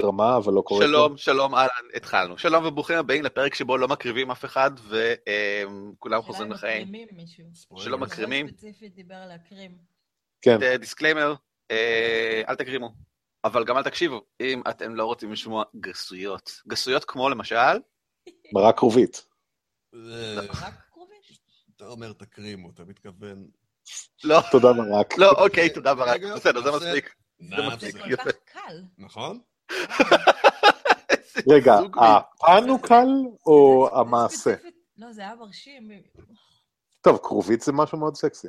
רמה, אבל לא קורה. שלום, שלום, אהלן, התחלנו. שלום וברוכים הבאים לפרק שבו לא מקריבים אף אחד, וכולם חוזרים לחיים. שלא מקרימים מישהו. שלא מקרימים. ספציפית דיבר על להקרים. כן. דיסקליימר, אל תקרימו, אבל גם אל תקשיבו, אם אתם לא רוצים לשמוע גסויות. גסויות כמו למשל... מרק רובית. מרק רובית? אתה אומר תקרימו, אתה מתכוון... לא. תודה מרק. לא, אוקיי, תודה מרק. בסדר, זה מספיק. זה מספיק יפה. נכון? רגע, הפן הוא קל או המעשה? לא, זה היה מרשים. טוב, כרובית זה משהו מאוד סקסי.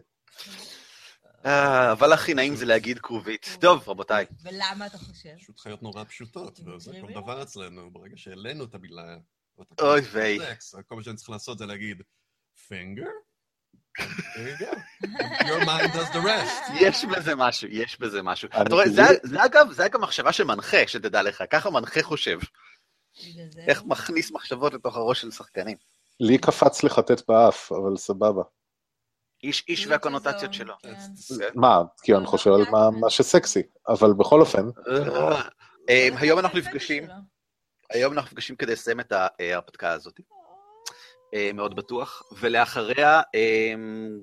אבל הכי נעים זה להגיד כרובית. טוב, רבותיי. ולמה אתה חושב? פשוט חיות נורא פשוטות, וזה כל דבר אצלנו. ברגע שהעלינו את המילה... אוי ואי. כל מה שאני צריך לעשות זה להגיד, פינגר? There you go. Your mind does the rest. יש בזה משהו, יש בזה משהו. אתה רואה, זה אגב מחשבה שמנחה, שתדע לך, ככה מנחה חושב. איך מכניס מחשבות לתוך הראש של שחקנים. לי קפץ לחטט באף, אבל סבבה. איש והקונוטציות שלו. מה, כי אני חושב על מה שסקסי, אבל בכל אופן. היום אנחנו נפגשים, כדי לסיים את ההרפתקה הזאת. מאוד בטוח, ולאחריה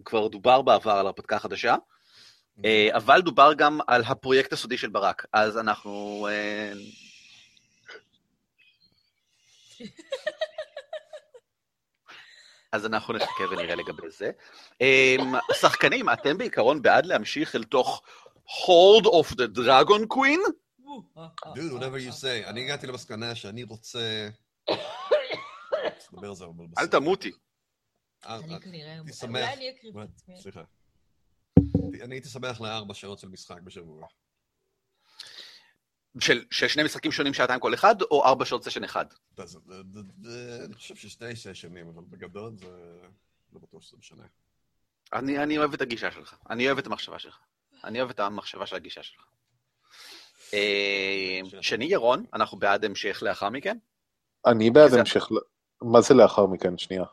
כבר דובר בעבר על הרפתקה חדשה, אבל דובר גם על הפרויקט הסודי של ברק, אז אנחנו... נחכה ונראה לגבי זה. שחקנים, אתם בעיקרון בעד להמשיך אל תוך Hold of the Dragon Queen? Dude, whatever you say, אני הגעתי למסקנה שאני רוצה... אל תמותי. אני כנראה, אולי אני אקריב את עצמי. סליחה. אני הייתי שמח לארבע שעות של משחק בשבוע. של שני משחקים שונים שעתיים כל אחד, או ארבע שעות סשן אחד? אני חושב ששני סשנים, אבל בגדול זה לא בטוח שזה משנה. אני אוהב את הגישה שלך. אני אוהב את המחשבה שלך. אני אוהב את המחשבה של הגישה שלך. שני ירון, אנחנו בעד המשך לאחר מכן? אני בעד המשך... מה זה לאחר מכן? שנייה.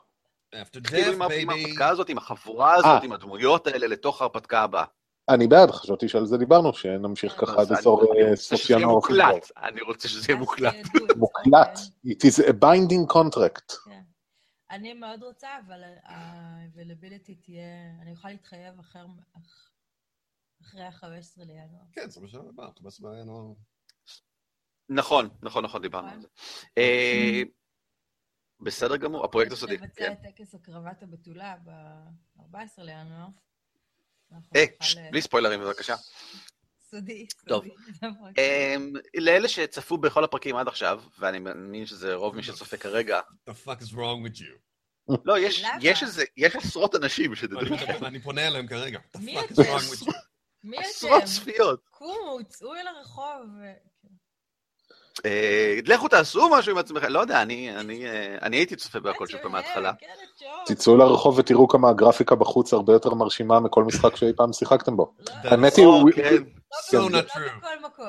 תתחיל עם ההרפתקה הזאת, עם החבורה הזאת, עם הדמויות האלה, לתוך ההרפתקה הבאה. אני בעד, חשבתי שעל זה דיברנו, שנמשיך ככה עד עשור סופיאנו. אני רוצה שזה יהיה מוקלט. מוקלט. It is a binding contract. אני מאוד רוצה, אבל ה-availability תהיה... אני אוכל להתחייב אחרי ה-15 לינואר. כן, זה בשביל הבא, 15 לינואר. נכון, נכון, נכון, דיברנו על זה. בסדר גמור, הפרויקט הסודי. לבצע את טקס הקרבת הבתולה ב-14 לינואר. בלי ספוילרים, בבקשה. סודי. טוב. לאלה שצפו בכל הפרקים עד עכשיו, ואני מאמין שזה רוב מי שצופה כרגע. The fuck is wrong with you? לא, יש עשרות אנשים שתדעו. אני פונה אליהם כרגע. The fuck is wrong with you? מי אתם? עשרות צפיות. קומו, צאו אל הרחוב. לכו תעשו משהו עם עצמכם, לא יודע, אני הייתי צופה בהכל שוב מההתחלה. תצאו לרחוב ותראו כמה הגרפיקה בחוץ הרבה יותר מרשימה מכל משחק שאי פעם שיחקתם בו. האמת היא... לא בכל מקום.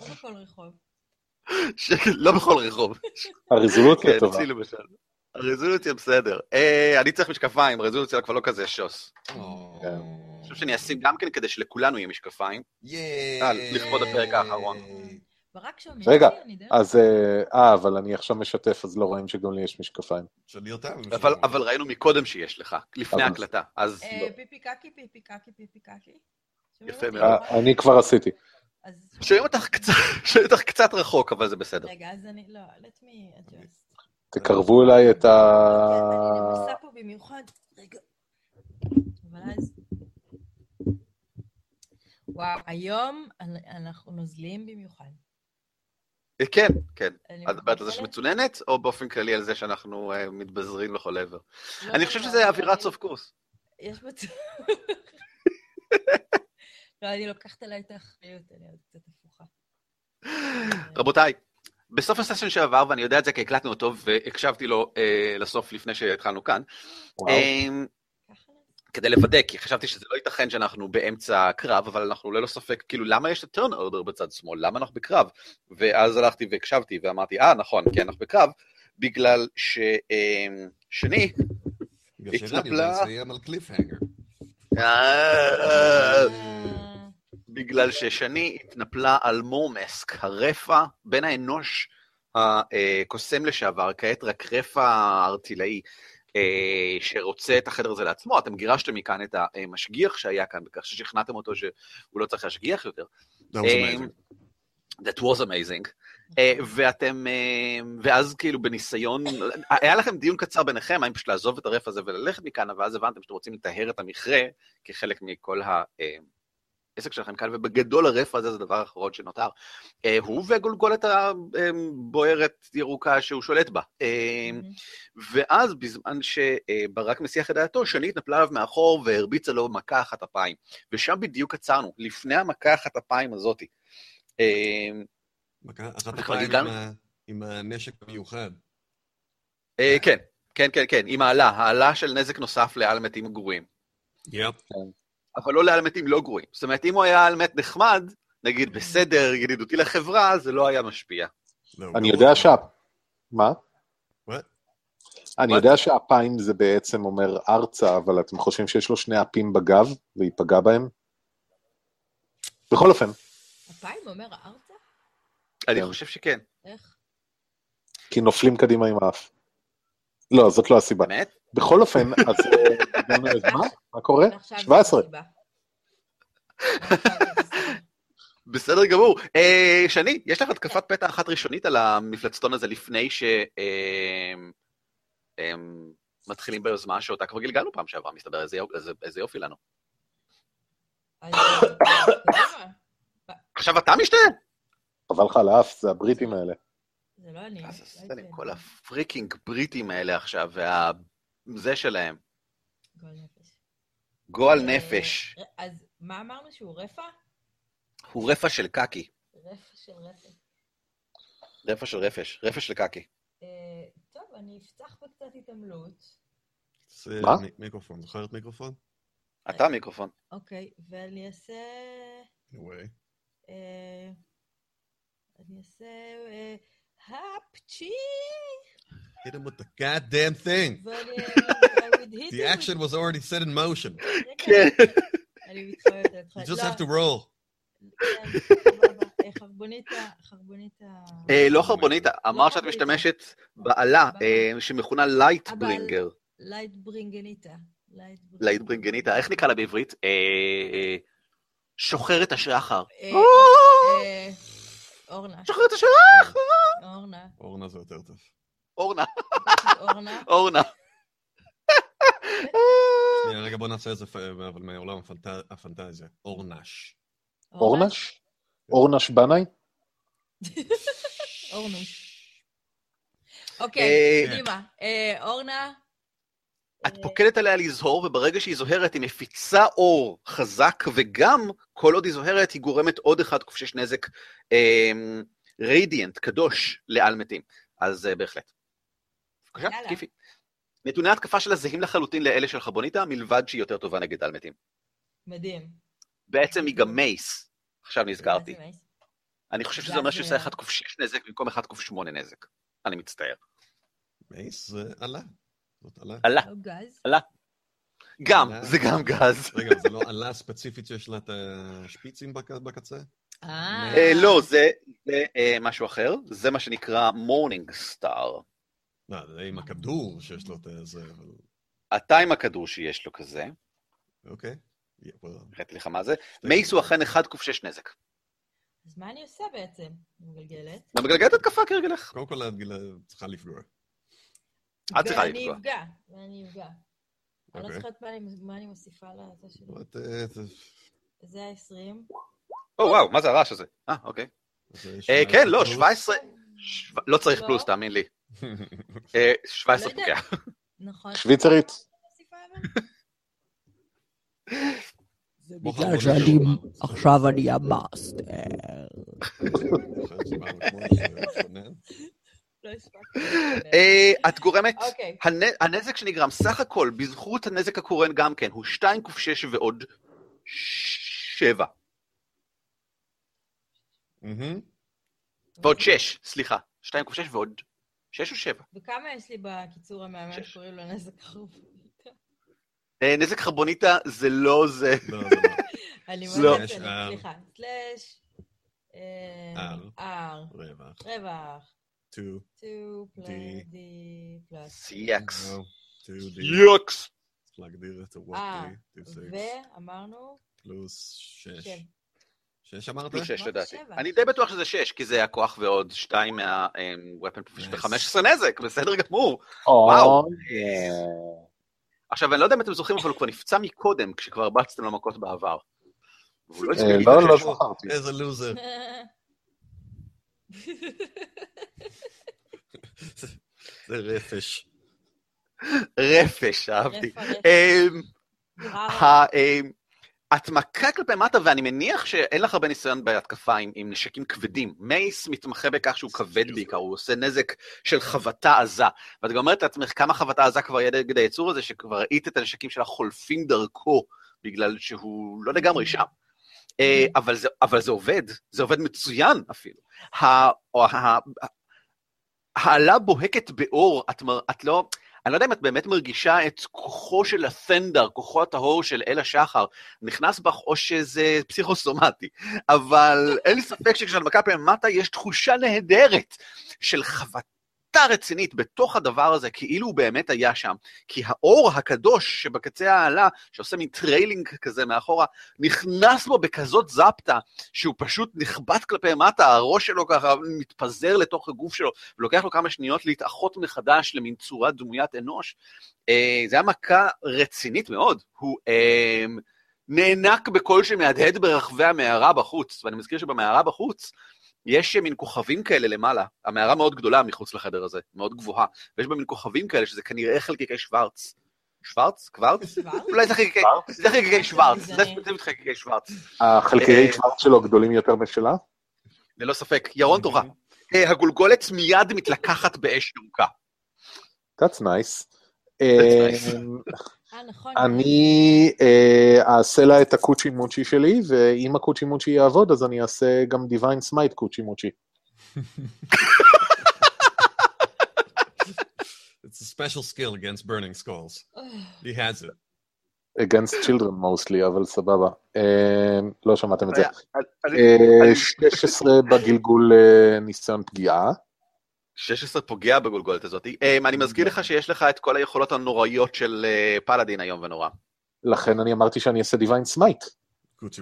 לא בכל רחוב. לא בכל רחוב. הרזולוציה טובה. הרזולוציה בסדר. אני צריך משקפיים, הרזולוציה כבר לא כזה שוס. אני חושב שאני אשים גם כן כדי שלכולנו יהיה משקפיים. לכבוד הפרק האחרון. רגע, אז... אבל אני עכשיו משתף, אז לא רואים שגם לי יש משקפיים. אבל ראינו מקודם שיש לך, לפני ההקלטה. פיפיקקי, פיפיקקי, פיפיקקי. יפה מאוד. אני כבר עשיתי. שומעים אותך קצת רחוק, אבל זה בסדר. רגע, אז אני... לא, let me adjust. תקרבו אליי את ה... אני נמסה פה במיוחד. רגע. אבל אז... וואו, היום אנחנו נוזלים במיוחד. כן, כן. את דברת על זה שמצוננת, או באופן כללי על זה שאנחנו מתבזרים לכל עבר? אני חושב שזה אווירת סוף קורס. יש מצב. לא, אני לוקחת עליי את האחריות, אני עוד קצת הפוכה. רבותיי, בסוף הסשן שעבר, ואני יודע את זה כי הקלטנו אותו, והקשבתי לו לסוף לפני שהתחלנו כאן, כדי לוודא, כי חשבתי שזה לא ייתכן שאנחנו באמצע הקרב, אבל אנחנו ללא ספק, כאילו, למה יש את turn order בצד שמאל? למה אנחנו בקרב? ואז הלכתי והקשבתי ואמרתי, נכון, כי אנחנו בקרב, בגלל ששני התנפלה... בגלל ששני התנפלה על מורמסק, הרפא בן האנוש הקוסם לשעבר, כעת רק רפא ארטילאי, שרוצה את החדר הזה לעצמו. אתם גירשתם מכאן את המשגיח שהיה כאן, בכך ששכנעתם אותו שהוא לא צריך להשגיח יותר. That was amazing. ואתם, ואז כאילו בניסיון, היה לכם דיון קצר ביניכם, האם פשוט לעזוב את הרף הזה וללכת מכאן, ואז הבנתם שאתם רוצים לטהר את המכרה, כחלק מכל העסק שלכם כאן, ובגדול הרף הזה זה הדבר האחרון שנותר. הוא וגולגולת הבוערת ירוקה שהוא שולט בה. ואז בזמן שברק מסיח את דעתו, שני התנפלה עליו מאחור, והרביצה לו מכה אחת אפיים. ושם בדיוק עצרנו, לפני המכה אחת אפיים הזאת, אחת הפעמים עם הנשק המיוחד. כן, כן, כן, כן, עם העלה, העלה של נזק נוסף לאלמתים גרועים. אבל לא לאלמתים לא גרועים. זאת אומרת, אם הוא היה אלמת נחמד, נגיד בסדר, ידידותי לחברה, זה לא היה משפיע. אני יודע מה? אני יודע שהאפיים זה בעצם אומר ארצה, אבל אתם חושבים שיש לו שני אפים בגב, והיפגע בהם? בכל אופן. אפיים אומר ארצה? אני חושב שכן. איך? כי נופלים קדימה עם האף. לא, זאת לא הסיבה. באמת? בכל אופן, אז... מה קורה? 17. בסדר גמור. שני, יש לך התקפת פתע אחת ראשונית על המפלצתון הזה לפני שמתחילים ביוזמה שאותה כבר גלגלנו פעם שעברה, מסתבר, איזה יופי לנו. עכשיו אתה משתה? אבל לך על האף, זה הבריטים האלה. זה לא אני. אז עשתה לי כל הפריקינג בריטים האלה עכשיו, וזה שלהם. גועל נפש. גועל נפש. אז מה אמרנו שהוא רפא? הוא רפא של קאקי. רפא של רפש. רפא של רפש, רפא של קאקי. טוב, אני אפתח פה קצת התעמלות. מה? מיקרופון, זוכרת מיקרופון? אתה מיקרופון. אוקיי, ואני אעשה... וואי. אני אעשה הפצ'י hit him with the goddamn thing the action was already set in motion you just have to roll חרבוניטה, חרבוניטה לא חרבוניטה, אמר שאת משתמשת בעלה שמכונה לייטברינגר לייטברינגניטה, איך נקרא לה בעברית? שוחרת השחר. אורנה. שוחרת השחר! אורנה. אורנה זה יותר טוב. אורנה. אורנה. אורנה. רגע, בוא נעשה את זה, אבל מהעולם הפנטזיה. אורנש. אורנש? אורנש בנאי? אורנש. אוקיי, דימה. אורנה. את פוקדת עליה לזהור, וברגע שהיא זוהרת, היא מפיצה אור חזק, וגם כל עוד היא זוהרת, היא גורמת עוד אחד כובשש נזק רדיאנט, קדוש, לעל מתים. אז בהחלט. בבקשה, תקיפי. נתוני התקפה שלה זהים לחלוטין לאלה של חרבוניטה, מלבד שהיא יותר טובה נגד על מתים. מדהים. בעצם היא גם מייס. עכשיו נזכרתי. אני חושב שזה אומר שעושה אחד כובשש נזק, במקום אחד כובש 8 נזק. אני מצטער. מייס זה עלה. עלה, עלה, גם, זה גם גז. רגע, זה לא עלה ספציפית שיש לה את השפיצים בקצה? לא, זה משהו אחר, זה מה שנקרא מורנינג סטאר. זה עם הכדור שיש לו את זה. אתה עם הכדור שיש לו כזה. אוקיי. ראיתי לך מה זה. מייס הוא אכן 1 כובש 6 נזק. אז מה אני עושה בעצם? מגלגלת? מגלגלת התקפה כרגלך. קודם כל, צריכה לפגוע. ואני אפגע, אני לא זוכרת מה אני מוסיפה לזה שלו. זה ה-20. או וואו, מה זה הרעש הזה? אוקיי. כן, לא, 17, לא צריך פלוס, תאמין לי. 17 פוגע. נכון. שוויצרית. זה בגלל שאני, עכשיו אני המאסטר. את גורמת, הנזק שנגרם סך הכל, בזכות הנזק הקורן גם כן, הוא 2 כובש 6 ועוד 7. ועוד 6, סליחה, 2 כובש 6 ועוד 6 או 7. וכמה יש לי בקיצור המאמן קוראים לו נזק חרבוניטה? נזק חרבוניטה זה לא זה. אני מאוד רצה, סליחה. סלש. R. רווח. 2D+. CX. 2D. CX. להגדיר את ה-Work Day. ואמרנו? פלוס 6. 6 אמרת? פלוס 6 לדעתי. אני די בטוח שזה 6, כי זה הכוח ועוד 2 מה-Weapon ו-15 נזק, בסדר גמור. וואו. עכשיו, אני לא יודע אם אתם זוכרים, אבל הוא כבר נפצע מקודם, כשכבר בצתם למכות בעבר. לא, לא זוכרתי. איזה לוזר. זה רפש. רפש, אהבתי. את מכה כלפי מטה, ואני מניח שאין לך הרבה ניסיון בהתקפה עם נשקים כבדים. מייס מתמחה בכך שהוא כבד בעיקר, הוא עושה נזק של חבטה עזה. ואת גם אומרת לעצמך כמה חבטה עזה כבר ידע גדי היצור הזה, שכבר ראית את הנשקים שלה חולפים דרכו, בגלל שהוא לא לגמרי שם. אבל זה עובד, זה עובד מצוין אפילו. העלה בוהקת באור, את לא... אני לא יודע אם את באמת מרגישה את כוחו של הסנדר, כוחו הטהור של אל השחר, נכנס בך או שזה פסיכוסומטי, אבל אין לי ספק שכשאת מכה פעמטה יש תחושה נהדרת של חבטה רצינית בתוך הדבר הזה, כאילו הוא באמת היה שם, כי האור הקדוש שבקצה העלה, שעושה מין טריילינג כזה מאחורה, נכנס בו בכזאת זפתה, שהוא פשוט נחבט כלפי מטה, הראש שלו ככה מתפזר לתוך הגוף שלו, ולוקח לו כמה שניות להתאחות מחדש למין צורה דמוית אנוש. זה היה מכה רצינית מאוד, הוא נענק בכל שמהדהד ברחבי המערה בחוץ, ואני מזכיר שבמערה בחוץ, יש מין כוכבים כאלה למעלה, המערה מאוד גדולה מחוץ לחדר הזה, מאוד גבוהה, ויש בה מין כוכבים כאלה שזה כנראה חלקיקי שוורץ. שוורץ? קוורץ? אולי זה חלקיקי שוורץ, זה ספציפית חלקיקי שוורץ. החלקיקי שוורץ שלו גדולים יותר משלה? ללא ספק, ירון תורה. הגולגולת מיד מתלקחת באש ירוקה. That's nice. אני אעשה לה את הקוצ'י מוצ'י שלי, ואם הקוצ'י מוצ'י יעבוד, אז אני אעשה גם דיוויין סמייט קוצ'י מוצ'י. It's a special skill against burning skulls. He has it. Against children mostly, אבל סבבה. לא שמעתם את זה. 16 בגלגול ניסיון פגיעה. 16 פוגע בגולגולת הזאת. אני מזכיר לך שיש לך את כל היכולות הנוראיות של פלדין היום ונורא. לכן אני אמרתי שאני אעשה דיוויין סמייט.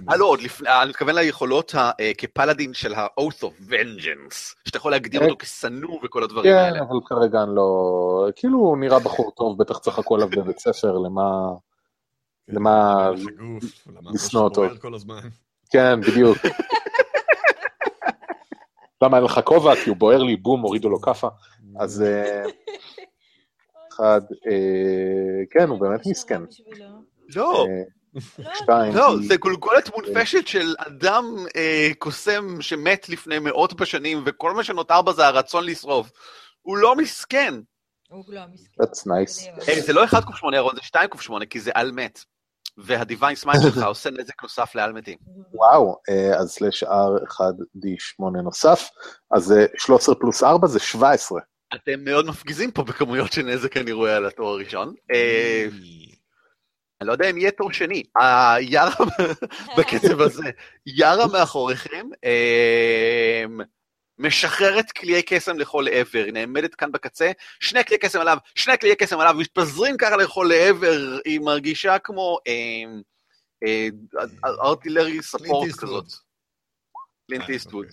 לא, עוד לפני, אני מתכוון ליכולות כפלדין של ה-Oath of Vengeance, שאתה יכול להגדיר אותו כסנור וכל הדברים האלה. כן, אבל כרגע אני לא... כאילו הוא נראה בחור טוב, בטח צריך הכל עליו בבית ספר, למה... לסנוע אותו. כן, בדיוק. למה אין לך כובע? כי הוא בוער לי, בום, הורידו לו כפה. אז אחד, כן, הוא באמת מסכן. לא. לא, זה גולגולת מונפשת של אדם קוסם שמת לפני מאות בשנים, וכל מה שנותר בה זה הרצון לשרוב. הוא לא מסכן. הוא לא מסכן. That's nice. זה לא 1-8, זה 2-8, כי זה על מת. והדיוויין סמייט שלך עושה נזק נוסף לעל מתים. וואו, אז לשאר 1D8 נוסף, אז 13 פלוס 4 זה 17. אתם מאוד מפגיזים פה בכמויות של נזק אני רואה על התואר הראשון. אני לא יודע אם יהיה תור שני, הירה בקצב הזה, ירה מאחוריכם, משחררת כלי קסם לכל עבר, היא נעמדת כאן בקצה, שני כלי קסם עליו, שני כלי קסם עליו, מתפזרים ככה לכל עבר, היא מרגישה כמו ארטילרי ספורט כזאת. קלינט איסטווד.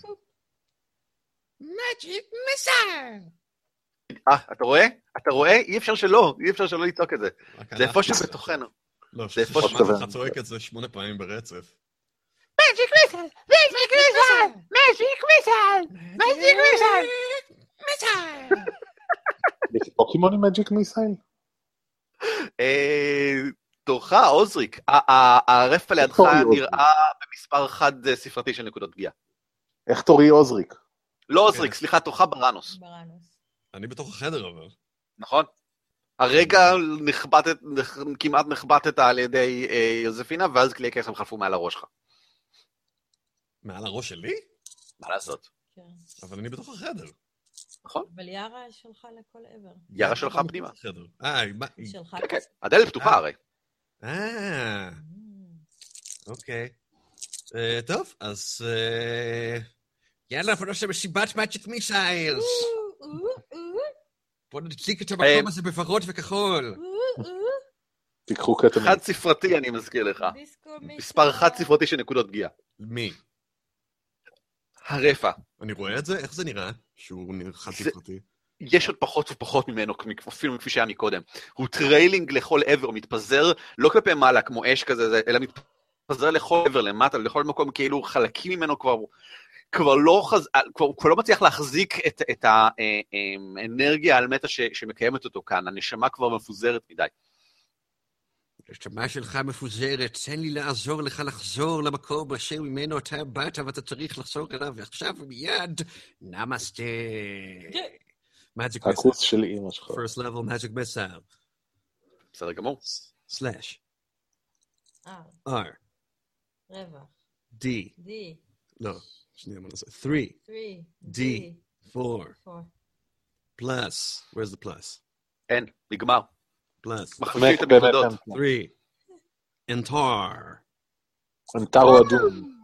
Magic Missile! אתה רואה? אתה רואה? אי אפשר שלא לצעוק את זה. זה איפה שבתוכנו. לא, שמעת לך צועק את זה 8 פעמים ברצף. Magic Missile! Magic Missile! Magic Missile! Magic Missile! יש פוקימון עם Magic Missile? תורך, עוזריק, הרף על ידך נראה במספר 1 ספרתי של נקודות פגיעה. איך תורי עוזריק? לא עוזריק, סליחה, תורך ברנוס. אני בתוך החדר אבל. נכון. הרגע כמעט נחבטת על ידי יוזפינה, ואז כלי קסם חלפו מעל הראש שלך. מעל הראש שלי? מה לעשות? כן. אבל אני בתוך החדר. נכון. אבל ירה שלך לכל עבר. ירה שלך פנימה. שלך. כן, הדלת פתוחה הרי. אוקיי. טוב, אז יאללה, אנחנו נעשה מסיבת Magic Missiles. בואו נדליק את המקום הזה בפרות וכחול. תיקחו קטע. חד ספרתי, אני מזכיר לך. מספר חד ספרתי של נקודות פגיעה. מי? הרפא. אני רואה את זה? איך זה נראה? שהוא חד ספרתי. יש עוד פחות ופחות ממנו, אפילו כפי שהיה מקודם. הוא טריילינג לכל עבר, מתפזר לא כלפי מעלה, כמו אש כזה, אלא מתפזר לכל עבר, למטה, לכל מקום, כאילו חלקים ממנו כבר לא מצליח להחזיק את האנרגיה על מטה שמקיימת אותו כאן. הנשמה כבר מפוזרת מדי. הנשמה שלך מפוזרת, תן לי לעזור לך לחזור למקום אשר ממנו אתה באת, ואתה צריך לחזור אליו, ועכשיו מיד, נמאסטה. Magic Missile. הקורס של אימא שלך. First level Magic Missile. בסדר גמור. סלאש. R. רבע. D. לא, שנייה מה נעשה. 3. D. 4. Plus. Where's the plus? N. נגמר. Plus. מחליפים את המחדות. 3. Entar. Entar הוא אדום.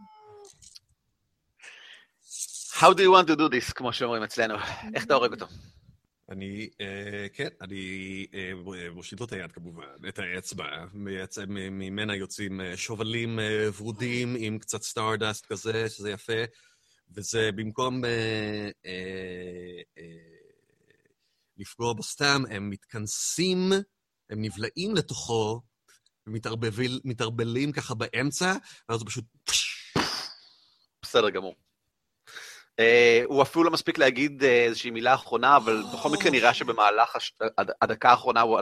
How do you want to do this, כמו שאומרים אצלנו? איך אתה הורג אותו? אני, כן, אני מושיט לו את היד כמובן, את האצבע, ממנה יוצאים שובלים ורודים עם קצת סטארדאסט כזה, שזה יפה, וזה במקום לפגוע בו סתם, הם מתכנסים, הם נבלעים לתוכו, ומתערבלים ככה באמצע, ואז הוא פשוט... בסדר גמור. הוא אפילו לא מספיק להגיד איזושהי מילה אחרונה, אבל בכל מקרה נראה שבמהלך הדקה האחרונה הוא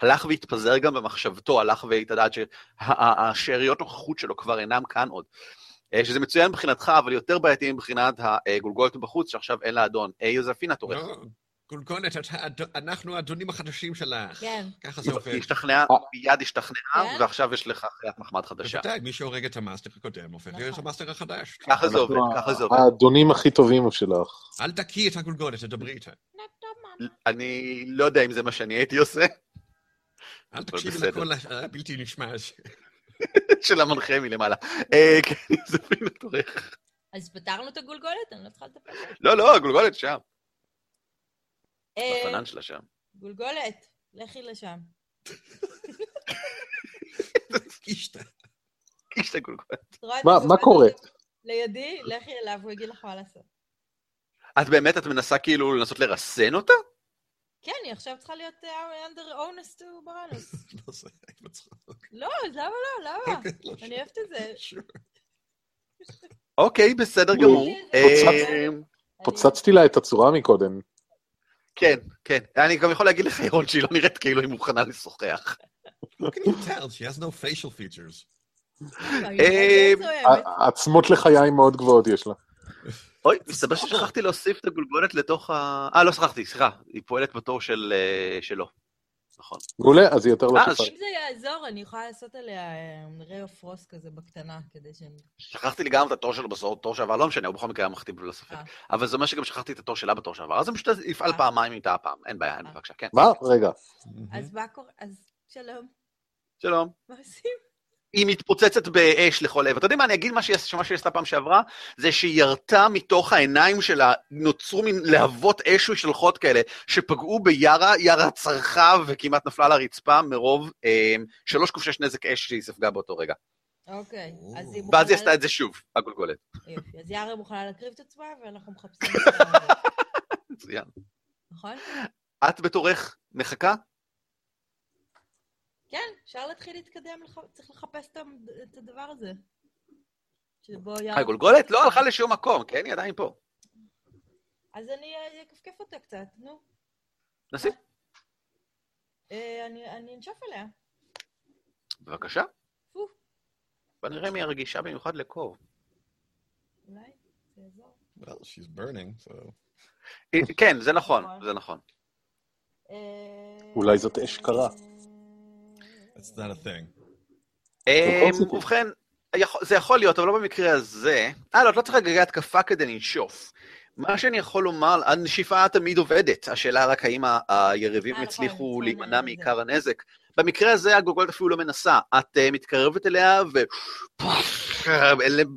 הלך והתפזר גם במחשבתו, הלך והתעדד שהשאריות נוכחות שלו כבר אינם כאן עוד. שזה מצוין מבחינתך, אבל יותר בעייתי מבחינת הגולגולת בחוץ, שעכשיו אין לה אדון. יוזפינה תורך. גולגולת, אנחנו האדונים החדשים שלך. כן. ככה זה עובד. מיד השתכנעה, ועכשיו יש לך חיית מחמד חדשה. בוודאי, מי שהורג את המאסטר הקודם, הופך להיות המאסטר החדש. ככה זה עובד, ככה זה עובד. האדונים הכי טובים שלך. אל תקי את הגולגולת, תדברי איתה. אני לא יודע אם זה מה שאני הייתי עושה. אל תקשיב לכל הבלתי נשמע של המנחה מלמעלה. כן, זה פינה תורך. אז פתרנו את הגולגולת? אני לא צריכה לדבר. לא, הגולגולת שם. בפנן שלה שם. גולגולת, לכי לשם. קישתה. קישתה גולגולת. מה קורה? לידי, לכי אליו, הוא יגיד לך מה לעשות. את באמת, את מנסה כאילו לנסות לרסן אותה? כן, היא עכשיו צריכה להיות under honest to Baranus. לא, זה רק מצחוק. לא, למה? אני אוהבת את זה. אוקיי, בסדר גמור. פוצצתי לה את הצורה מקודם. כן. אני גם יכול להגיד לך אירון שהיא לא נראית כאילו היא מוכנה לשוחח. How can you tell? She has no facial features. עצמות לחיים מאוד גבוהות יש לה. אוי, מסתבר ששכחתי להוסיף את הגולגולת לתוך ה... לא שכחתי, סליחה. היא פועלת בתור שלו. נכון. גולה, אז היא יותר לא שפה. אם זה יעזור, אני יכולה לעשות עליה ריי אוף פרוסט כזה בקטנה, כדי ש... שכחתי לי גם את התור שלו בתור שעבר, לא משנה, הוא בכל מקרה מכתיב ולא ספק. אבל זה אומר שגם שכחתי את התור שלה בתור שעבר, אז זה פשוט יפעל פעמיים איתה הפעם, אין בעיה, אני מבקשה, כן. מה? רגע. אז מה קורה? אז שלום. שלום. מה עושים? היא מתפוצצת באש לכל עבר. אתה יודעים מה, אני אגיד מה שהיא עשתה פעם שעברה, זה שהיא ירתה מתוך העיניים שלה, נוצרו להבות אש ושלחות כאלה, שפגעו בירה, ירה צרחה וכמעט נפלה לרצפה מרוב 3.6 נזק אש שהיא ספגה באותו רגע. אוקיי. ואז היא עשתה את זה שוב, הגולגולת. יופי, אז ירה מוכנה להקריב את עצמה, ואנחנו מחפשים את זה. מצוין. נכון? את בתורך מחכה? כן, אפשר להתחיל להתקדם, צריך לחפש את הדבר הזה. הגולגולת לא הלכה לשום מקום, כן? היא עדיין פה. אז אני אקפקף אותה קצת, נו. נסי. אני אנשוף אליה. בבקשה. ונראה מי הרגישה במיוחד לקור. אולי, זה יעזור. Well, she's burning, so... כן, זה נכון, זה נכון. אולי זאת אש קרה. It's not a thing. ובכן, זה יכול להיות, אבל לא במקרה הזה. לא צריך לגגי התקפה כדי לנשוף. מה שאני יכול לומר, הנשיפה תמיד עובדת. השאלה רק האם היריבים הצליחו להימנע מעיקר הנזק. במקרה הזה הגולגולת אפילו לא מנסה, את מתקרבת אליה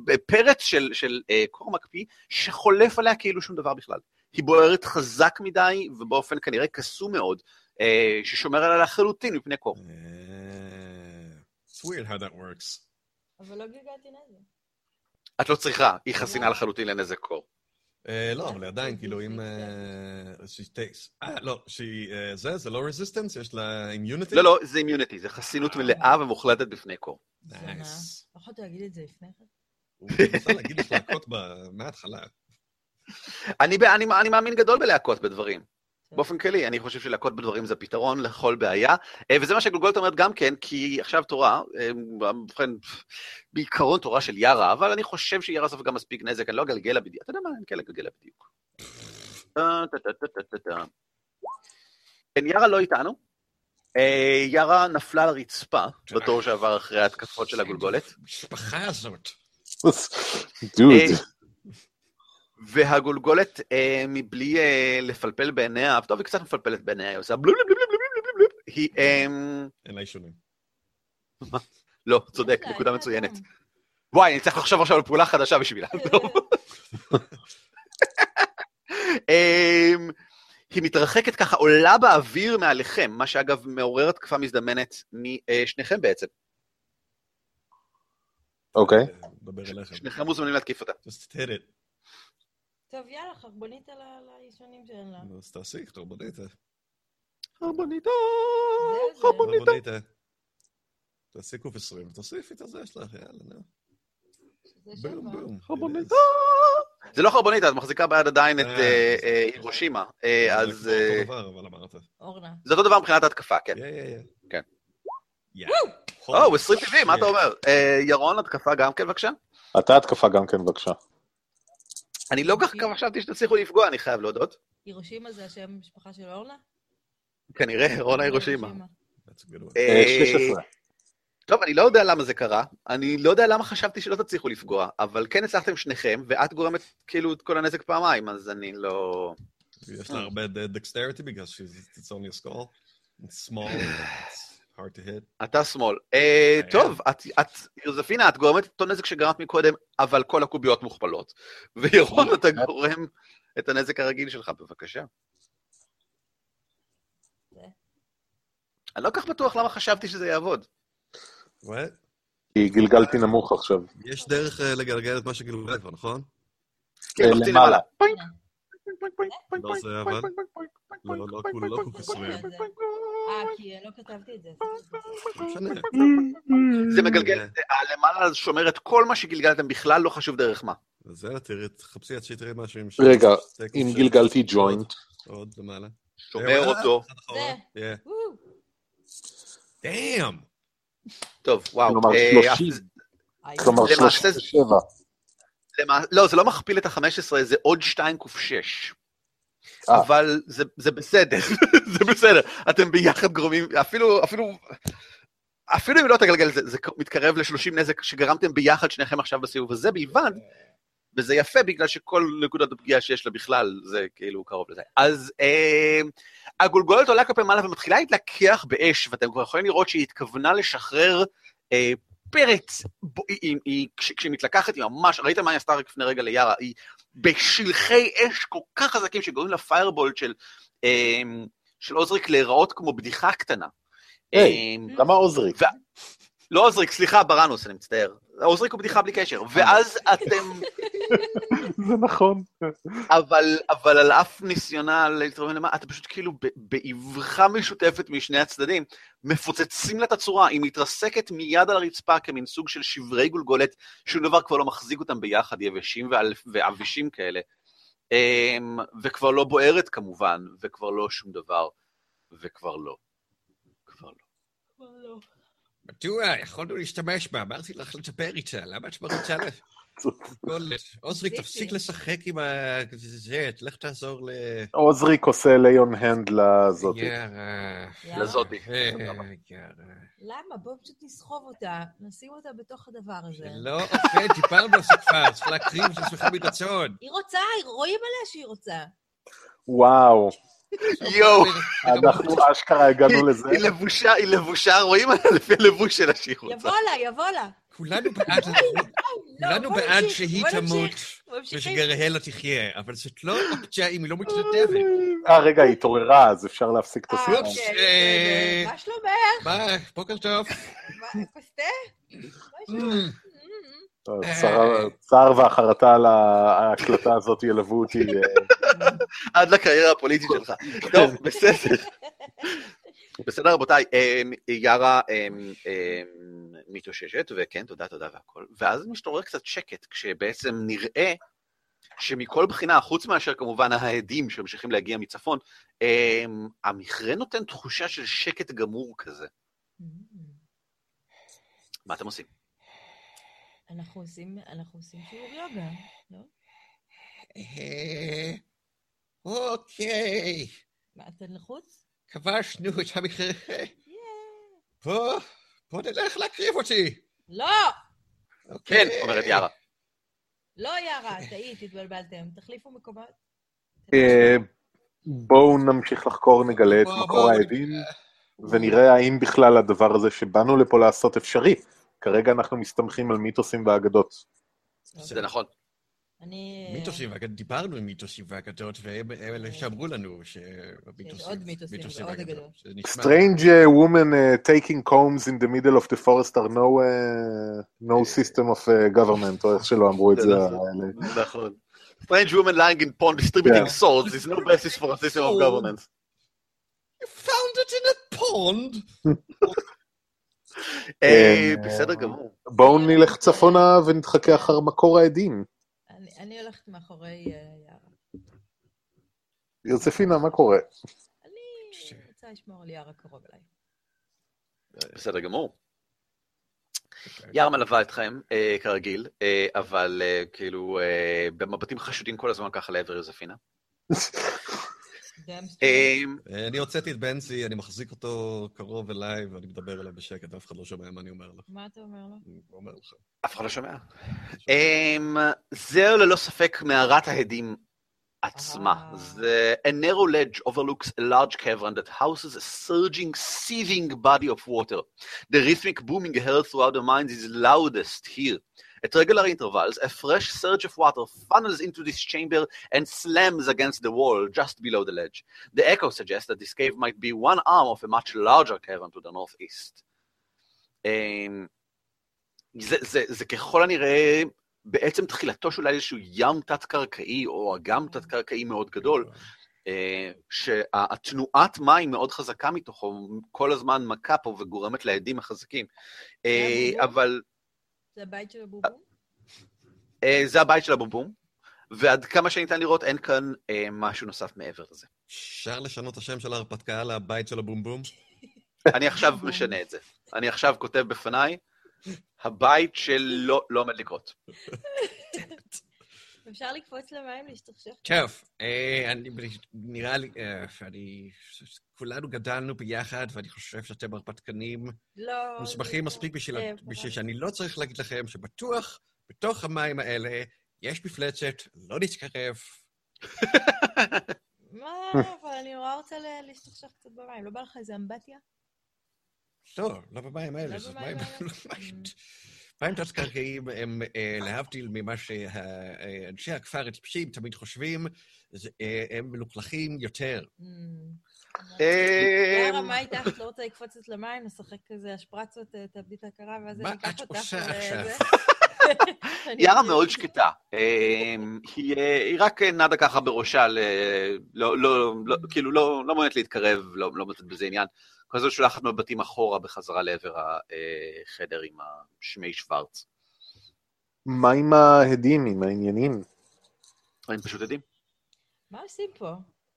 ופרץ של קור מקפיא שחולף עליה כאילו שום דבר בכלל. היא בוערת חזק מדי ובאופן כנראה קסום מאוד, ששומר עליה לחלוטין מפני קור. It's weird how that works. אבל לא גלגלתי נזק. את לא צריכה, היא חסינה לחלוטין לנזק קור. לא, אבל עדיין, כאילו, אם... לא, זה לא רזיסטנס? יש לה אימיוניטי? לא, זה אימיוניטי, זה חסינות מלאה ומוחלטת בפני קור. נייס. לא יכולת להגיד את זה לפני כן? הוא מנסה להגיד לך להכות מההתחלה. אני מאמין גדול בלהכות בדברים. באופן כלי, אני חושב שלהכות בדברים זה פתרון לכל בעיה, וזה מה שגולגולת אומרת גם כן, כי עכשיו תורה, בעיקרון תורה של ירה, אבל אני חושב שירה סוף גם מספיק נזק, אני לא אגלגל לה בדיוק, אתה יודע מה, אני כן אגלגל לה בדיוק. ירה לא איתנו, ירה נפלה לרצפה, בתור שעבר אחרי ההתקפות של הגולגולת. משפחה הזאת. דוד. והגולגולת מבלי לפלפל בעיניה, טוב, היא קצת מפלפלת בעיניה, היא עושה בלו בלו בלו בלו בלו בלו, היא... אין לה אישונים. מה? לא, צודק, נקודה מצוינת. וואי, אני צריך לחשוב עכשיו על פעולה חדשה בשבילה. היא מתרחקת ככה, עולה באוויר מעליכם, מה שאגב מעורר התקפה מזדמנת משניכם בעצם. אוקיי. שניכם מוזמנים להתקיף אותה. טוב, יאללה, חרבוניטה לישונים שאין לה. אז תעשי, חרבוניטה. חרבוניטה, חרבוניטה. תעשי קוף 20, תוסיפי את הזה שלך, יאללה, נו. בום, בום. חרבוניטה. זה לא חרבוניטה, את מחזיקה ביד עדיין את הירושימה. זה אותו דבר, אבל אמרת. אורנה. זה אותו דבר מבחינת ההתקפה, כן. יא. או, 20 טבעים, מה אתה אומר? ירון, התקפה גם כן, בבקשה? אתה התקפה גם כן, בבקשה. אני לא כך כבר חשבתי שתצליחו לפגוע, אני חייב להודות. הירושימה זה השם המשפחה של אורנה? כנראה, אורנה הירושימה. 16. טוב, אני לא יודע למה זה קרה, אני לא יודע למה חשבתי שלא תצליחו לפגוע, אבל כן הצלחתם שניכם, ואת גורמת כאילו את כל הנזק פעמיים, אז אני לא... יש לה הרבה dexterity, בגלל שזה only a skull. It's small, it's hard to hit. אתה שמאל. טוב, יוזפינה, את גורמת את אותו נזק שגרמת מקודם, אבל כל הקוביות מוכפלות. וירון, אתה גורם את הנזק הרגיל שלך, בבקשה. אני לא כך בטוח למה חשבתי שזה יעבוד. כי גלגלתי נמוך עכשיו. יש דרך לגלגל את מה שגלגלת, נכון? כן, למעלה. לא, זה עבד. לא, לא, לא קופסויים. כי לא כתבתי את זה. זה מגלגל, למעלה שומר את כל מה שגלגלתם בכלל, לא חשוב דרך מה. אז יאללה, תחפשי עד שתראי משהו. רגע, אם גלגלתי ג'וינט. עוד למעלה. שומר אותו. זה. דאם. טוב, וואו. כלומר 37. לא, זה לא מכפיל את ה-15, זה עוד 2 קוף 6. אבל זה בסדר, זה בסדר, אתם ביחד גורמים, אפילו אם לא תגלגל, זה מתקרב ל-30 נזק שגרמתם ביחד שניכם עכשיו בסיבוב הזה בלבד, וזה יפה בגלל שכל נקודת הפגיעה שיש לה בכלל, זה כאילו קרוב לזה. אז הגולגולת עולה כלפי מעלה ומתחילה להתלקח באש, ואתם כבר יכולים לראות שהיא התכוונה לשחרר פרץ, כשהיא מתלקחת, היא ממש, ראיתם מה היא עשתה לפני רגע לירה, היא בשלחי אש כל כך חזקים שגורמים לפיירבולט של עוזריק להיראות כמו בדיחה קטנה. למה עוזריק? לא עוזריק, סליחה, ברנוס, אני מצטער. עוזריק הוא בדיחה בלי קשר, ואז אתם... זה נכון. אבל על אף ניסיונה להתרומם למה, אתה פשוט כאילו באבחה משותפת משני הצדדים, מפוצצים לתצורה, היא מתרסקת מיד על הרצפה כמין סוג של שברי גולגולת, שום דבר כבר לא מחזיק אותם ביחד, יבשים ואבישים כאלה, וכבר לא בוערת כמובן, וכבר לא שום דבר, וכבר לא. מדוע, יכולנו להשתמש בה, אמרתי לך לטפר איתה, למה את מרצה לך? עוזריק, תפסיק לשחק עם זה, תלך תעזור ל... עוזריק עושה ליון הנד לזאתי. לזאתי. למה? בואו פשוט נסחוב אותה, נשים אותה בתוך הדבר הזה. לא, אוקיי, דיברנו על שפה, צריך להקריב את עצמך מרצון. היא רוצה, רואים עליה שהיא רוצה. וואו. יואו. אנחנו אשכרה הגענו לזה. היא לבושה, רואים לפי הלבוש שלה שהיא רוצה. יבוא לה, יבוא לה. כולנו בעד שהיא תמות ושגרהלה תחיה, אבל זאת לא אופציה אם היא לא מתנדבת. רגע, היא התעוררה, אז אפשר להפסיק את הסיפור. מה שלומך? ביי, בוקר טוב. צער והחרטה על ההקלטה הזאת ילוו אותי עד לקריירה הפוליטית שלך. טוב, בסדר. בסדר, רבותיי, יארה מתאוששת, וכן, תודה, והכל. ואז משתורר קצת שקט, כשבעצם נראה שמכל בחינה, חוץ מאשר כמובן ההדים שמשיכים להגיע מצפון, המכרה נותן תחושה של שקט גמור כזה. מה אתם עושים? אנחנו עושים שיעור יוגה, לא? אוקיי. מה, אתן לחוץ? כבשנו את המכרה. בוא נלך להקריב אותי. לא! כן, אומרת יארה. לא יארה, תתבלבלתם. תחליפו מקומות. בואו נמשיך לחקור, נגלה את מקור העדים, ונראה האם בכלל הדבר הזה שבאנו לפה לעשות אפשרי. כרגע אנחנו מסתמכים על מיתוסים ואגדות. זה נכון. מיתוסים ואגדות, דיברנו עם מיתוסים ואגדות, והם אלה שאמרו לנו שמיתוסים ואגדות. Strange woman taking combs in the middle of the forest are no system of government, או איך שלא אמרו את זה. נכון. Strange woman lying in pond distributing swords is no basis for a system of government. You found it in a pond? בסדר גמור. בואו נלך צפונה ונתחכה אחר מקור העדים. אני הולכת מאחורי יארה. ירצפינה, מה קורה? אני רוצה לשמור על יארה קרוב אליי. בסדר גמור. יארה מלווה אתכם כרגיל, אבל כאילו במבטים חשודים כל הזמן ככה לעבר ירצפינה. אני הוצאתי את בנצי, אני מחזיק אותו קרוב אליי, ואני מדבר אליו בשקט, אף אחד לא שומע מה אני אומר לו. מה אתה אומר לו? אני אומר לך. אף אחד לא שומע. זהו ללא ספק מערת ההדים עצמה. A narrow ledge overlooks a large cavern that houses a surging, seething body of water. The rhythmic booming heard throughout the mines is loudest here. At regular intervals, a fresh surge of water funnels into this chamber and slams against the wall just below the ledge. The echo suggests that this cave might be one arm of a much larger cavern to the northeast. זה ככל הנראה בעצם תחילתו של איזשהו ים תת-קרקעי או אגם תת-קרקעי מאוד גדול, שהתנועת מים מאוד חזקה מתוכו, כל הזמן מכה פה וגורמת להדים החזקים. אבל... זה הבית של הבובום? זה הבית של הבובום, ועד כמה שניתן לראות, אין כאן משהו נוסף מעבר לזה. אפשר לשנות השם של ההרפתקה לבית של הבובום? אני עכשיו משנה את זה. אני עכשיו כותב בפניי, הבית שלא עומד לקרות. אפשר לקפוץ למים, להשתכשך? טוב, נראה לי, כולנו גדלנו ביחד, ואני חושב שאתם הרפתקנים מוסמכים מספיק בשביל שאני לא צריך להגיד לכם שבטוח, בתוך המים האלה, יש מפלצת, לא נתקרב. מה, אבל אני נורא רוצה להשתכשך קצת במים, לא בא לך איזה אמבטיה? לא, לא במים האלה, זאת מים... מים תת-קרקעיים הם, להבדיל ממה שאנשי הכפר הטיפשים תמיד חושבים, הם מלוכלכים יותר. יארה, מה איתך? לא רוצה לקפוצת למים, נשחק כזה השפרצות, תאבדי את ההכרה, ואז אני אקח אותך. מה את עושה עכשיו? יארה מאוד שקטה. היא רק נדה ככה בראשה, כאילו לא מעוניינת להתקרב, לא מצאת בזה עניין. כל זאת שולחת מבטים אחורה בחזרה לעבר החדר עם השמי שוורץ. מה עם ההדים, עם העניינים? הם פשוט עדים. מה עושים פה?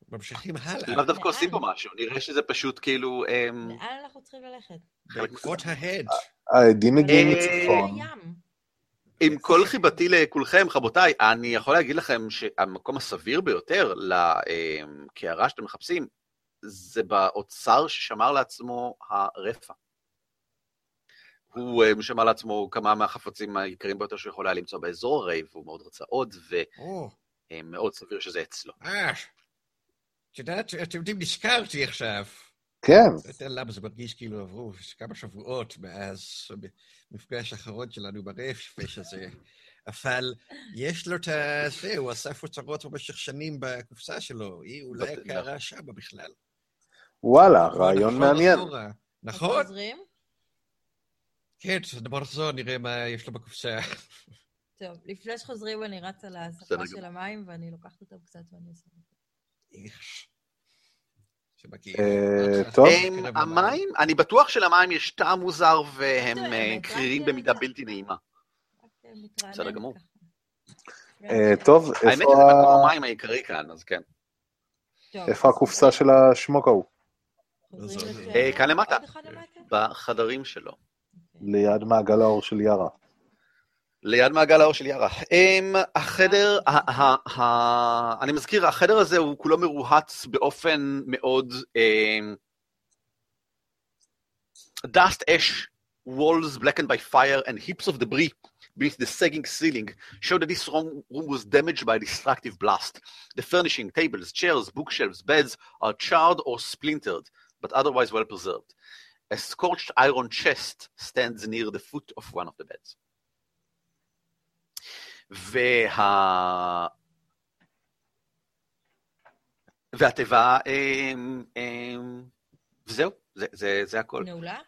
ממשיכים הלאה. לא דווקא עושים פה משהו, נראה שזה פשוט כאילו... לאן אנחנו צריכים ללכת? בעקבות ההד. העדים מגיעים מצפון. עם כל חיבתי לכולכם, חבותיי, אני יכול להגיד לכם שהמקום הסביר ביותר לקערה שאתם מחפשים, זה באוצר ששמר לעצמו הרפא. הוא שמר לעצמו כמה מהחפצים העיקריים ביותר שיכול היה למצוא באזור הרי, והוא מאוד רצה עוד, ומאוד סביר שזה אצלו. את יודעת, אתם יודעים, נזכרתי עכשיו. כן. לא יודע למה, זה מרגיש כאילו עברו כמה שבועות מאז המפגש האחרון שלנו ברפש הזה. אבל יש לו את זה, הוא אסף אוצרות במשך שנים בקופסה שלו, היא אולי קרה שם בכלל. וואלה, רעיון מעניין. נכון? עוזרים? כן, במורזו נראה מה יש לו בקופסה. טוב, לפני שחוזרים אני רצה להספה של המים, ואני לוקחת אותם קצת ואני עושה את זה. איך? טוב. המים, אני בטוח שלמים יש טעם מוזר והם קרירים במידה בלתי נעימה. בסדר גמור. טוב, איפה... האמת, זה מקום המים העיקרי כאן, אז כן. איפה הקופסה של השמוק ההוא? כאן למטה, בחדרים שלו. ליד מעגל האור של ירה. ליד מעגל האור של ירה. החדר, אני מזכיר, החדר הזה הוא כולו מרוהץ באופן מאוד dust, ash, walls blackened by fire and heaps of debris beneath the sagging ceiling showed that this room was damaged by a destructive blast. The furnishing, tables, chairs, bookshelves, beds are charred or splintered, but otherwise well preserved. A scorched iron chest stands near the foot of one of the beds. והתיבה, וזהו, זה הכל. נעולה?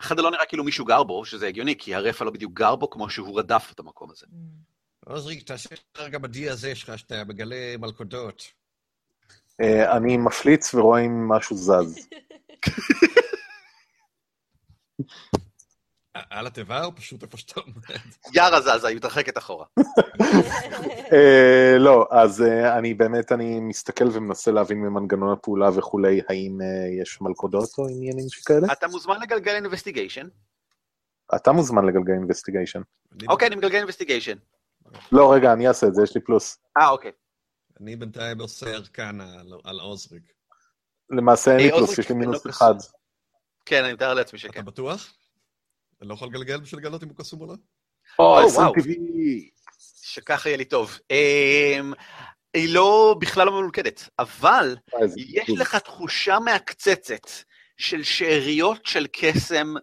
החדר לא נראה כאילו מישהו גר בו, שזה הגיוני, כי הרפא לא בדיוק גר בו כמו שהוא רדף את המקום הזה. עוזריק, תעשה רגע בדי הזה שלך, שאתה מגלה מלכודות. אני מפליץ ורואה אם משהו זז. על התיבה או פשוט איפה שאתה עומד? ירה זזה, היא מתרחקת אחורה. לא, אז אני מסתכל ומנסה להבין ממנגנון הפעולה וכולי, האם יש מלכודות או עניינים שכאלה? אתה מוזמן לגלגל אינבסטיגיישן. אתה מוזמן לגלגל אינבסטיגיישן. אוקיי, אני מגלגל אינבסטיגיישן. לא, רגע, אני אעשה את זה, יש לי פלוס. אוקיי. אני בינתיים עושה ארכן על עוזריק. למעשה אין לי פלוס, יש לי מינוס אחד. כן, אני מתאר לעצמי שכן. אתה בטוח? אני לא יכול לגלגל בשביל לגלות אם הוא קסום או לא? או, וואו, שככה יהיה לי טוב. היא לא, בכלל לא מלוכדת, אבל יש לך תחושה מהקצצת של שאריות של קסם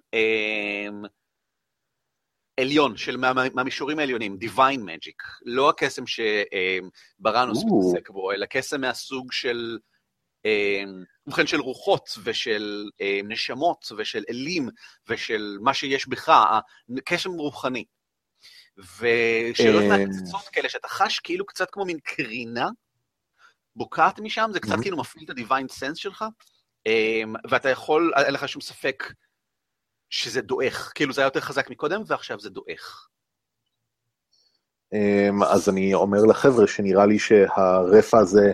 עליון, של מהמישורים העליונים, Divine Magic. לא הקסם שברנוס מתעסק בו, אלא קסם מהסוג של... ובכן של רוחות ושל נשמות ושל אלים ושל מה שיש בך, הקשם רוחני. ושאלות מהקצצות כאלה שאתה חש כאילו קצת כמו מין קרינה, בוקעת משם, זה קצת כאילו מפעיל את הדיוויין סנס שלך, ואתה יכול, אין לך שום ספק שזה דואך, כאילו זה היה יותר חזק מקודם ועכשיו זה דואך. אז אני אומר לחבר'ה שנראה לי שהרפא הזה,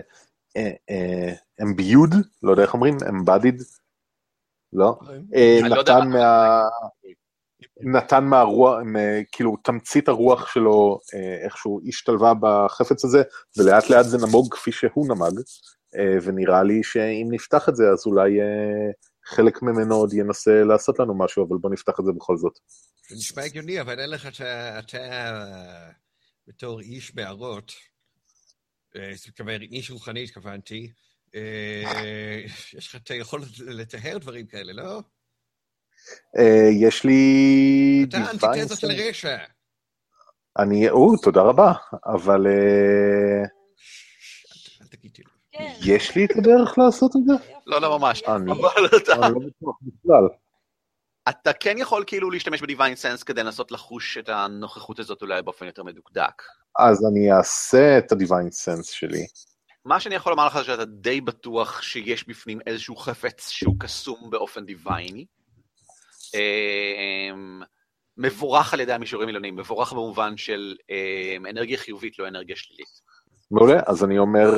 אמביוד, לא יודע איך אומרים, אמבדיד, לא? נתן מהרוח, כאילו תמצית הרוח שלו איכשהו השתלבה בחפץ הזה, ולאט לאט זה נמוג כפי שהוא נמג, ונראה לי שאם נפתח את זה, אז אולי חלק ממנו עוד ינסה לעשות לנו משהו, אבל בוא נפתח את זה בכל זאת. זה נשמע הגיוני, אבל אין לך אתה בתור איש בערות, איש רוחני התכוונתי, יש לך את היכולת לטהר דברים כאלה, לא? יש לי... אתה אנטיתזת לרשע. תודה רבה, אבל... יש לי את הדרך לעשות את זה? לא ממש. אני לא בטוח בכלל. אתה כן יכול כאילו להשתמש בדיוויין סנס כדי לנסות לחוש את הנוכחות הזאת אולי באופן יותר מדוקדק. אז אני אעשה את הדיוויין סנס שלי. מה שאני יכול לומר לך זה שאתה די בטוח שיש בפנים איזשהו חפץ שהוא קסום באופן דיווייני. מבורך על ידי המישורים העליונים, מבורך במובן של אנרגיה חיובית, לא אנרגיה שלילית. מעולה, אז אני אומר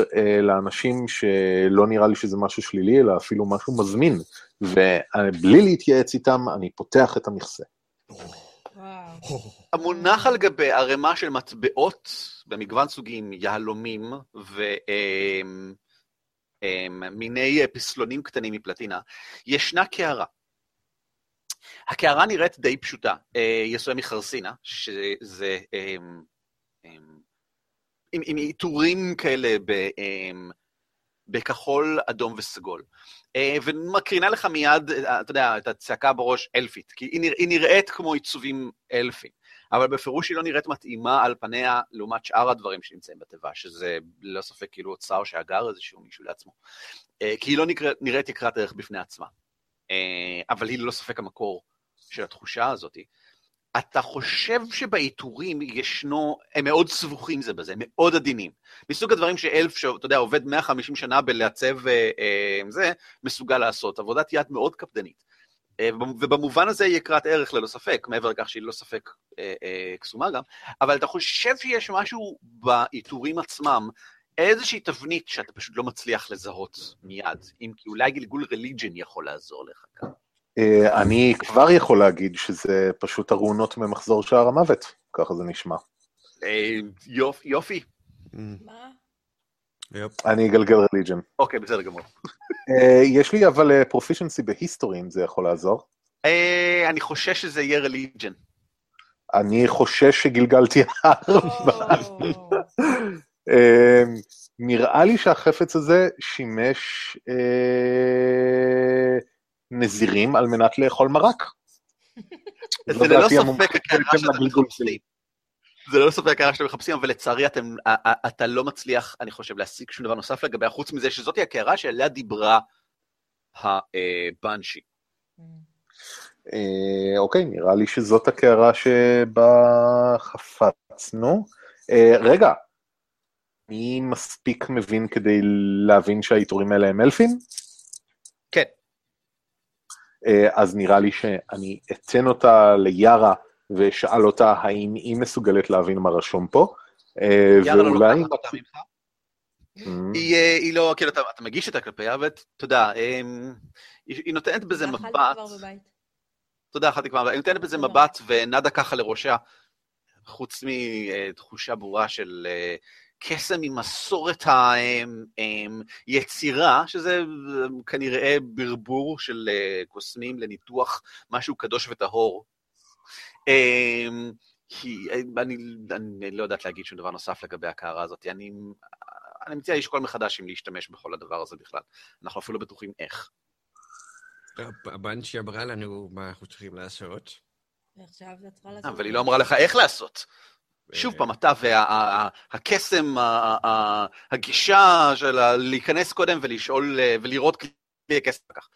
לאנשים שלא נראה לי שזה משהו שלילי, אלא אפילו משהו מזמין, ובלי להתייעץ איתם, אני פותח את המכסה. המונח על גבי ערימה של מטבעות, במגוון סוגים יהלומים, ומיני פסלונים קטנים מפלטינה, ישנה קערה. הקערה נראית די פשוטה, יסויה מחרסינה, שזה... עם עיטורים כאלה בכחול, אדום וסגול. ומקרינה לך מיד, אתה יודע, את הצעקה בראש אלפית, כי היא נראית כמו עיצובים אלפים, אבל בפירוש היא לא נראית מתאימה על פניה, לעומת שאר הדברים שנמצאים בטבע, שזה לא ספק כאילו הוצא או שהגר איזשהו מישהו לעצמו. כי היא לא נראית יקרת ערך בפני עצמה. אבל היא לא ספק המקור של התחושה הזאת. אתה חושב שבאיתורים ישנו, הם מאוד סבוכים זה בזה, מאוד עדינים. מסוג הדברים שאלף, שאתה יודע, עובד 150 שנה בלעצב זה, מסוגל לעשות. עבודת יד מאוד קפדנית. ובמובן הזה היא יקרת ערך ללא ספק, מעבר לכך שהיא לא ספק קסומה גם, אבל אתה חושב שיש משהו באיתורים עצמם, איזושהי תבנית שאתה פשוט לא מצליח לזהות מיד, אם כי אולי גלגול religion יכול לעזור לך כאן. אני כבר יכול להגיד שזה פשוט הרעונות ממחזור שער המוות, ככה זה נשמע. יופי. מה? אני אגלגל religion. אוקיי, בסדר גמור. יש לי אבל proficiency בהיסטורי, אם זה יכול לעזור. אני חושש שזה יהיה religion. אני חושש שגלגלתי ארבע. נראה לי שהחפץ הזה שימש נזירים על מנת לאכול מרק. זה לא ספק הקערה שאתם מחפשים. זה לא ספק הקערה שאתם מחפשים, אבל לצערי אתה לא מצליח, אני חושב, להשיג שום דבר נוסף לגבי החוץ מזה, שזאת היא הקערה שעליה דיברה הבנשי. אוקיי, נראה לי שזאת הקערה שבה חפצנו. רגע, מי מספיק מבין כדי להבין שהאיתורים האלה הם אלפים? כן. אז נראה לי שאני אתן אותה לירה, ושאל אותה האם היא מסוגלת להבין מה רשום פה. ירה לא לוקחת אותה ממך? היא לא, כאילו, אתה מגיש את הקלפיה, ותודה, היא נותנת בזה מבט. אחת כבר בבית. היא נותנת בזה מבט, ונדה ככה לראשה, חוץ מתחושה ברורה של... קסם עם מסורת היצירה, שזה כנראה ברבור של קוסמים לניתוח משהו קדוש וטהור. אני לא יודעת להגיד שום דבר נוסף לגבי הקערה הזאת, אני מציע לשקול מחדש אם להשתמש בכל הדבר הזה בכלל, אנחנו אפילו לא בטוחים איך. הבנצ'י אמרה לנו מה אנחנו צריכים לעשות. אבל היא לא אמרה לך איך לעשות. שוב פעם, אתה והקסם, הגישה של להיכנס קודם ולשאול ולראות כלי הקסם כך.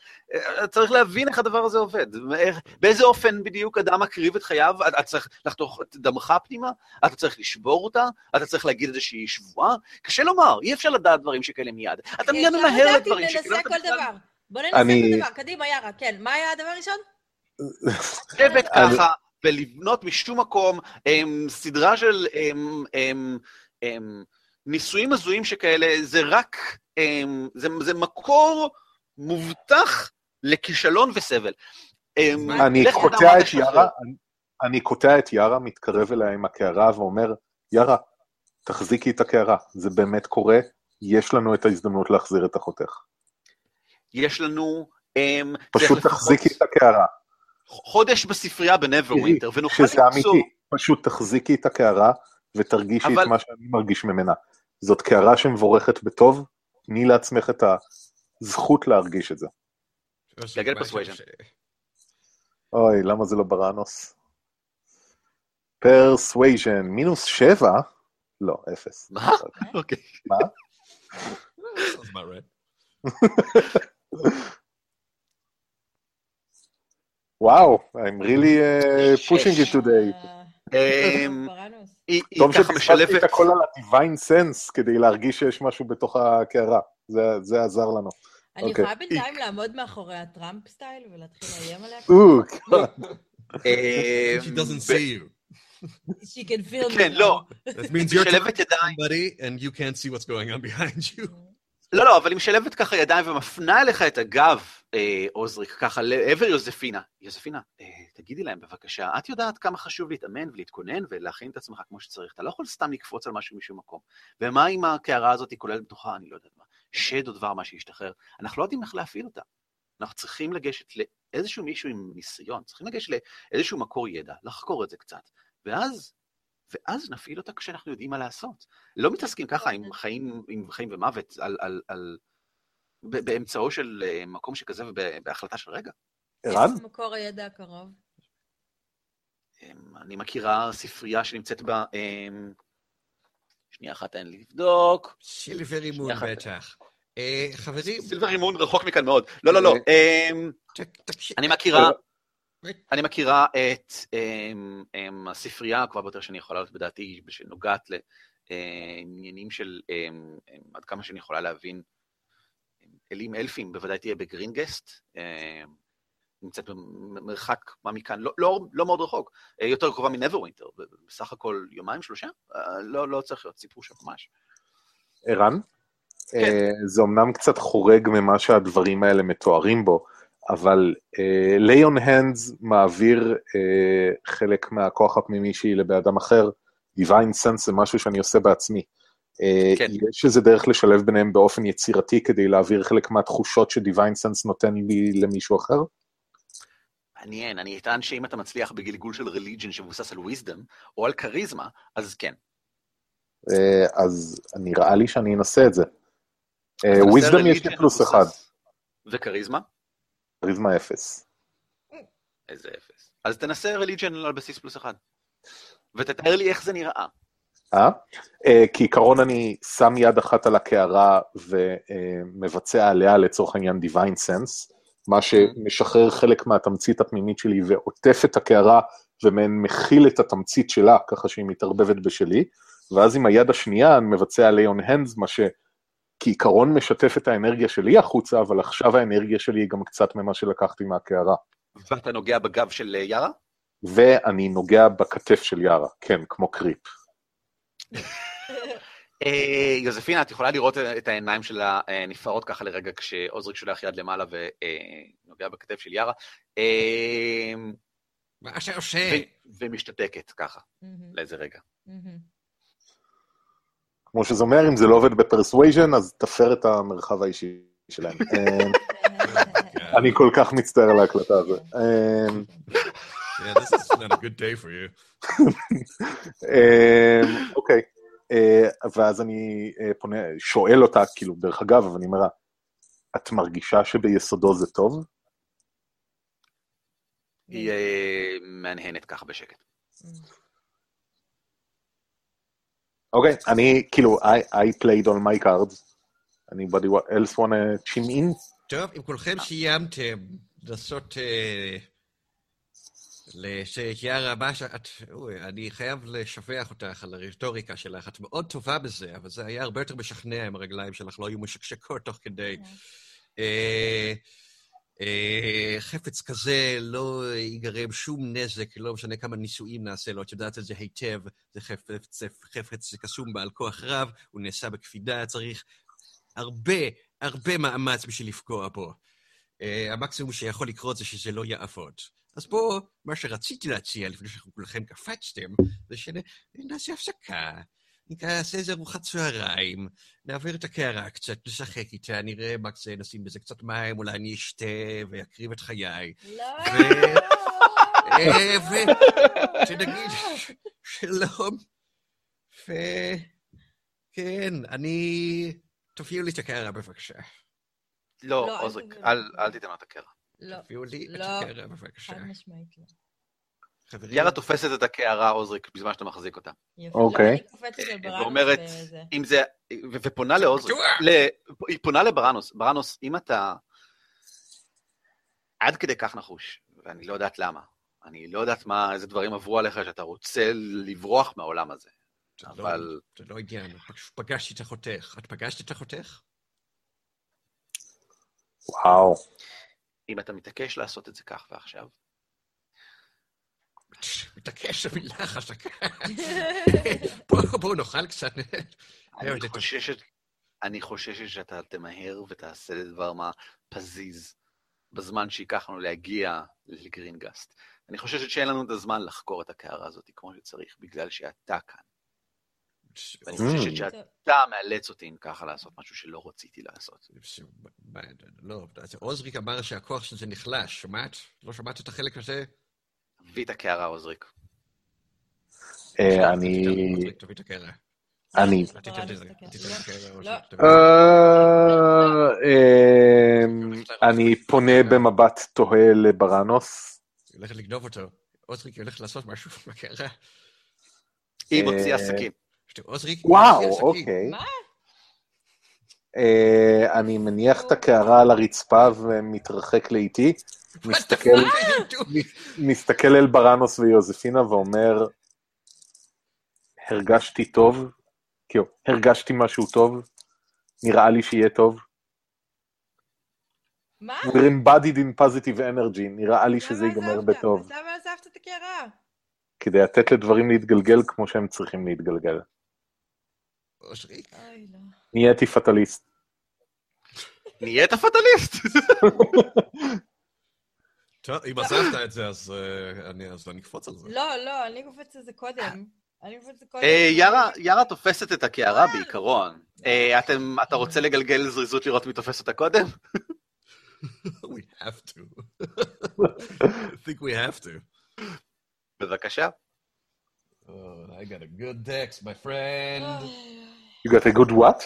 צריך להבין איך הדבר הזה עובד. באיזה אופן בדיוק אדם מקריב את חייו, אתה צריך לחתוך את דמך הפנימה, אתה צריך לשבור אותה, אתה צריך להגיד איזושהי שבועה. קשה לומר, אי אפשר לדעת דברים שכאלה מיד. אתה מיד ממהר לדברים שכאלה. בוא ננסה כל דבר, קדימה ירה, כן. מה היה הדבר הראשון? שבט ככה. ולבנות משום מקום סדרה של ניסויים הזויים שכאלה, זה רק, זה מקור מובטח לכישלון וסבל. אני קוטע את ירה, מתקרב אליה עם הקערה ואומר, ירה, תחזיקי את הקערה, זה באמת קורה, יש לנו את ההזדמנות להחזיר את אחותך. יש לנו... פשוט תחזיקי את הקערה. חודש בספרייה בנברווינטר, ונוכל למצוא... שזה אמיתי, פשוט תחזיקי את הקערה, ותרגישי את מה שאני מרגיש ממנה. זאת קערה שמבורכת בטוב, תני לעצמך את הזכות להרגיש את זה. להגל פרסוויז'ן. אוי, למה זה לא ברנוס? פרסוויז'ן, -7? לא, 0. מה? אוקיי. מה? That's about right. וואו, I'm really pushing it today. טוב שתשלפתי את הכל על ה-Divine Sense, כדי להרגיש שיש משהו בתוך הקערה. זה עזר לנו. אני יכולה בינתיים לעמוד מאחורי הטראמפ סטייל, ולהתחיל לאיים עליה? She doesn't see you. She can feel me. כן, לא. That means you're talking to somebody, and you can't see what's going on behind you. לא, אבל היא משלבת ככה ידיים ומפנה אליך את הגב, עוזריק, ככה לעבר יוזפינה. יוזפינה, תגידי להם בבקשה, את יודעת כמה חשוב להתאמן ולהתכונן ולהכין את עצמך כמו שצריך, אתה לא יכול סתם לקפוץ על משהו משום מקום. ומה אם הקערה הזאת היא כוללת בתוכה, אני לא יודעת מה, שד או דבר מה שישתחרר, אנחנו לא יודעים איך להפעיל אותה. אנחנו צריכים לגשת לאיזשהו מישהו עם ניסיון, צריכים לגשת לאיזשהו מקור ידע, לחקור את זה קצת, ואז נפעיל אותה כשאנחנו יודעים מה לעשות. לא מתעסקים ככה עם חיים ומוות על באמצעו של מקום שכזה ובהחלטה של רגע. ערן? יש מקור הידע הקרוב. אני מכירה ספרייה שנמצאת בה... שנייה אחת אין לי לבדוק. סילבר אימון בטח. חברים... סילבר אימון רחוק מכאן מאוד. לא, לא, לא. אני מכירה את הספרייה הקבועה ביותר שאני יכולה להיות בדעתי, שנוגעת לעניינים של עד כמה שאני יכולה להבין אלים אלפים, בוודאי תהיה בגרינגסט, נמצאת במרחק מה מכאן, לא מאוד רחוק, יותר קרובה מנברווינטר, בסך הכל יומיים, שלושה, לא צריך להיות סיפור שם ממש. ערן, זה אומנם קצת חורג ממה שהדברים האלה מתוארים בו, אבל ליון הנדס מעביר חלק מהכוח הפנימי שלי לבאדם אחר, דיוויין סנס זה משהו שאני עושה בעצמי, יש איזה דרך לשלב ביניהם באופן יצירתי כדי להעביר חלק מהתחושות שדיוויין סנס נותן לי למישהו אחר? מעניין, אני אטען שאם אתה מצליח בגלגול של רליג'ן שמבוסס על וויזדום או על קריזמה, אז כן. אז נראה לי שאני אנסה את זה. וויזדום יש לי פלוס אחד. וקריזמה? קריזמה 0. איזה 0. אז תנסה רליג'ן על בסיס פלוס 1. ותתאר לי איך זה נראה. כי עיקרון אני שם יד אחת על הקערה ומבצע עליה לצורך העניין Divine Sense, מה שמשחרר חלק מהתמצית הפנימית שלי ועוטף את הקערה ומעין מכיל את התמצית שלה, ככה שהיא מתערבבת בשלי, ואז עם היד השנייה אני מבצע ליון הנדס, מה שכעיקרון משתף את האנרגיה שלי החוצה, אבל עכשיו האנרגיה שלי היא גם קצת ממה שלקחתי מהקערה. ואתה נוגע בגב של ירה? ואני נוגע בכתף של ירה, כן, כמו קריפ. יוזפינה, את יכולה לראות את העיניים של הנפערות ככה לרגע כשעוזריק שולח יד למעלה ונוגע בכתף של ירה. מה שעושה? ומשתתקת ככה, לאיזה רגע. כמו שזה אומר, אם זה לא עובד בפרסוויז'ן, אז תפר את המרחב האישי שלהם. אני כל כך מצטער על ההקלטה הזו. Yeah, this is not a good day for you. אוקיי. ואז אני שואל אותה, כאילו, דרך אגב, ואני אומר, את מרגישה שביסודו זה טוב? היא מענהנת ככה בשקט. אוקיי, אני, כאילו, I played on my cards. Anybody else want to chime in? טוב, אם כולכם סיימתם לעשות... לשיירה הבא שאת, אני חייב לשפח אותך על הרטוריקה שלך, את מאוד טובה בזה, אבל זה היה הרבה יותר משכנע אם הרגליים שלך לא היו משקשקות תוך כדי. חפץ כזה לא ייגרם שום נזק, לא משנה כמה ניסויים נעשה לו, את יודעת את זה היטב, זה חפץ קסום בעל כוח רב, הוא נעשה בקפידה, צריך הרבה מאמץ בשביל לפגוע בו. המקסימום שיכול לקרות זה שזה לא יעבוד. אז פה, מה שרציתי להציע לפני שכולכם קפצתם, זה שנעשה הפסקה, נעשה איזה ארוחת צהריים, נעביר את הקערה קצת, נשחק איתה, נראה מה קצת, נשים בזה קצת מים, אולי אני אשתה ויקריב את חיי. לא! ושנגיד שלום. וכן, תופיעו לי את הקערה בבקשה. לא, עוזריק, אל תיתן את הקערה. תביאו לי את הקערה, בבקשה. חד משמעית לא. יאללה תופסת את הקערה, עוזריק, בזמן שאתה מחזיק אותה. אוקיי. ואומרת, אם זה, ופונה לעוזריק, היא פונה לברנוס, ברנוס, אם אתה עד כדי כך נחוש, ואני לא יודעת למה, אני לא יודעת מה, איזה דברים עברו עליך, שאתה רוצה לברוח מהעולם הזה. אבל... זה לא הגיע, פגשתי את אחותך. את פגשת את אחותך? וואו. אם אתה מתעקש לעשות את זה כך ועכשיו. מתעקש למילה חזקה. בואו נאכל קצת. אני חוששת שאתה תמהר ותעשה לדבר מה פזיז, בזמן שיקחנו להגיע לגרינגסט. אני חוששת שאין לנו את הזמן לחקור את הקערה הזאת כמו שצריך, בגלל שאתה כאן. ואני חוששת שאתה מאלץ אותי אם ככה לעשות משהו שלא רציתי לעשות. לא, עוזריק אמר שהכוח של זה נחלש, שמעת? לא שמעת את החלק הזה? תביא את הקערה, עוזריק. אני. אני פונה במבט תוהה לברנוס. היא הולכת לגנוב אותו. אוזריק הולכת לעשות משהו, מה קרה? היא מוציאה סכין. וואו, אוקיי. מה? אני מניח את הקערה על הרצפה ומתרחק לאיתי, מסתכל אל ברנוס ויוזפינה ואומר, הרגשתי טוב, כאילו, הרגשתי משהו טוב, נראה לי שיהיה טוב. מה? We're embodied in positive energy, נראה לי שזה ייגמר בטוב. למה עזבת את הקערה? כדי לתת לדברים להתגלגל כמו שהם צריכים להתגלגל. אושריק? אוי לא. נהייתי פטליסט. נהיית פטליסט? טוב, אם עזבת את זה, אז אני אקפוץ על זה. לא, אני קופץ על זה קודם. ירה תופסת את הקערה בעיקרון. אתה רוצה לגלגל זריזות לראות מי תופס אותה קודם? We have to. I think we have to. בבקשה. Oh, I got a good dex, my friend. You got a good what?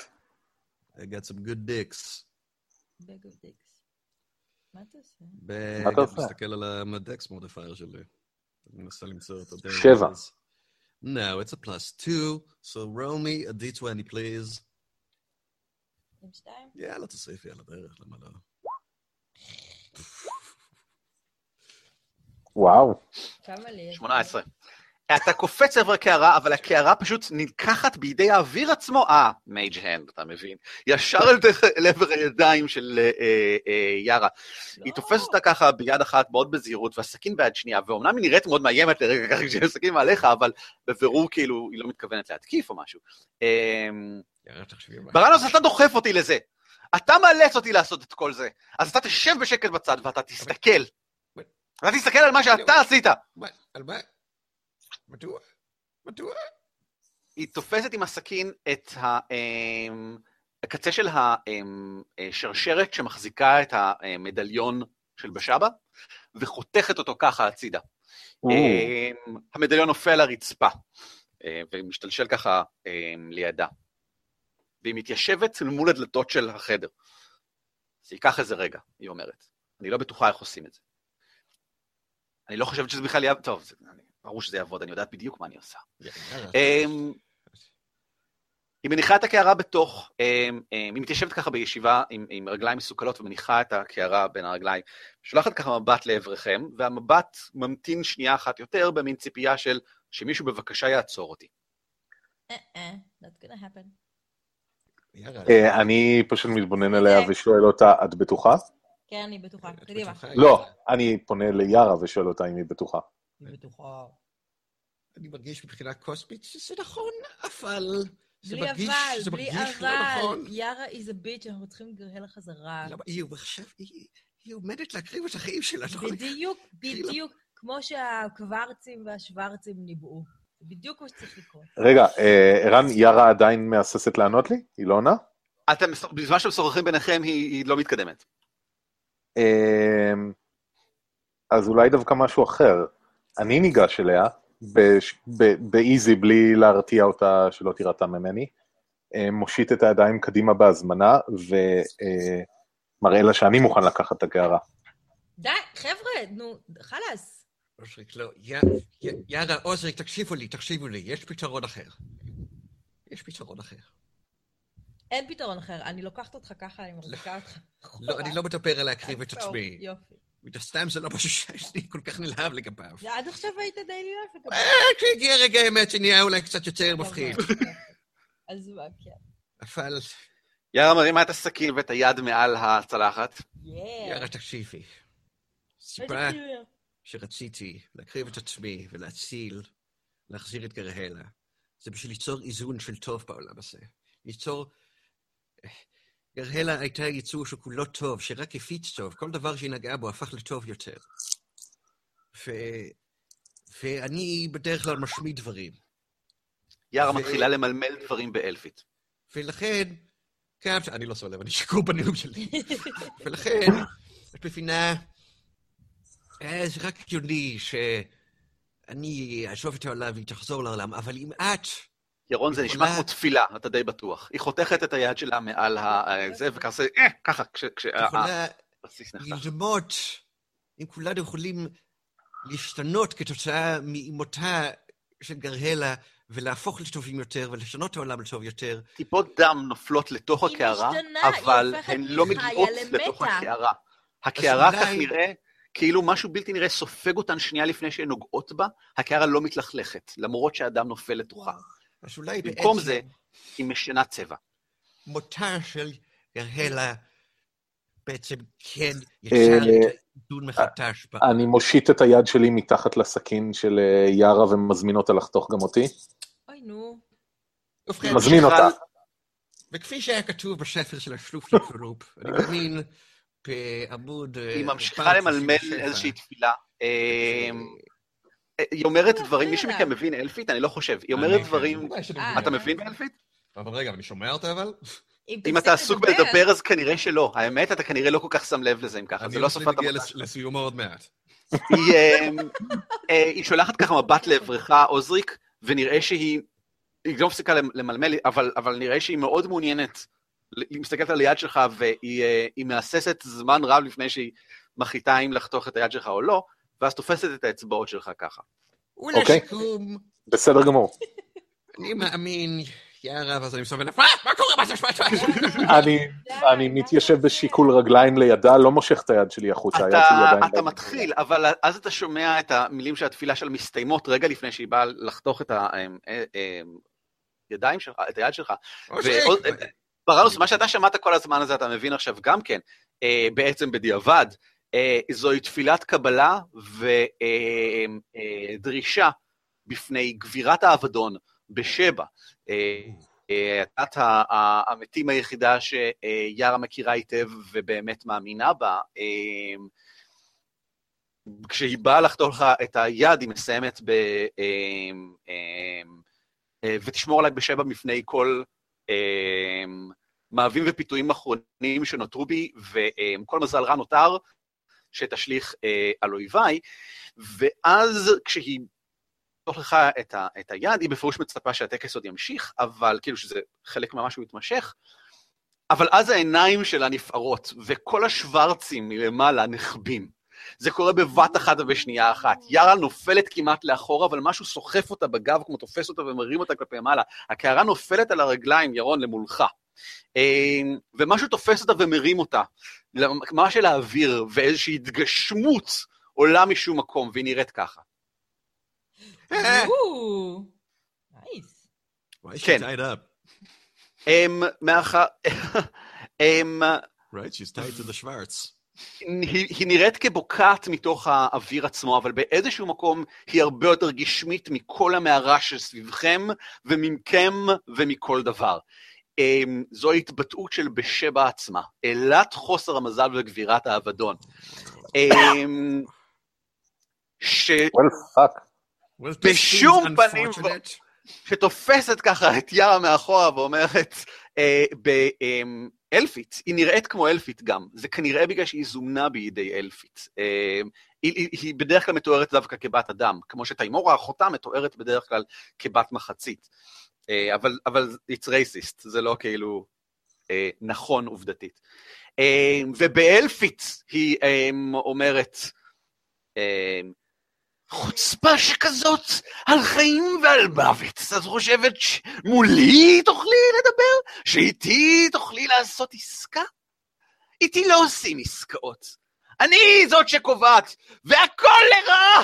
I got some good dicks. Good dicks. מה אתה עושה? אני מסתכל על המדקס מודיפייר שלי. אני מנסה למצוא אותו. 7. No, it's a +2, so roll me a D20, please. עם 2? יאללה, תוסיף יאללה בערך, למה לא? וואו. 18. אתה קופץ עבר הקערה, אבל הקערה פשוט נלקחת בידי האוויר עצמו. מייג' הנד, אתה מבין. ישר לעבר הידיים של ירה. היא תופסת אותה ככה ביד אחת מאוד בזהירות, והסכין ביד שנייה, ואומנם היא נראית מאוד מאיימת לרגע ככה כשהסכין מעליך, אבל בבירור כאילו היא לא מתכוונת להתקיף או משהו. ברנוס, אתה דוחף אותי לזה. אתה מאלץ אותי לעשות את כל זה. אז אתה תשב בשקט בצד ואתה תסתכל. אתה תסתכל על מה שאתה עשית. על מה? מדוע? מדוע? היא תופסת עם הסכין את הקצה של השרשרת שמחזיקה את המדליון של בשבא, וחותכת אותו ככה הצידה. המדליון נופל לרצפה, ומשתלשל ככה לידה. והיא מתיישבת מול הדלתות של החדר. זה ייקח איזה רגע, היא אומרת. אני לא בטוחה איך עושים את זה. אני לא חושבת שזה בכלל יעבוד. טוב, ברור שזה יעבוד, אני יודעת בדיוק מה אני עושה. היא מניחה את הקערה בתוך, היא מתיישבת ככה בישיבה עם רגליים מסוכלות, ומניחה את הקערה בין הרגליים. שולחת ככה מבט לעבריכם, והמבט ממתין שנייה אחת יותר, במין ציפייה של שמישהו בבקשה יעצור אותי. That's gonna happen. אני פשוט מתבונן עליה ושואל אותה, את בטוחה? כן, אני בטוחה, קדימה. לא, אני פונה לירה ושואל אותה אם היא בטוחה. היא בטוחה. אני מרגיש מבחינה קוסמית שזה נכון, אבל... בלי אבל, בלי אבל. ירה is a bitch, אנחנו צריכים לגרהל לחזרה. היא עומדת להקריב את החיים שלה. בדיוק, בדיוק, כמו שהקוורצים והשוורצים ניבאו. בדיוק כמו שצריך לקרוא. רגע, ערן, ירה עדיין מאססת לענות לי? היא לא עונה? בזמן שאתם שוחחים ביניכם, היא לא מתקדמת. אז אולי דווקא משהו אחר. אני ניגש אליה, באיזי, בלי להרתיע אותה שלא תירתה ממני, מושיט את הידיים קדימה בהזמנה, ומראה לה שאני מוכן לקחת את הקערה. די, חבר'ה, נו, חלאס. אושריק, לא, יאללה, אושריק, תקשיבו לי, יש פתרון אחר. אין פתרון אחר, אני לוקחת אותך ככה, אני מרזיקה אותך. לא, אני לא מדבר על להקריב את עצמי. יופי. סתם זה לא משהו שיש לי כל כך נלהב לגביו. עד עכשיו היית די נלהב לגביו. כשהגיע רגע האמת שנהיה אולי קצת יותר מפחיד. אז מה, כן. אבל... יאללה, מרימה את הסכין ואת היד מעל הצלחת. יאללה, תקשיבי. סיבה... שרציתי להקריב את עצמי ולהציל, להחזיר את גרהלה, זה בשביל ליצור איזון של טוב בעולם הזה. גרהלה הייתה ייצור שכולו טוב, שרק הפיץ טוב, כל דבר שהיא נגעה בו הפך לטוב יותר. ואני בדרך כלל משמיד דברים. ירה מתחילה למלמל דברים באלפית. ולכן, אני לא סולב, אני שקור בנאום שלי. ולכן, את מבינה... זה רק הגיוני שאני אעזוב את העולם והיא תחזור לעולם, אבל אם את ירון, זה נשמע כמו תפילה, אתה די בטוח. היא חותכת את היד שלה מעל זה, וככה, ככה, כשהבסיס נחתך. יכולה ללמוד, אם כולנו יכולים להשתנות כתוצאה מאימותה של גרהלה, ולהפוך לטובים יותר, ולשנות העולם לטוב יותר. טיפות דם נופלות לתוך הקערה, אבל הן לא מגיעות לתוך הקערה. הקערה כך נראה, כאילו משהו בלתי נראה סופג אותן שנייה לפני שהן נוגעות בה, הקערה לא מתלכלכת, למרות שהדם נופל לתוכה. במקום זה, היא משנה צבע. מותה של גרהלה בעצם כן יצר את העידון מחדש בה. אני מושיט את היד שלי מתחת לסכין של יארה ומזמין אותה לחתוך גם אותי. אוי נו. מזמין אותה. וכפי שהיה כתוב בספר של השלוף לפרופ, אני מזמין בעמוד... היא ממשיכה למלמל איזושהי תפילה. היא אומרת דברים, מישהו מכם מבין אלפית? אני לא חושב. היא אומרת דברים... אתה מבין באלפית? אבל רגע, אני שומע אותה אבל? אם אתה עסוק בלדבר, אז כנראה שלא. האמת, אתה כנראה לא כל כך שם לב לזה אם ככה. אני רוצה להגיע לסיום עוד מעט. היא שולחת ככה מבט לעברך, עוזריק, ונראה שהיא... היא לא מפסיקה למלמל, אבל נראה שהיא מאוד מעוניינת. היא מסתכלת על היד שלך, והיא מאססת זמן רב לפני שהיא מחיתה אם לחתוך את היד שלך או לא, ואז תופסת את האצבעות שלך ככה. ולשקום. בסדר גמור. אני מאמין... יערה, ואז אני מסובב, מה קורה? אני מתיישב בשיקול רגליים לידה, לא מושך את היד שלי החוצה, היד שלי עדיין. אתה מתחיל, אבל אז אתה שומע את המילים של התפילה של מסתיימות, רגע לפני שהיא באה לחתוך את הידיים שלך, את היד שלך. ברנוס, מה שאתה שמעת כל הזמן הזה, אתה מבין עכשיו גם כן, בעצם בדיעבד, זוהי תפילת קבלה ודרישה בפני גבירת האבדון, בשבע, עדת המתים היחידה שירה מכירה היטב ובאמת מאמינה בה, כשהיא באה לחתוך לך את היד, היא מסיימת ותשמור עליי בשבע מפני כל מאבים ופיתויים אחרונים שנותרו בי, וכל מזל רע נותר שתשליך על אויביי, ואז כשהיא תוך לך את היד, היא בפירוש מצפה שהטקס עוד ימשיך, אבל כאילו שזה חלק ממש הוא יתמשך, אבל אז העיניים שלה נפערות, וכל השוורצים מלמעלה נחבים. זה קורה בבת אחת ובשנייה אחת. ירה נופלת כמעט לאחורה, אבל משהו סוחף אותה בגב, כמו תופס אותה ומרים אותה כלפי מעלה. הקערה נופלת על הרגליים, ירון, למולך. ומשהו תופס אותה ומרים אותה. מה של האוויר, ואיזושהי התגשמות עולה משום מקום, והיא נראית ככה. נייס. Why she tied up? Right, she's tied to the Schwarz. היא נראית כבוקעת מתוך האוויר עצמו, אבל באיזשהו מקום היא הרבה יותר גשמית מכל המערה שסביבכם, וממכם ומכל דבר. זו ההתבטאות של בשבע עצמה, אלת חוסר המזל וגבירת האבדון. Well, fuck. בשום פנים שתופסת ככה את ירה מאחורה ואומרת באלפית, היא נראית כמו אלפית גם, זה כנראה בגלל שהיא זומנה בידי אלפית, היא בדרך כלל מתוארת דווקא כבת אדם, כמו שתיימורה אחותה מתוארת בדרך כלל כבת מחצית, אבל it's racist, זה לא כאילו נכון עובדתית, ובאלפית היא אומרת, חוצפה שכזאת על חיים ועל מוות, אז חושבת שמולי תוכלי לדבר? שאיתי תוכלי לעשות עסקה? איתי לא עושים עסקאות. אני זאת שקובעת, והכל לרע!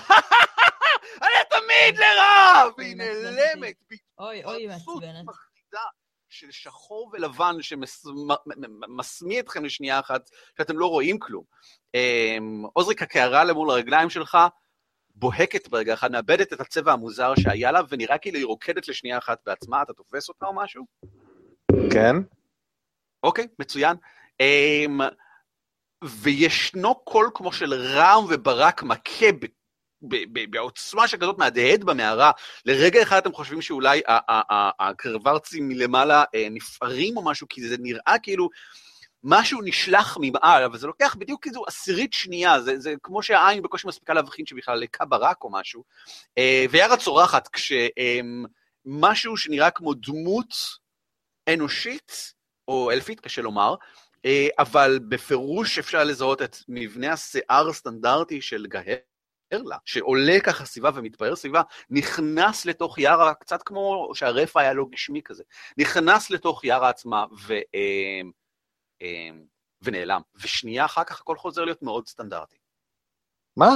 אני תמיד לרע! והיא נעלמת. אוי, אוי, מעצבנת. מחרידה של שחור ולבן שמסמיא אתכם לשנייה אחת, שאתם לא רואים כלום. עוזריק, הקערה למול הרגליים שלך, בוהקת ברגע אחד, מאבדת את הצבע המוזר שהיה לה, ונראה כאילו היא רוקדת לשנייה אחת בעצמה, אתה תופס אותה או משהו? כן. אוקיי, מצוין. וישנו קול כמו של רעם וברק מכה בעוצמה שכזאת מהדהד במערה, לרגע אחד אתם חושבים שאולי הקרברצים מלמעלה נפערים או משהו, כי זה נראה כאילו משהו נשלח ממעל, אבל זה לוקח בדיוק כאילו עשירית שנייה, זה כמו שהעין בקושי מספיקה להבחין שבכלל לקה ברק או משהו, וירה צורחת משהו שנראה כמו דמות אנושית, או אלפית, קשה לומר, אבל בפירוש אפשר לזהות את מבנה השיער הסטנדרטי של גהרלה, שעולה ככה סביבה ומתפאר סביבה, נכנס לתוך יערה, קצת כמו שהרפא היה לו גשמי כזה, נכנס לתוך יערה עצמה ונעלם, ושנייה אחר כך הכל חוזר להיות מאוד סטנדרטי. מה?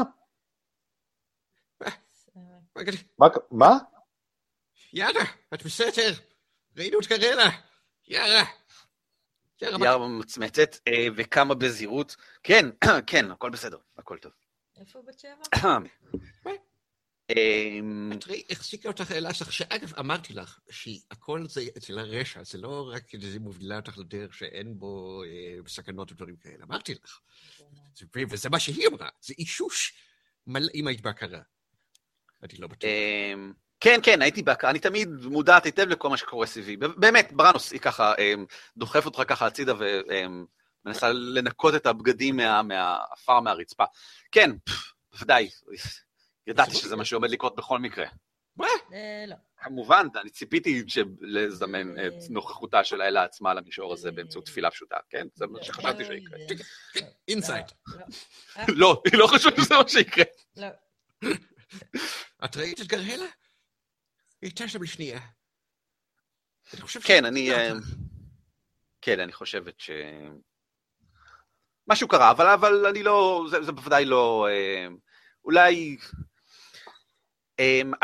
מה? יאללה, את בסתר, ראינו את גהרלה, יאללה. יערה מצמצת וכמה בזהירות. כן, כן, הכל בסדר, הכל טוב. איפה בת שבע? את ראי, החזיקה אותך אלה שלך, שאגב אמרתי לך שהכל זה אצל הרשע, זה לא רק כדי זה מובילה אותך לדרך שאין בו סכנות ודברים כאלה, אמרתי לך. וזה מה שהיא אמרה, זה אישוש אם היית בהכרה. אני לא בטוח. כן, כן, הייתי בהכרה, אני תמיד מודעת היטב לכל מה שקורה סביבי. באמת, ברנוס היא ככה, דוחף אותך ככה הצידה ומנסה לנקות את הבגדים מהאפר, מהרצפה. כן, ודאי, ידעתי שזה מה שעומד לקרות בכל מקרה. מה? לא. כמובן, אני ציפיתי לזמן את נוכחותה של האלה עצמה למישור הזה באמצעות תפילה פשוטה, כן? זה מה שחשבתי שיקרה. אינסייט. לא, היא לא חושבת שזה מה שיקרה. לא. את ראית את גהרלה? הייתה שם לשנייה. כן, אני חושבת ש... משהו קרה, אבל אני לא... זה בוודאי לא... אולי...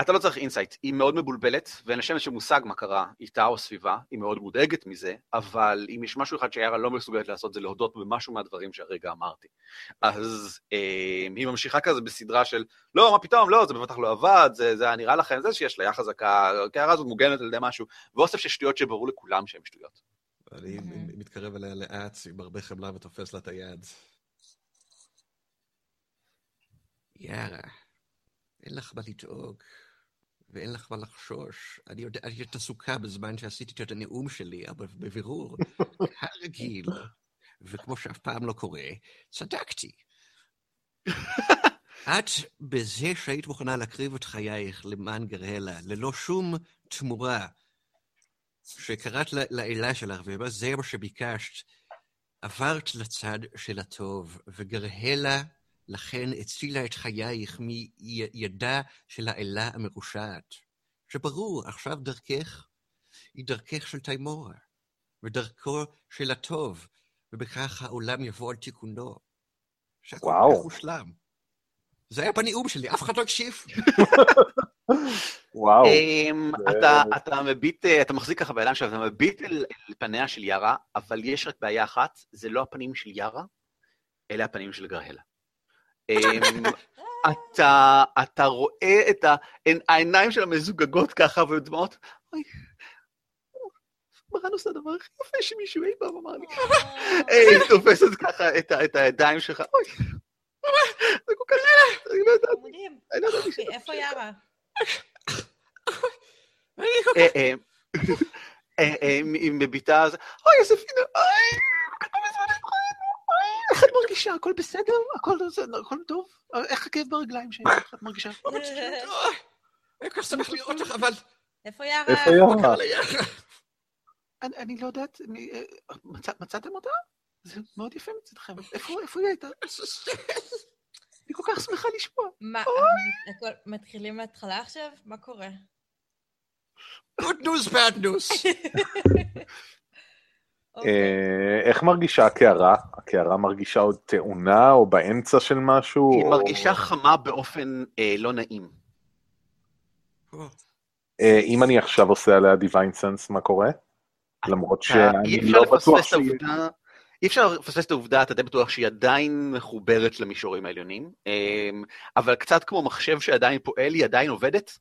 אתה לא צריך אינסייט. היא מאוד מבולבלת, ואין לשם איזשהו מושג מה קרה איתה או סביבה. היא מאוד מודאגת מזה, אבל אם יש משהו אחד שהירה לא מסוגלת לעשות, זה להודות במשהו מהדברים שהרגע אמרתי. אז היא ממשיכה כזה בסדרה של, לא, מה פתאום, לא, זה בבטח לא עבד, זה נראה לכם, זה שיש לה חזקה, הירה הזאת מוגנת על ידי משהו, ואוסף ששטויות שברור לכולם שהן שטויות. אני מתקרב אליה לאט, עם הרבה חמלה ותופס לה את היד. יארה. אין לך מה לדאוג, ואין לך מה לחשוש. אני יודע, הייתה עסוקה בזמן שעשיתי את הנאום שלי, אבל בבירור, הרגיל, וכמו שאף פעם לא קורה, צדקתי. את, בזה שהיית מוכנה להקריב את חייך למען גהרלה, ללא שום תמורה, שקראת לאלה שלך, ומה זה מה שביקשת, עברת לצד של הטוב, וגהרלה, לכן הצילה את חייך מידה של האלה המרושעת, שברור, עכשיו דרכך היא דרכך של תימורה, ודרכו של הטוב, ובכך העולם יבוא על תיקונו. שהכל כך מושלם. זה היה בנאום שלי, אף אחד לא הקשיב. וואו. אתה מחזיק ככה בעיניים שלך, אתה מביט אל פניה של יערה, אבל יש רק בעיה אחת, זה לא הפנים של יערה, אלא הפנים של גהרלה. אתה רואה את העיניים של המזוגגות ככה ודמעות, אוי, ברנוס הדבר הכי יפה שמישהו אי פעם אמר לי, היא תופסת ככה את הידיים שלך, אוי, זה כל כך, אני לא יודעת, איפה יערה? עם מביטה הזה, אוי, איזה פינה, אוי, איך את מרגישה? הכל בסדר? הכל טוב? איך הכאב ברגליים שלי? איך את מרגישה? אני כל כך שמח לראות לך, אבל... איפה יערה? איפה יערה? אני לא יודעת, מצאתם אותה? זה מאוד יפה מצדכם. איפה היא הייתה? אני כל כך שמחה לשמוע. מה, מתחילים מההתחלה עכשיו? מה קורה? Good news, bad news. איך מרגישה הקערה? הקערה מרגישה עוד טעונה או באמצע של משהו? היא מרגישה חמה באופן לא נעים. אם אני עכשיו עושה עליה דיוויין סנס, מה קורה? למרות שאני לא בטוח שהיא... אי אפשר לפספס את העובדה, אתה די בטוח שהיא עדיין מחוברת למישורים העליונים, אבל קצת כמו מחשב שעדיין פועל, היא עדיין עובדת,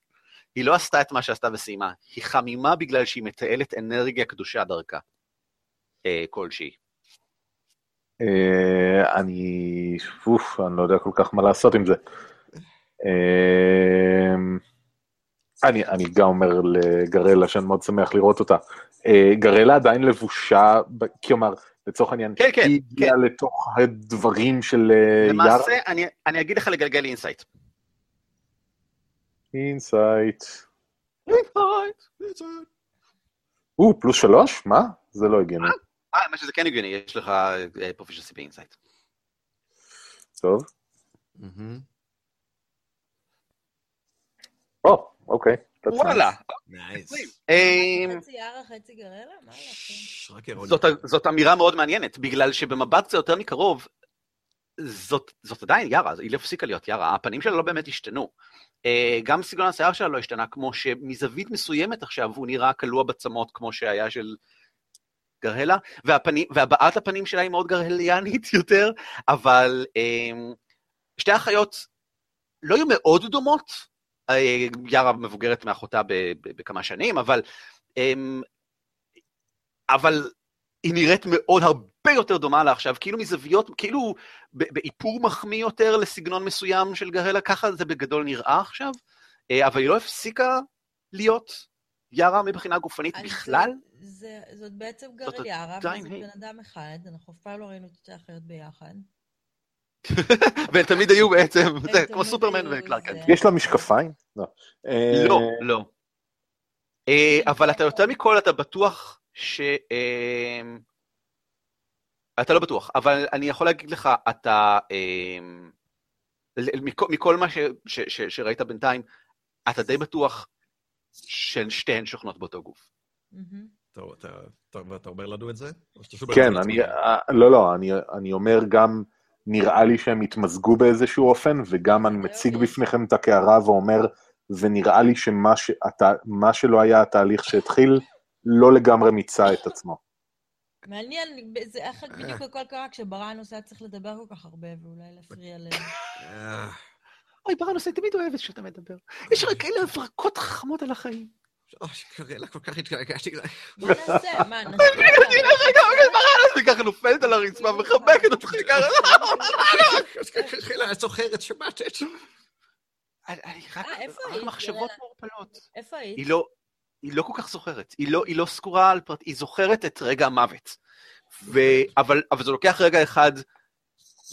היא לא עשתה את מה שעשתה וסיימה, היא חמימה בגלל שהיא מתעלת אנרגיה קדושה דרכה. כלשהי. אני לא יודע כל כך מה לעשות עם זה. אני גם אומר לגהרלה שאני מאוד שמח לראות אותה. גהרלה עדיין לבושה, כלומר, לצורך העניין, היא הגיעה לתוך הדברים של יערה. למעשה, אני אגיד לך לגלגל אינסייט. פלוס 3? מה? זה לא הגיוני. מה שזה כן הגיוני, יש לך פרופישנסי באינסייט. טוב. אוקיי. וואלה. חצי יער, חצי גרלה? זאת אמירה מאוד מעניינת, בגלל שבמבט זה יותר מקרוב, זאת עדיין יערה, היא לא הפסיקה להיות יערה, הפנים שלה לא באמת השתנו. גם סגנון השיער שלה לא השתנה, כמו שמזווית מסוימת עכשיו הוא נראה קלוע בצמות כמו שהיה של גרהלה, והבעת הפנים שלה היא מאוד גרהליאנית יותר, אבל שתי החיות לא היו מאוד דומות, יערה מבוגרת מאחותה בכמה שנים, אבל היא נראית מאוד הרבה יותר דומה לה עכשיו, כאילו מזוויות, כאילו באיפור מחמיא יותר לסגנון מסוים של גרלה, ככה זה בגדול נראה עכשיו, אבל היא לא הפסיקה להיות יערה מבחינה גופנית בכלל. זאת בעצם גרל יערה, וזה בן אדם אחד, אנחנו פעם לא ראינו את שתי החיות ביחד. והם תמיד היו בעצם, כמו סופרמן וקלארק קנט. יש לה משקפיים? לא, לא. אבל אתה יותר מכל, אתה בטוח אתה לא בטוח, אבל אני יכול להגיד לך, אתה, מכל מה שראית בינתיים, אתה די בטוח ששתיהן שוכנות באותו גוף. טוב, אתה אומר לנו את זה? כן, לא, אני אומר גם, נראה לי שהם התמזגו באיזשהו אופן, וגם אני מציג בפניכם את הקערה ואומר, ונראה לי שמה שלא היה התהליך שהתחיל, לא לגמרי מיצה את עצמו. מעניין, זה אחת בדיוק הכל קרה, כשברנוס היה צריך לדבר כל כך הרבה, ואולי להפריע לב. אוי, ברנוס, אני תמיד אוהבת שאתה מדבר. יש רק כאלה הברקות חכמות על החיים. שקרה לה, כל כך התקרקשתי כדי. בוא נעשה, מה, נעשה? ברנוס, היא ככה נופלת על הרצפה, מחבקת אותך ככה. חילה, סוחרת שמטת. אני רק מחשבות מורפלות. איפה היית? היא לא כל כך זוכרת, היא לא סגורה על פרט, היא זוכרת את רגע המוות. אבל זה לוקח רגע אחד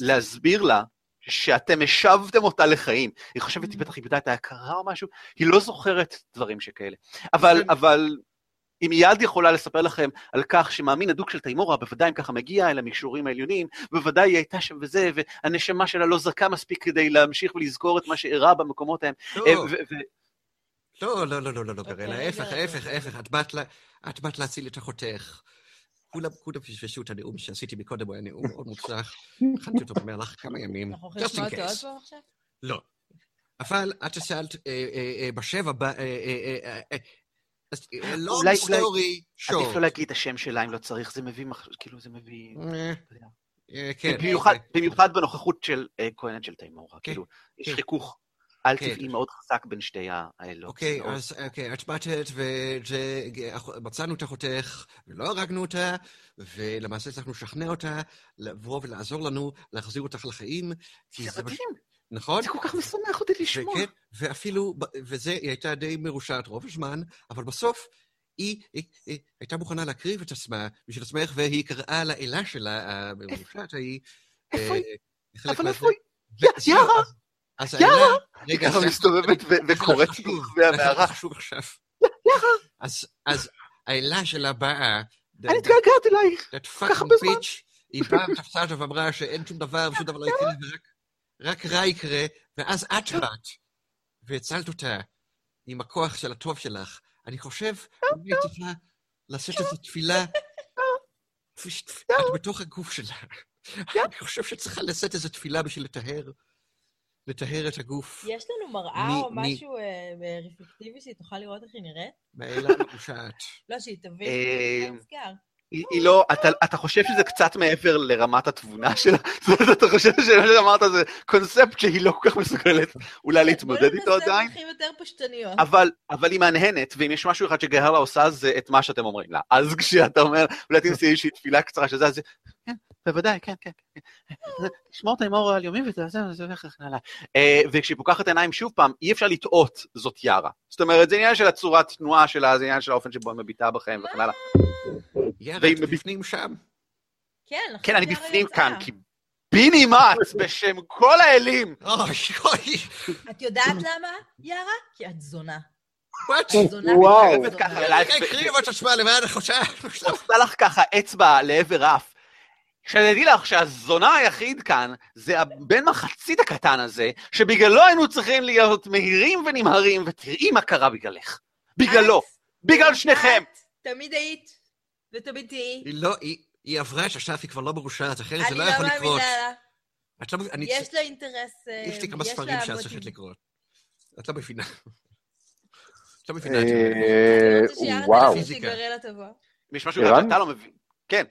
להסביר לה שאתם השבתם אותה לחיים. היא חושבת, היא בטח איבדה את ההכרה או משהו, היא לא זוכרת דברים שכאלה. אבל היא מיד יכולה לספר לכם על כך שמאמין הדוק של תימורה, בוודאי אם ככה מגיע אל המישורים העליונים, בוודאי היא הייתה שם וזה, והנשמה שלה לא זכה מספיק כדי להמשיך ולזכור את מה שאירע במקומות ההם. לא, לא, לא, לא, לא, גרלה, ההפך, את באת להציל את אחותך. כולם פשפשו את הנאום שעשיתי מקודם, הוא היה נאום מאוד מוצלח. הכנתי אותו במהלך לך כמה ימים. אנחנו יכולים לשמוע אותו עוד פעם עכשיו? לא. אבל את שאלת בשבע, לא מסטורי שור. עדיף לא להגיד את השם שלה אם לא צריך, זה מביא, כאילו זה מביא... כן. במיוחד בנוכחות של כהנת של תימורה, כאילו, יש חיכוך. אל תפעי מאוד חזק בין שתי האלות. אוקיי, אז את באתת ומצאנו את אחותך ולא הרגנו אותה, ולמעשה צריך לשכנע אותה לבוא ולעזור לנו להחזיר אותך לחיים. זה מדהים. נכון? זה כל כך משמח אותי לשמוע. ואפילו, וזה, היא הייתה די מרושעת רוב הזמן, אבל בסוף היא הייתה מוכנה להקריב את עצמה בשביל עצמך, והיא קראה לאלה שלה, המרושעת ההיא. איפה היא? אבל איפה היא? יערה! יערה! רגע, יערה מסתובבת וקוראת תגובי המערה. חשוב עכשיו. יערה! אז האלה שלה באה... אני התגעגעת אלייך. ככה בזמן. היא באה ותפסה אותה ואמרה שאין שום דבר, ושום דבר לא יקרה, רק רע יקרה, ואז את באת, והצלת אותה עם הכוח של הטוב שלך. אני חושב, אני צריכה לעשות איזו תפילה, את בתוך הגוף שלה. אני חושב שצריכה לעשות איזו תפילה בשביל לטהר את הגוף. יש לנו מראה או משהו רפלקטיבי שהיא תוכל לראות איך היא נראית? באלה מרושעת. לא, שהיא תבין, היא נזכר. היא לא, אתה חושב שזה קצת מעבר לרמת התבונה שלה? זאת אומרת, אתה חושב שאמרת, זה קונספט שהיא לא כל כך מסוגלת אולי להתמודד איתו עדיין? בואי ננסה דרכים יותר פשטניות. אבל היא מהנהנת, ואם יש משהו אחד שגהלה עושה, זה את מה שאתם אומרים לה. אז כשאתה אומר, אולי תנסי איזושהי תפילה קצרה שזה, אז כן. בוודאי, כן, כן. לשמור את האמור על יומים וזה, זה הולך לכן הלאה. וכשהיא פוקחת עיניים שוב פעם, אי אפשר לטעות, זאת יערה. זאת אומרת, זה עניין של הצורת תנועה שלה, זה עניין של האופן שבו היא מביטה בכם וכן הלאה. יערה, את בפנים שם? כן, כן, אני בפנים כאן, כי ביני מעט בשם כל האלים. את יודעת למה, יערה? כי את זונה. וואו. הקריב את עצמה למה אני חושב. עושה לך ככה אצבע לעבר אף. כשנדעי לך שהזונה היחיד כאן, זה בין מחצית הקטן הזה, שבגללו היינו צריכים להיות מהירים ונמהרים, ותראי מה קרה בגללך. בגללו. בגלל שניכם. תמיד היית, ותמיד תהי. לא, היא עברה את השאף, היא כבר לא מרושעת, אחרי זה לא יכול לקרות. יש לה אינטרס... יש לי כמה ספרים שאת צריכת לקרות. את לא מבינה. את לא מבינה את זה. וואו. יש משהו שאתה לא מבין. כן.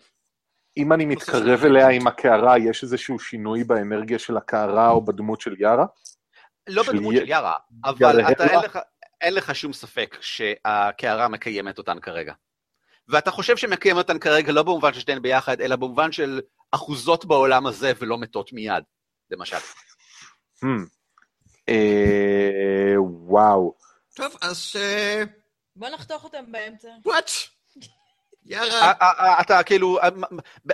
אם אני מתקרב אליה עם הקערה, יש איזשהו שינוי באנרגיה של הקערה או בדמות של יארה? לא בדמות של יארה, אבל אין לך שום ספק שהקערה מקיימת אותן כרגע. ואתה חושב שמקיימת אותן כרגע לא במובן של שתיהן ביחד, אלא במובן של אחוזות בעולם הזה ולא מתות מיד, למשל. וואו. טוב, אז... בוא נחתוך אותם באמצע. וואט? יארה. אתה כאילו,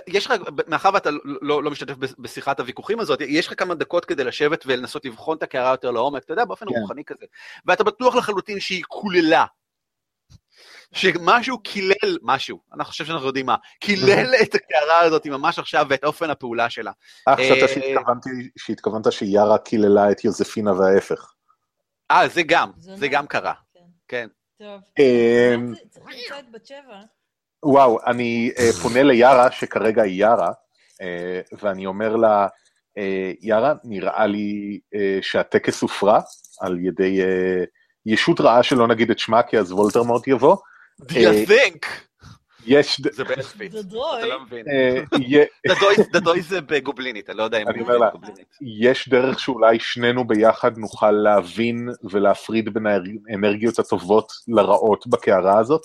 יש לך, מאחר ואתה לא משתתף בשיחת הוויכוחים הזאת, יש לך כמה דקות כדי לשבת ולנסות לבחון את הקערה יותר לעומק, אתה יודע, באופן רוחני כזה. ואתה בטוח לחלוטין שהיא כוללה. שמשהו קילל, משהו, אני חושב שאנחנו יודעים מה, קילל את הקערה הזאת ממש עכשיו ואת אופן הפעולה שלה. חשבת שהתכוונת שיארה קיללה את יוזפינה וההפך. זה גם, זה גם קרה. כן. טוב. צריך לצאת בת שבע. וואו, אני פונה ליארה, שכרגע היא יארה, ואני אומר לה, יארה, נראה לי שהטקס הופרה על ידי... ישות רעה שלא נגיד את שמה, כי אז וולטרמורט יבוא. Do you think? יש... זה באלפית. אתה לא מבין. דדוי זה בגובלינית, אני לא יודע אם אני אומר לה, יש דרך שאולי שנינו ביחד נוכל להבין ולהפריד בין האנרגיות הטובות לרעות בקערה הזאת.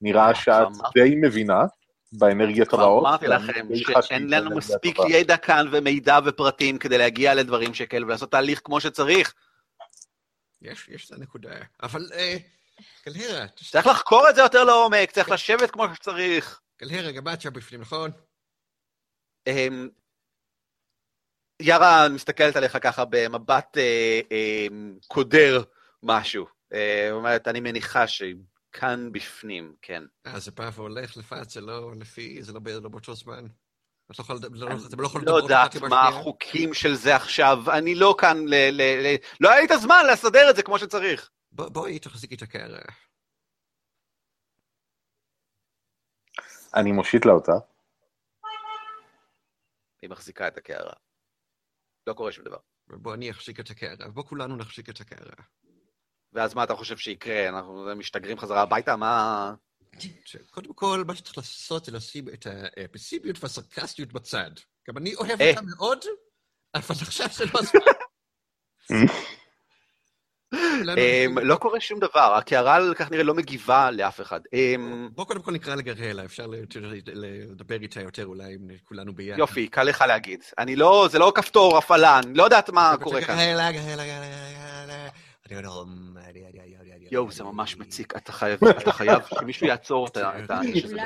נראה שאת די מבינה באנרגיות הרעות. אמרתי לכם שאין לנו מספיק ידע כאן ומידע ופרטים כדי להגיע לדברים שכאלה ולעשות תהליך כמו שצריך. יש את הנקודה, אבל גלהרה... צריך לחקור את זה יותר לעומק, צריך לשבת כמו שצריך. גלהרה, גם את שם בפנים, נכון? ירה מסתכלת עליך ככה במבט קודר משהו. אומרת, אני מניחה שכאן בפנים, כן. זה בא והולך לפעד, זה לא לפי, זה לא באותו זמן. אני לא יודעת מה החוקים של זה עכשיו, אני לא כאן, לא היה לי את הזמן לסדר את זה כמו שצריך. בואי תחזיקי את הקערה. אני מושיט לה אותה. היא מחזיקה את הקערה. לא קורה שום דבר. בוא אני אחזיק את הקערה, בוא כולנו נחזיק את הקערה. ואז מה אתה חושב שיקרה? אנחנו משתגרים חזרה הביתה, מה... קודם כל, מה שצריך לעשות זה לשים את הפסימיות והסרקסטיות בצד. גם אני אוהב אותה מאוד, אבל עכשיו זה לא הזמן. לא קורה שום דבר, הקערה כך נראה לא מגיבה לאף אחד. בוא קודם כל נקרא לגרלה, אפשר לדבר איתה יותר אולי עם כולנו ביחד. יופי, קל לך להגיד. זה לא כפתור הפעלה, אני לא יודעת מה קורה כאן. גרלה, גרלה, גרלה. יואו, זה ממש מציק, אתה חייב שמישהו יעצור את האש הזה.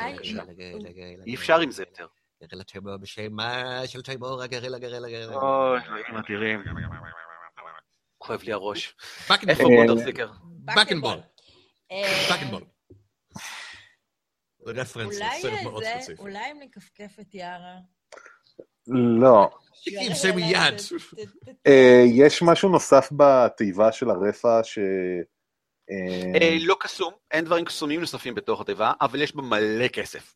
אי אפשר עם זה יותר. גרלה תימור בשמה של תימור, גרלה, גרלה, גרלה. אוי, מה תראים. כואב לי הראש. איפה מוטר סיקר? בקנבול. בקנבול. אולי אם נקפקף את יארה. לא. יש משהו נוסף בתיבה של הרפא ש... לא קסום, אין דברים קסומים נוספים בתוך התיבה, אבל יש בה מלא כסף.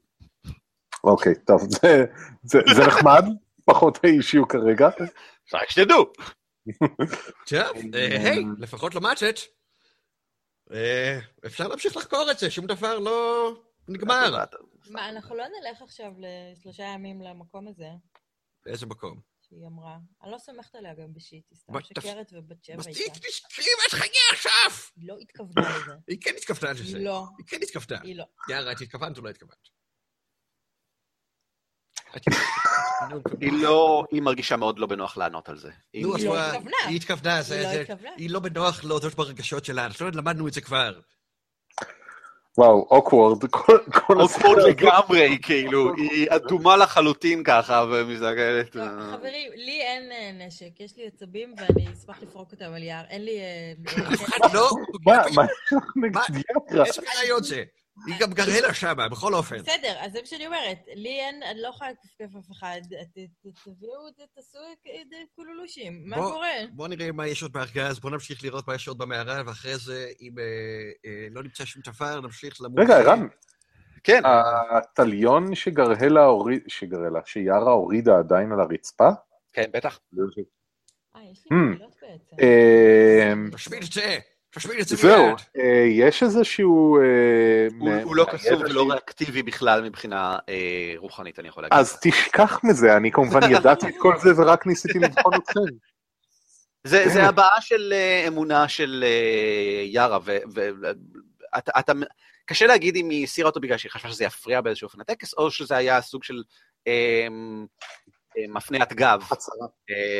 אוקיי, טוב, זה נחמד, פחות האישי הוא כרגע. רק שתדעו. טוב, היי, לפחות לא מצאת. אפשר להמשיך לחקור את זה, שום דבר לא נגמר. מה, אנחנו לא נלך עכשיו לשלושה ימים למקום הזה. באיזה מקום? שהיא אמרה, אני לא סומכת עליה גם בשיט, היא סתם שקרת ובת שבע הייתה. מסתיק תשכי ואת חיי עכשיו! היא לא התכוונה לזה. היא כן התכוונה לזה. לא. היא כן התכוונה. היא לא. יארה, את התכוונת או לא התכוונת? היא לא, היא מרגישה מאוד לא בנוח לענות על זה. היא לא התכוונה. היא התכוונה, היא לא בנוח להודות ברגשות שלה, אנחנו למדנו את זה כבר. וואו, אוקוורד, כל אוקוורד לגמרי, כאילו, היא אדומה לחלוטין ככה, ומסתכלת. חברים, לי אין נשק, יש לי עצבים, ואני אשמח לפרוק אותם על יער, אין לי... לא, מה? יש כאלה יוצא, היא גם גרלה שם, בכל אופן. בסדר, אז זה מה שאני אומרת, לי אין, אני לא יכולה לקפקף אף אחד, תביאו את זה, תעשו את כולולושים, מה קורה? בואו נראה מה יש עוד בארגז, בואו נמשיך לראות מה יש עוד במערה, ואחרי זה, אם לא נמצא שום דבר, נמשיך למות... רגע, רם, כן. התליון שיערה הורידה עדיין על הרצפה? כן, בטח. יש לי מילות בעצם. תשמיד את זה. זהו, יש איזשהו... הוא לא קסום ולא ריאקטיבי בכלל מבחינה רוחנית, אני יכול להגיד. אז תשכח מזה, אני כמובן ידעתי את כל זה ורק ניסיתי לבחון אתכם. זה הבעה של אמונה של ירה, ואתה... קשה להגיד אם היא הסירה אותו בגלל שהיא חשבה שזה יפריע באיזשהו אופן הטקס, או שזה היה סוג של מפניית גב,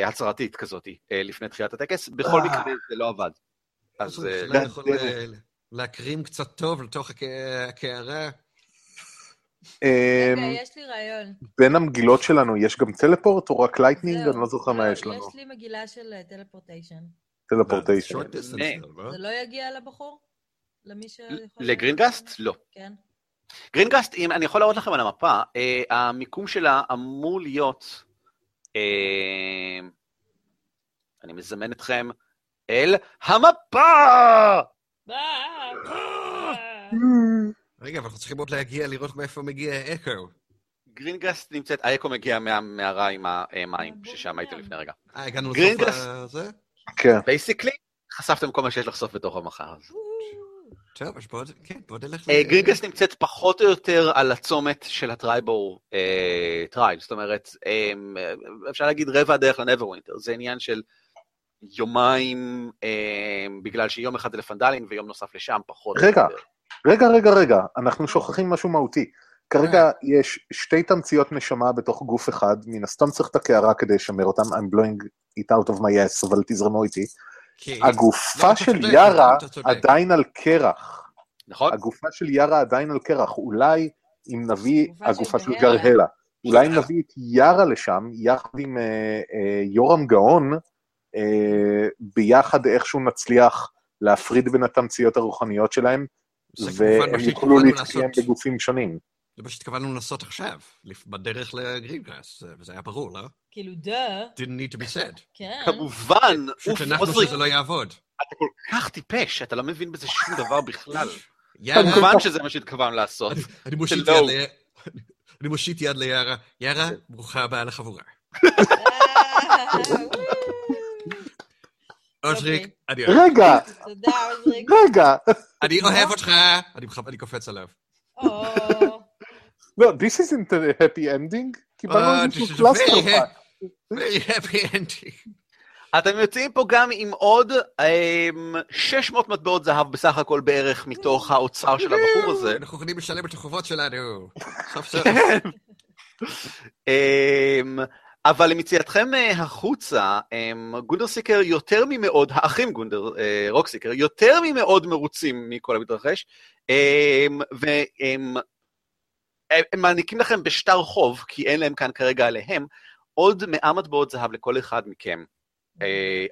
הצהרתית כזאת, לפני תחילת הטקס, בכל מקרה זה לא עבד. אז אולי יכול להקרים קצת טוב לתוך הקערה. יש לי רעיון. בין המגילות שלנו יש גם טלפורט או רק לייטנינג? אני לא זוכר מה יש לנו. יש לי מגילה של טלפורטיישן. טלפורטיישן. זה לא יגיע לבחור? לגרינגאסט? לא. כן. גרינגאסט, אני יכול להראות לכם על המפה, המיקום שלה אמור להיות, אני מזמן אתכם, אל המפה! רגע, אבל אנחנו צריכים עוד להגיע, לראות מאיפה מגיע האקו. גרינגאסט נמצאת, האקו מגיע מהמערה עם המים, ששם הייתם לפני רגע. הגענו לסוף הזה? כן. בייסיקלי, חשפתם כל מה שיש לחשוף בתוך המחר. טוב, אז בוא נלך... גרינגאסט נמצאת פחות או יותר על הצומת של הטרייבור טרייל, זאת אומרת, אפשר להגיד רבע הדרך לנברווינטר, זה עניין של... יומיים, בגלל שיום אחד זה לפנדלין ויום נוסף לשם פחות. רגע, אנחנו שוכחים משהו מהותי. כרגע יש שתי תמציות נשמה בתוך גוף אחד, מן הסתם צריך את הקערה כדי לשמר אותם, I'm blowing it out of my ass, אבל תזרמו איתי. הגופה של ירה עדיין על קרח. נכון? הגופה של ירה עדיין על קרח, אולי אם נביא, הגופה של גרהלה, אולי אם נביא את ירה לשם, יחד עם יורם גאון, ביחד איכשהו נצליח להפריד בין התמציות הרוחניות שלהם, והם יוכלו להתקיים בגופים שונים. זה מה שהתכווננו לעשות עכשיו, בדרך לגרינגאסט, וזה היה ברור, לא? כאילו, Didn't need to be said. כן. כמובן, שאנחנו שזה לא יעבוד. אתה כל כך טיפש, אתה לא מבין בזה שום דבר בכלל. כמובן שזה מה שהתכווננו לעשות. אני מושיט יד ליערה, יערה, ברוכה הבאה לחבורה. אוזריק, אני אוהב. רגע, תודה אוזריק. רגע. אני אוהב אותך. אני קופץ עליו. לא, this isn't a happy ending. קיבלנו איזשהו קלאסטרופק. Very happy ending. אתם יוצאים פה גם עם עוד 600 מטבעות זהב בסך הכל בערך מתוך האוצר של הבחור הזה. אנחנו יכולים לשלם את החובות שלנו. סוף סוף. אבל למציאתכם החוצה, גונדרסיקר יותר ממאוד, האחים רוקסיקר, יותר ממאוד מרוצים מכל המתרחש, והם מעניקים לכם בשטר חוב, כי אין להם כאן כרגע עליהם, עוד 100 מטבעות זהב לכל אחד מכם,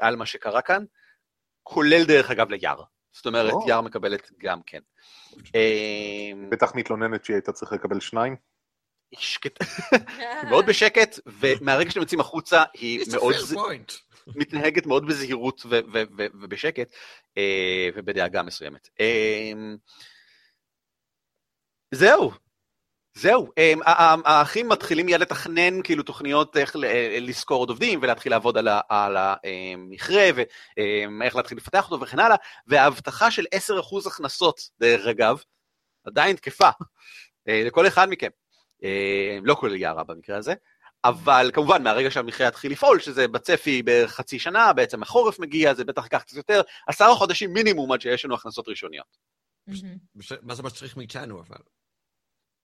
על מה שקרה כאן, כולל דרך אגב ליער. זאת אומרת, יער מקבלת גם כן. בטח מתלוננת שהיא הייתה צריכה לקבל 2. מאוד בשקט, ומהרגע שאתם יוצאים החוצה, היא מתנהגת מאוד בזהירות ובשקט, ובדאגה מסוימת. זהו. האחים מתחילים מיד לתכנן כאילו תוכניות איך לזכור עוד עובדים, ולהתחיל לעבוד על המכרה, ואיך להתחיל לפתח אותו וכן הלאה, וההבטחה של 10% הכנסות, דרך אגב, עדיין תקפה, לכל אחד מכם. לא כולל יערה במקרה הזה, אבל כמובן מהרגע שהמכרה התחיל לפעול, שזה בצפי בערך חצי שנה, בעצם החורף מגיע, זה בטח כך קצת יותר, 10 חודשים מינימום עד שיש לנו הכנסות ראשוניות. מה זה מצריך מאיתנו אבל?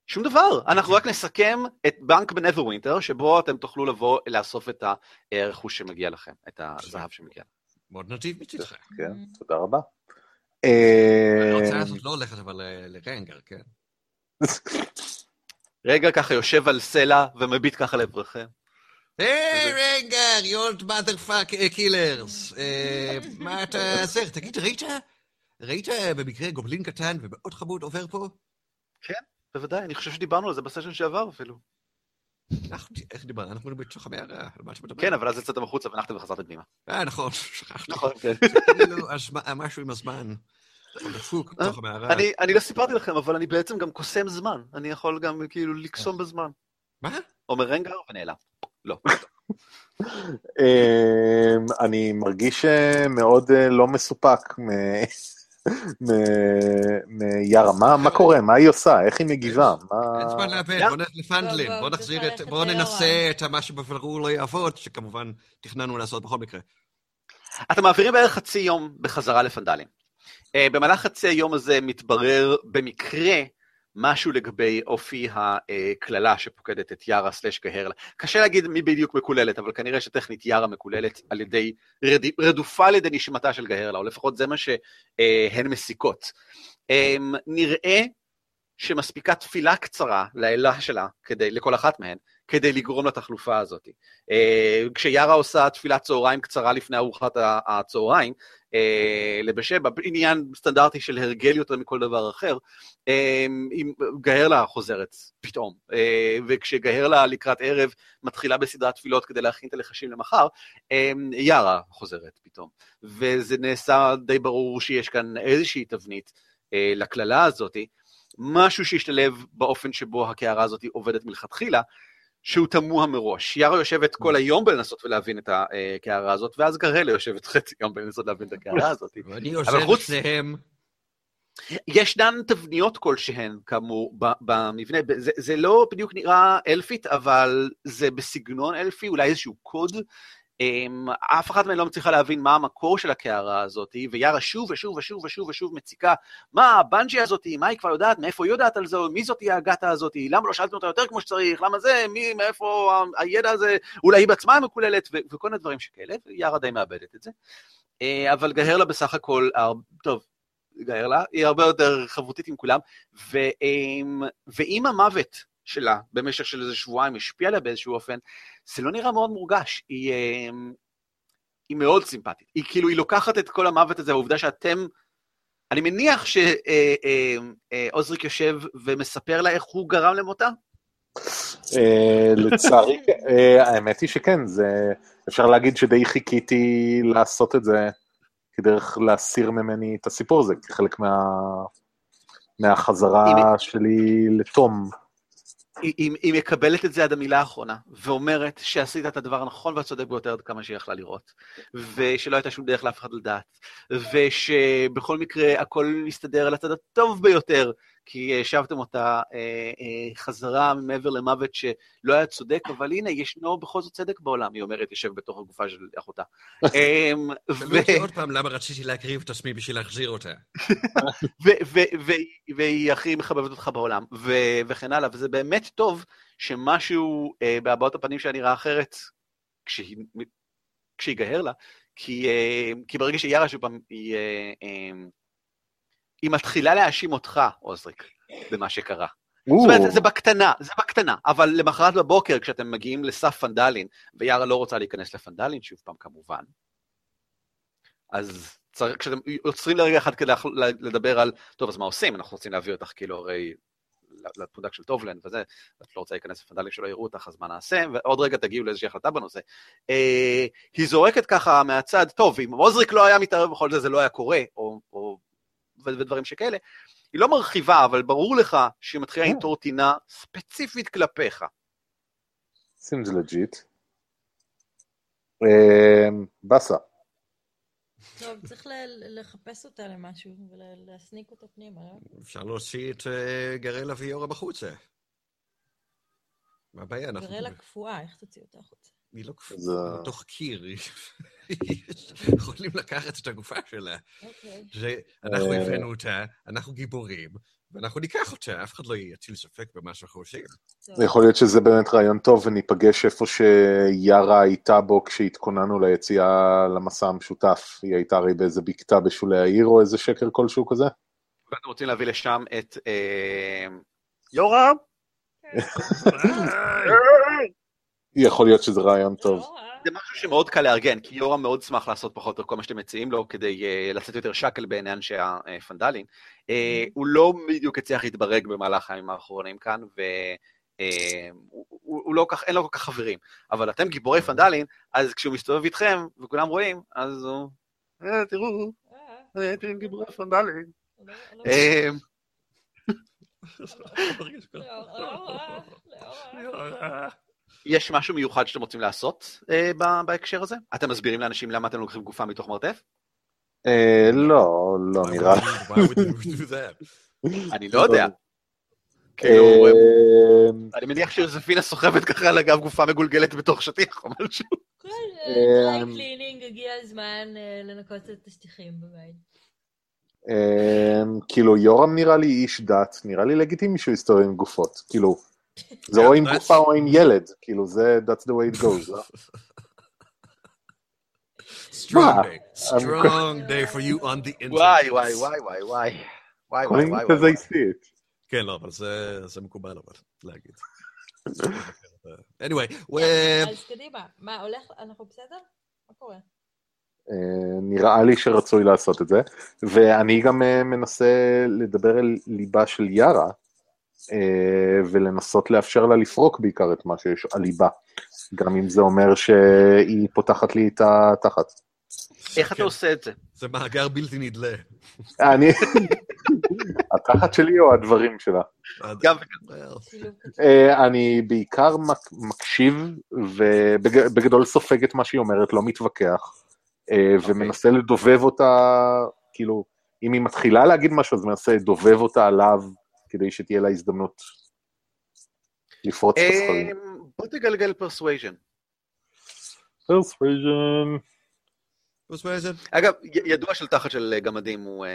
שום דבר, אנחנו רק נסכם את בנק בנברווינטר, שבו אתם תוכלו לבוא לאסוף את הרכוש שמגיע לכם, את הזהב שמגיע. מאוד נדיב מצדכם. כן, תודה רבה. ההרצאה הזאת לא הולכת אבל לרנגר, כן. רגע ככה יושב על סלע ומביט ככה לברכם. היי רנגר, you old motherfuck killers. מה אתה עשר? תגיד, ראית במקרה גובלין קטן ומאוד חמוד עובר פה? כן, בוודאי, אני חושב שדיברנו על זה בסשן שעבר אפילו. איך דיברנו? אנחנו מדברים בתוך המערה, על מה שמדברים. כן, אבל אז יצאתם החוצה ונחתם וחזרתם פנימה. נכון, שכחנו. נכון, כן. משהו עם הזמן. דפוק בתוך המערה. אני לא סיפרתי לכם, אבל אני בעצם גם קוסם זמן. אני יכול גם כאילו לקסום בזמן. מה? אומר רנגר ונעלם. לא. אני מרגיש מאוד לא מסופק ירמה, מה קורה? מה היא עושה? איך היא מגיבה? אין זמן לאבד, בוא נלך לפנדלים, בוא ננסה את מה שבברור לא יעבוד, שכמובן תכננו לעשות בכל מקרה. אתם מעבירים בערך חצי יום בחזרה לפנדלים. במהלך חצי היום הזה מתברר במקרה משהו לגבי אופי הכללה שפוקדת את ירה סלש קהרלה. קשה להגיד מי בדיוק מקוללת, אבל כנראה שטכנית ירה מקוללת על ידי, רדופה על ידי נשמתה של קהרלה, או לפחות זה מה שהן מסיקות. נראה שמספיקה תפילה קצרה לאלה שלה, לכל אחת מהן, כדי לגרום לתחלופה הזאת. כשירה עושה תפילת צהריים קצרה לפני ארוחת הצהריים, לבשבע, בעניין סטנדרטי של הרגל יותר מכל דבר אחר, גהרלה חוזרת פתאום, וכשגהרלה לקראת ערב מתחילה בסדרת תפילות כדי להכין את הלחשים למחר, ירה חוזרת פתאום, וזה נעשה די ברור שיש כאן איזושהי תבנית לכללה הזאת, משהו שישתלב באופן שבו הקערה הזאת עובדת מלכתחילה, שהוא תמוה מראש. ירה יושבת כל היום בלנסות ולהבין את הקערה הזאת, ואז גהרלה יושבת חצי יום בלנסות להבין את הקערה הזאת. ואני יושב שניהם. ישנן תבניות כלשהן, כאמור, במבנה. זה לא בדיוק נראה אלפית, אבל זה בסגנון אלפי, אולי איזשהו קוד. אף אחת מהן לא מצליחה להבין מה המקור של הקערה הזאת, וירה שוב ושוב ושוב ושוב ושוב מציקה, מה הבנג'י הזאת, מה היא כבר יודעת, מאיפה היא יודעת על זה, מי זאת היא הגתה הזאת, למה לא שאלתם אותה יותר כמו שצריך, למה זה, מאיפה הידע הזה, אולי היא בעצמה מקוללת, וכל הדברים שכאלה, וירה די מאבדת את זה. אבל גהרלה בסך הכל, טוב, גהרלה, היא הרבה יותר חברותית עם כולם, ועם המוות, שלה, במשך של איזה שבועיים, השפיע עליה באיזשהו אופן, זה לא נראה מאוד מורגש, היא מאוד סימפטית, היא כאילו, היא לוקחת את כל המוות הזה, העובדה שאתם, אני מניח שעוזריק יושב ומספר לה איך הוא גרם למותה? לצערי, האמת היא שכן, אפשר להגיד שדי חיכיתי לעשות את זה, כדרך להסיר ממני את הסיפור הזה, כחלק מהחזרה שלי לתום. היא מקבלת את זה עד המילה האחרונה, ואומרת שעשית את הדבר הנכון והצודק ביותר עד כמה שהיא יכלה לראות, ושלא הייתה שום דרך לאף אחד לדעת, ושבכל מקרה הכל מסתדר על הצד הטוב ביותר, כי השבתם אותה חזרה מעבר למוות שלא היה צודק, אבל הנה, ישנו בכל זאת צדק בעולם, היא אומרת, יושב בתוך הגופה של אחותה. תלותי עוד פעם למה רציתי להקריב את עצמי בשביל להחזיר אותה. והיא הכי מחבבת אותך בעולם, וכן הלאה, וזה באמת טוב שמשהו בהבעות הפנים שלה נראה אחרת, כשהיא גהר לה, כי ברגע שירה שוב פעם היא... היא מתחילה להאשים אותך, עוזריק, במה שקרה. זאת אומרת, זה בקטנה, אבל למחרת בבוקר, כשאתם מגיעים לסף פנדלין, וירה לא רוצה להיכנס לפנדלין, שוב פעם כמובן, אז כשאתם יוצרים לרגע אחד כדי לדבר על, טוב, אז מה עושים? אנחנו רוצים להביא אותך כאילו הרי לפונדק של טובלן וזה, את לא רוצה להיכנס לפנדלין שלא יראו אותך, אז מה נעשה? ועוד רגע תגיעו לאיזושהי החלטה בנושא. היא זורקת ככה מהצד, טוב, אם עוזריק לא היה מתערב בכל זה, זה לא היה קורה, או ודברים שכאלה, היא לא מרחיבה, אבל ברור לך שהיא מתחילה עם טורטינה ספציפית כלפיך. Seems legit. בסה. טוב, צריך לחפש אותה למשהו, ולהסניק אותה פנימה. אפשר להוציא את גהרלה ויורה בחוצה. מה הבעיה? גהרלה קפואה, איך תוציא אותה החוצה? היא לא קפואה, תוך קיר. יכולים לקחת את הגופה שלה. אנחנו הבאנו אותה, אנחנו גיבורים, ואנחנו ניקח אותה, אף אחד לא יטיל ספק במה שאנחנו עושים. יכול להיות שזה באמת רעיון טוב, וניפגש איפה שירה הייתה בו כשהתכוננו ליציאה למסע המשותף. היא הייתה הרי באיזה בקתה בשולי העיר או איזה שקר כלשהו כזה? אנחנו רוצים להביא לשם את יורה. יכול להיות שזה רעיון טוב. זה משהו שמאוד קל לארגן, כי יורה מאוד שמח לעשות פחות או כל מה שאתם מציעים לו, כדי לצאת יותר שקל בעיני אנשי הפנדלים. הוא לא בדיוק הצליח להתברג במהלך הימים האחרונים כאן, ואין לו כל כך חברים. אבל אתם גיבורי פנדלים, אז כשהוא מסתובב איתכם, וכולם רואים, אז הוא... תראו, אתם גיבורי פנדלים. יורה. יש משהו מיוחד שאתם רוצים לעשות בהקשר הזה? אתם מסבירים לאנשים למה אתם לוקחים גופה מתוך מרתף? לא נראה. אני לא יודע. אני מניח שזפינה סוחבת ככה על הגב גופה מגולגלת בתוך שטיח או משהו. כל דרי קלינינג הגיע הזמן לנקות את השטיחים בבית. כאילו יורם נראה לי איש דת, נראה לי לגיטימי שהוא יסתובב עם גופות, כאילו. זה או עם גופה או עם ילד, כאילו זה, that's the way it goes. Strong day for you on the internet. וואי. קוראים כזה איסטית. כן, לא, אבל זה מקובל אבל, להגיד. anyway. אז קדימה, מה הולך, אנחנו בסדר? מה קורה? נראה לי שרצוי לעשות את זה, ואני גם מנסה לדבר על ליבה של ירה, ולנסות לאפשר לה לפרוק בעיקר את מה שיש על ליבה, גם אם זה אומר שהיא פותחת לי את התחת. איך אתה עושה את זה? זה מאגר בלתי נדלה. התחת שלי או הדברים שלה? גם אני בעיקר מקשיב, ובגדול סופג את מה שהיא אומרת, לא מתווכח, ומנסה לדובב אותה, כאילו, אם היא מתחילה להגיד משהו, אז מנסה לדובב אותה עליו, כדי שתהיה לה הזדמנות לפרוץ את הספרים. בוא תגלגל פרסוויז'ן. אגב, ידוע של תחת של גמדים, הוא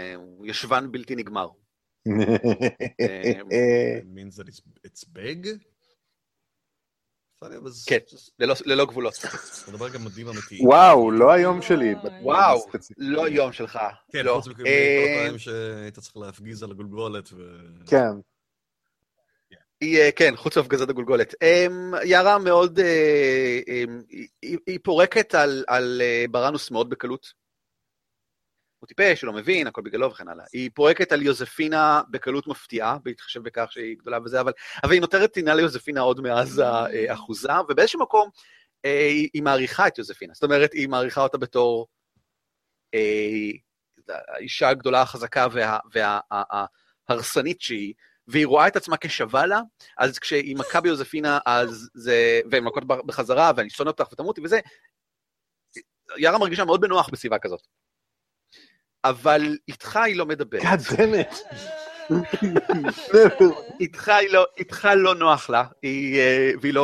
ישבן בלתי נגמר. It means that it's big? כן, ללא גבולות. אתה מדבר גמדים אמיתיים. וואו, לא היום שלי. וואו, לא היום שלך. כן, חוץ מכאילו כל פעמים שהיית צריך להפגיז על הגולגולת. כן. כן, חוץ מהפגזת הגולגולת. ירה מאוד, היא פורקת על ברנוס מאוד בקלות. הוא טיפש, הוא לא מבין, הכל בגללו וכן הלאה. היא פורקת על יוזפינה בקלות מפתיעה, בהתחשב בכך שהיא גדולה וזה, אבל היא נותרת תינה ליוזפינה עוד מאז האחוזה, ובאיזשהו מקום היא מעריכה את יוזפינה. זאת אומרת, היא מעריכה אותה בתור האישה הגדולה, החזקה וההרסנית שהיא, והיא רואה את עצמה כשווה לה, אז כשהיא מכה ביוזפינה, והיא מכות בחזרה, ואני שונא אותך ותמותי וזה, ירה מרגישה מאוד בנוח בסביבה כזאת. אבל איתך היא לא מדברת. קדמת. איתך לא נוח לה, והיא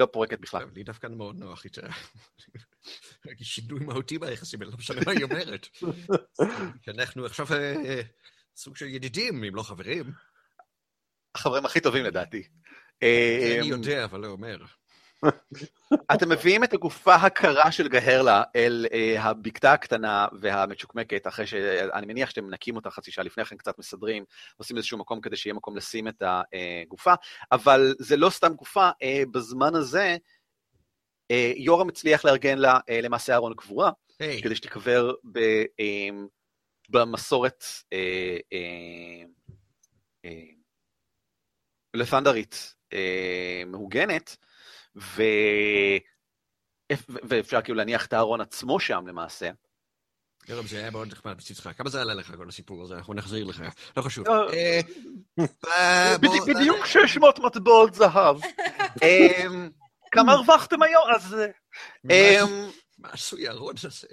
לא פורקת בכלל. לי דווקא מאוד נוח איתה. שינוי מהותי ביחסים, לא משנה מה היא אומרת. שאנחנו עכשיו סוג של ידידים, אם לא חברים. החברים הכי טובים לדעתי. אני יודע, אבל לא אומר. אתם מביאים את הגופה הקרה של גהרלה אל הבקתה הקטנה והמצ'וקמקת, אחרי שאני מניח שאתם מנקים אותה חצי שעה לפני כן, קצת מסדרים, עושים איזשהו מקום כדי שיהיה מקום לשים את הגופה, אבל זה לא סתם גופה, בזמן הזה יורם הצליח לארגן לה למעשה ארון קבורה, כדי שתקבר במסורת לפנדרית מהוגנת, ואפשר כאילו להניח את הארון עצמו שם למעשה. יורם, זה היה מאוד נחמד בצדך, כמה זה עלה לך כל הסיפור הזה, אנחנו נחזיר לך, לא חשוב. בדיוק 600 מטבעות זהב. כמה הרווחתם היום? מה עשוי הארון הזה?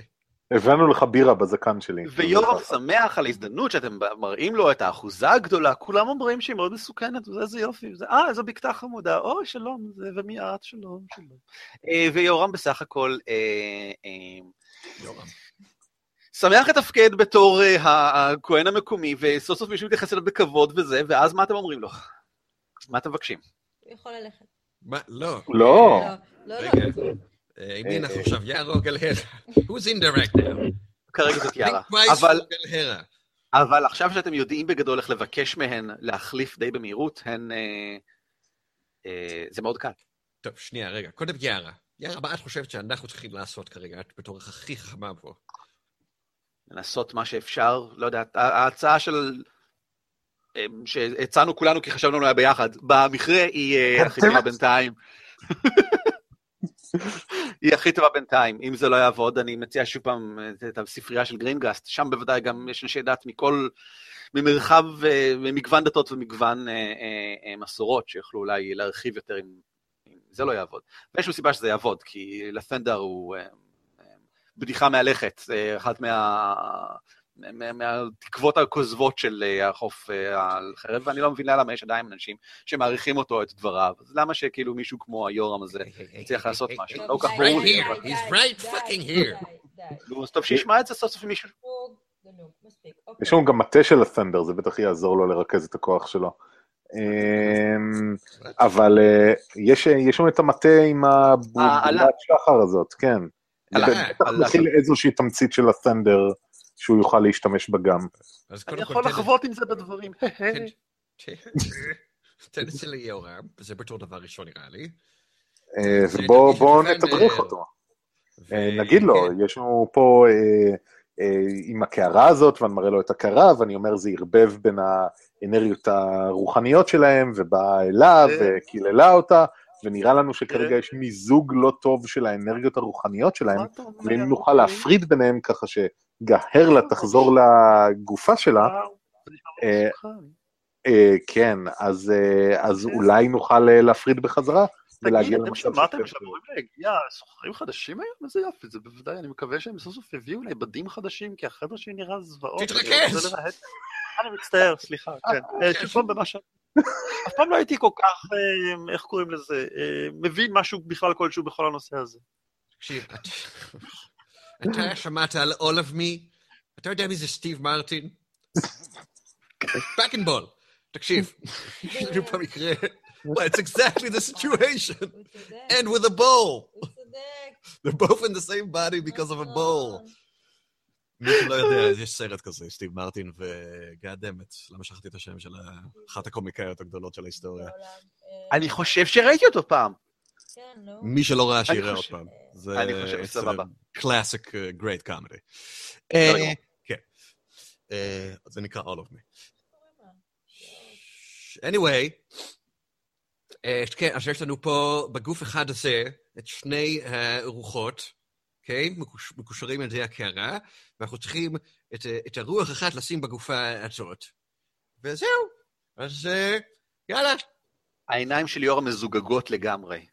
הבאנו לך בירה בזקן שלי. ויורם שמח על ההזדמנות שאתם מראים לו את האחוזה הגדולה, כולם אומרים שהיא מאוד מסוכנת, וזה יופי, זו בקתה חמודה, אוי שלום, ומי את, שלום. ויורם בסך הכל, שמח לתפקד בתור הכהן המקומי, וסוף סוף מישהו מתייחס אליו בכבוד וזה, ואז מה אתם אומרים לו? מה אתם מבקשים? הוא יכול ללכת. מה? לא. לא. רגע, אם אנחנו עכשיו יערוק אל הרה. Who's in direct now? כרגע זאת יערה. אבל עכשיו שאתם יודעים בגדול איך לבקש מהן להחליף די במהירות, הן... זה מאוד קל. טוב, שנייה, רגע. קודם יערה. יערה, מה את חושבת שאנחנו צריכים לעשות כרגע? את בתורך הכי חמה פה. לנסות מה שאפשר, לא יודע, ההצעה של... שהצענו כולנו כי חשבנו היה ביחד, במכרה היא הכי טובה בינתיים. היא הכי טובה בינתיים. אם זה לא יעבוד, אני מציע שוב פעם את הספרייה של גרינגסט, שם בוודאי גם יש אנשי דת מכל, ממרחב, ממגוון דתות ומגוון מסורות, שיוכלו אולי להרחיב יותר אם זה לא יעבוד. ויש לו סיבה שזה יעבוד, כי לפנדר הוא... בדיחה מהלכת, אחת מהתקוות הכוזבות של החוף החרב, ואני לא מבינה למה יש עדיין אנשים שמעריכים אותו את דבריו, אז למה שכאילו מישהו כמו היורם הזה צריך לעשות משהו? לא כך ברור לי. He's right fucking here. אז טוב שישמע את זה סוף סוף מישהו. יש לנו גם מטה של הסנדר, זה בטח יעזור לו לרכז את הכוח שלו. אבל יש לנו את המטה עם הבולת שחר הזאת, כן. נתחיל איזושהי תמצית של הסנדר שהוא יוכל להשתמש בגם. אני יכול לחוות עם זה בדברים. תן את זה ליורם, זה בתור דבר ראשון נראה לי. ובואו נתדריך אותו. נגיד לו, יש לנו פה עם הקערה הזאת, ואני מראה לו את הקערה, ואני אומר זה ירבב בין האנרגיות הרוחניות שלהם, ובאה אלה וקיללה אותה. ונראה לנו שכרגע יש מיזוג לא טוב של האנרגיות הרוחניות שלהם, ואם נוכל להפריד ביניהם ככה שגהרלה תחזור לגופה שלה, כן, אז אולי נוכל להפריד בחזרה, ולהגיע למשל... תגיד, אתם שמעתם להגיע סוחרים חדשים היום? איזה יופי, זה בוודאי, אני מקווה שהם סוף סוף הביאו לבדים חדשים, כי החבר'ה שלי נראה זוועות... תתרכז! אני מצטער, סליחה, כן. שפעם במה שם... אף פעם לא הייתי כל כך, איך קוראים לזה, מבין משהו בכלל כלשהו בכל הנושא הזה. תקשיב, אתה שמעת על All of Me? אתה יודע מי זה סטיב מרטין? Back and ball. תקשיב, יש לנו פה מקרה. It's exactly the situation. And with a bowl. They're both in the same body because of a bowl. מי שלא יודע, יש סרט כזה, סטיב מרטין וגאדמת, למה שכחתי את השם של אחת הקומיקאיות הגדולות של ההיסטוריה. אני חושב שראיתי אותו פעם. מי שלא ראה שיראה עוד פעם. אני חושב, סבבה. קלאסיק גרייט קומדי. כן. זה נקרא All of Me. anyway, אז יש לנו פה בגוף אחד הזה את שני הרוחות, אוקיי? מקושרים על זה הקערה, ואנחנו צריכים את הרוח אחת לשים בגופה הזאת. וזהו. אז יאללה. העיניים של יורם מזוגגות לגמרי.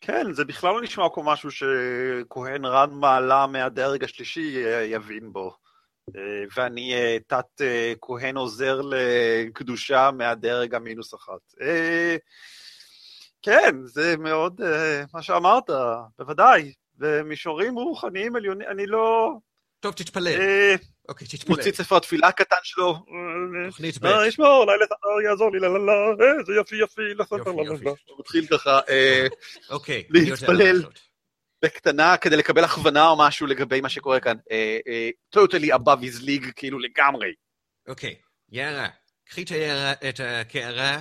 כן, זה בכלל לא נשמע כמו משהו שכהן רן מעלה מהדרג השלישי יבין בו. ואני תת כהן עוזר לקדושה מהדרג המינוס אחת. כן, זה מאוד, מה שאמרת, בוודאי, במישורים רוחניים עליונים, אני לא... טוב, תתפלל. אוקיי, תתפלל. מוציא ספר התפילה הקטן שלו. תוכנית ב'. ישמור, אולי לסנדר יעזור לי, לללה, זה יפי יפי, לסנדר לללה. הוא מתחיל ככה להתפלל בקטנה כדי לקבל הכוונה או משהו לגבי מה שקורה כאן. טוטלי אבב הזליג כאילו לגמרי. אוקיי, יערה, קחי את הקערה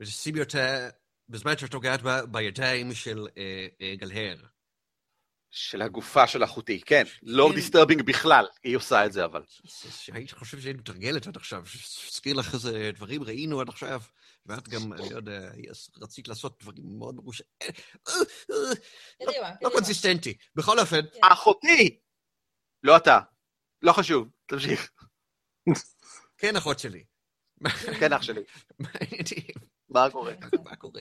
ושימי אותה... בזמן שאת נוגעת בידיים של גלהר. של הגופה של אחותי, כן. לא דיסטרבינג בכלל, היא עושה את זה אבל. היית חושב שהיית מתרגלת עד עכשיו, שזכיר לך איזה דברים ראינו עד עכשיו, ואת גם, אני יודע, רצית לעשות דברים מאוד מרושים. לא קונסיסטנטי, בכל אופן. אחותי! לא אתה, לא חשוב, תמשיך. כן, אחות שלי. כן, אח שלי. מה העניינים? מה קורה? מה קורה?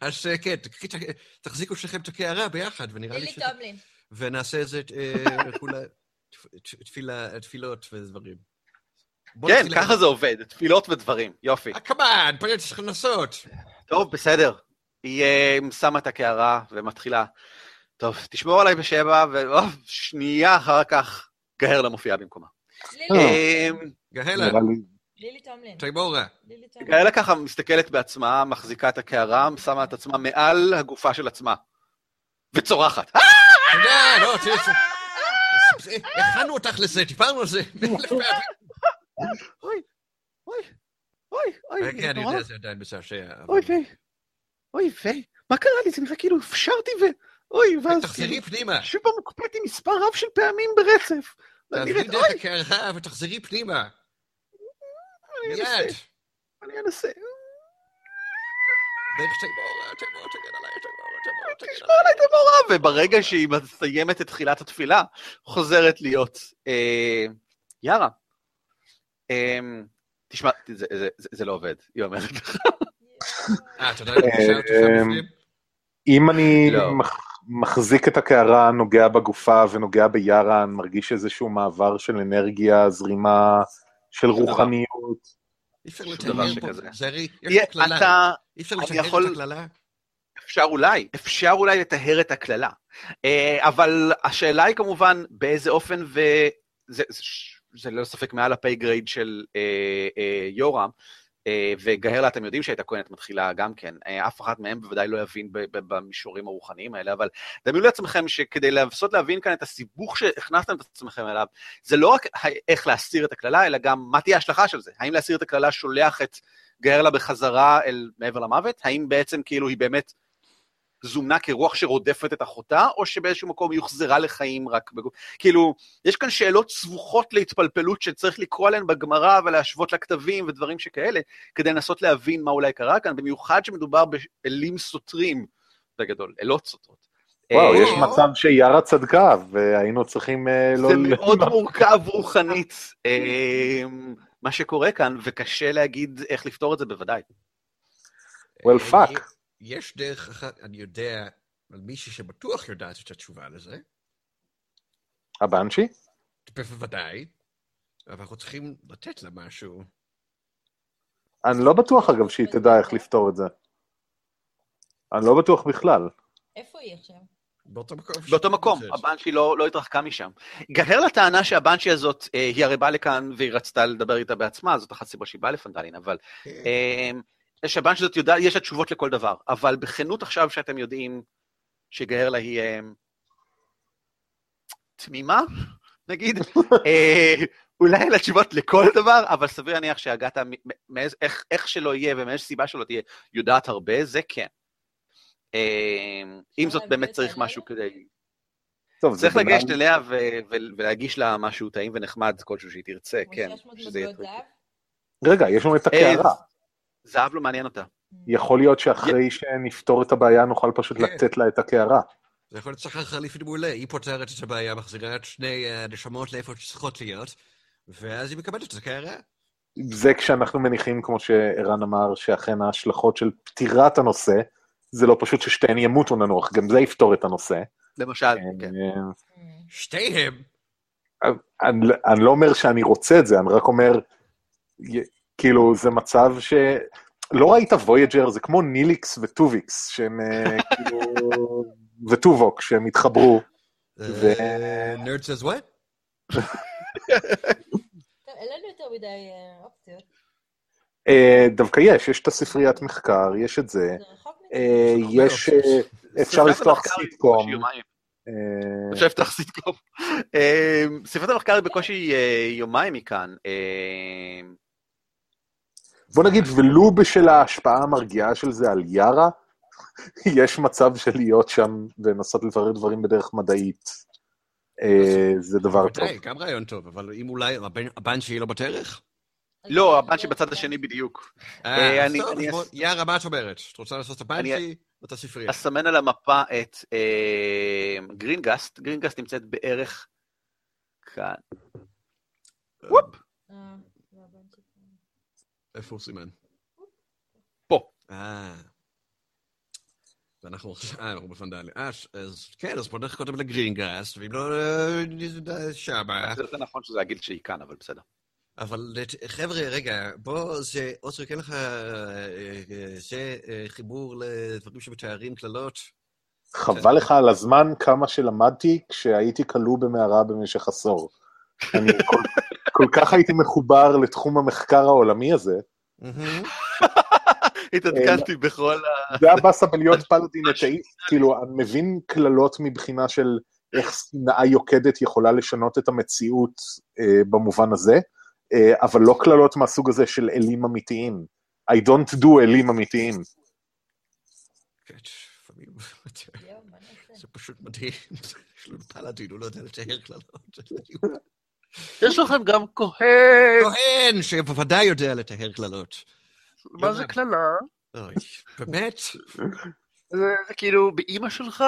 אז כן, תחזיקו שלכם את הקערה ביחד, ונראה לי ש... לילי טובלין. ונעשה איזה תפילות ודברים. כן, ככה זה עובד, תפילות ודברים, יופי. כמובן, פשוט יש לכם לנסות. טוב, בסדר. היא שמה את הקערה ומתחילה. טוב, תשמור עליי בשבע, ושנייה אחר כך גהרלה מופיעה במקומה. גהרלה. לילי תומלין. צ'ייבורה. גהרלה ככה מסתכלת בעצמה, מחזיקה את הקערה, שמה את עצמה מעל הגופה של עצמה. וצורחת. לא, הכנו אותך לזה, טיפרנו על זה. אוי, אוי, אוי, אוי. רגע, אני יודע, זה עדיין בשעשע. אוי, ואי. אוי, ואי. מה קרה לי? זה נראה כאילו אפשרתי ו... אוי, ואז... תחזרי פנימה. שוב מוקפאתי מספר רב של פעמים ברצף. תעברי דרך הקערה ותחזרי פנימה. מיד. אני אנסה. דרך תגמורה, תגמורה, תגן עליי, תגמורה, תגמורה, תגן עליי. תשמע עליי תגמורה, וברגע שהיא מסיימת את תחילת התפילה, חוזרת להיות ירה. תשמע, זה לא עובד, היא אומרת לך. אתה יודע, אם אני מחזיק את הקערה, נוגע בגופה ונוגע בירן, מרגיש איזשהו מעבר של אנרגיה, זרימה של רוחניות. אי אפשר לתאר פה, זרי, יש פה כללה. אי אפשר לתאר את הכללה? אפשר אולי לתאר את הכללה. אבל השאלה היא כמובן, באיזה אופן, וזה לא ספק מעל הפי גרייד של יורם, וגהרלה, אתם יודעים שהייתה כהנת מתחילה גם כן, אף אחת מהם בוודאי לא יבין במישורים הרוחניים האלה, אבל דמיינו לעצמכם שכדי לעשות להבין כאן את הסיבוך שהכנסתם את עצמכם אליו, זה לא רק איך להסיר את הכללה, אלא גם מה תהיה ההשלכה של זה, האם להסיר את הכללה שולח את גהרלה בחזרה אל מעבר למוות, האם בעצם כאילו היא באמת זומנה כרוח שרודפת את אחותה, או שבאיזשהו מקום היא יוחזרה לחיים רק בגוף. כאילו, יש כאן שאלות סבוכות להתפלפלות שצריך לקרוא עליהן בגמרא, ולהשוות לכתבים ודברים שכאלה, כדי לנסות להבין מה אולי קרה כאן, במיוחד שמדובר באלים סותרים, בגדול, אלות סותרות. וואו, יש מצב שירה צדקה, והיינו צריכים לא... זה מאוד מורכב רוחנית, מה שקורה כאן, וקשה להגיד איך לפתור את זה בוודאי. Well, fuck. יש דרך אחת, אני יודע, על מישהי שבטוח יודעת את התשובה לזה. הבנשי? בוודאי, אבל אנחנו צריכים לתת לה משהו. אני לא בטוח אגב שהיא תדע איך לפתור את זה. אני לא בטוח בכלל. איפה היא עכשיו? באותו מקום, הבנשי לא התרחקה משם. גהרלה טענה שהבנשי הזאת, היא הרי באה לכאן והיא רצתה לדבר איתה בעצמה, זאת אחת סיבה שהיא באה לפנדלין, אבל... שבן שזאת יודעת, יש התשובות לכל דבר, אבל בכנות עכשיו שאתם יודעים שגהרלה היא תמימה, נגיד, אולי לתשובות לכל דבר, אבל סביר להניח שהגעת, איך שלא יהיה ומאיזו סיבה שלא תהיה, יודעת הרבה, זה כן. אם זאת באמת צריך משהו כדי... צריך לגשת אליה ולהגיש לה משהו טעים ונחמד כלשהו שהיא תרצה, כן. רגע, יש לנו את הקערה. זהב לא מעניין אותה. יכול להיות שאחרי שנפתור את הבעיה, נוכל פשוט לתת לה את הקערה. זה יכול להיות שחר חליף מעולה, היא פותרת את הבעיה, מחזירה את שני נשמות לאיפה שצריכות להיות, ואז היא מקבלת את הקערה. זה כשאנחנו מניחים, כמו שאירן אמר, שאכן ההשלכות של פתירת הנושא, זה לא פשוט ששתיהן ימותו ננוח, גם זה יפתור את הנושא. למשל, כן. שתיהן? אני לא אומר שאני רוצה את זה, אני רק אומר... כאילו, זה מצב שלא ראית וויג'ר, זה כמו ניליקס וטוביקס, שהם כאילו, וטובוק, שהם התחברו. נרד says what? טוב, אלינו יותר מדי אופציות. דווקא יש את הספריית מחקר, יש את זה. יש, אפשר לפתוח סיטקום. אפשר לפתוח סיטקום. ספריית המחקר בקושי יומיים מכאן. בוא נגיד, ולו בשל ההשפעה המרגיעה של זה על ירה, יש מצב של להיות שם ונסות לברר דברים בדרך מדעית. זה דבר טוב. גם רעיון טוב, אבל אם אולי הבן שהיא לא בדרך? לא, הבן שבצד השני בדיוק. ירה, מה את אומרת? את רוצה לעשות את הבן שהיא? אתה ספרי. אסמן על המפה את גרינגאסט. גרינגאסט נמצאת בערך כאן. וופ! איפה הוא סימן? פה. ואנחנו עכשיו, אנחנו בפנדלי. אז כן, אז פה נלך קודם לגרינגאסט, ואם לא, שמה. זה נכון שזה הגיל שהיא כאן, אבל בסדר. אבל חבר'ה, רגע, בוא, אוסר, כן לך, זה חיבור לדברים שמתארים כללות. חבל לך על הזמן כמה שלמדתי כשהייתי כלוא במערה במשך עשור. אני כל כך הייתי מחובר לתחום המחקר העולמי הזה. התעדכנתי בכל ה... זה הבאסה בלהיות פלדין אתאיסט, כאילו, אני מבין כללות מבחינה של איך שנאה יוקדת יכולה לשנות את המציאות במובן הזה, אבל לא כללות מהסוג הזה של אלים אמיתיים. I don't do אלים אמיתיים. זה פשוט מדהים, יש לנו פלדין, הוא לא יודע לתאר כללות. יש לכם גם כהן. כהן, שבוודאי יודע לתאר כללות. מה זה כללה? אוי, באמת? זה כאילו, באמא שלך?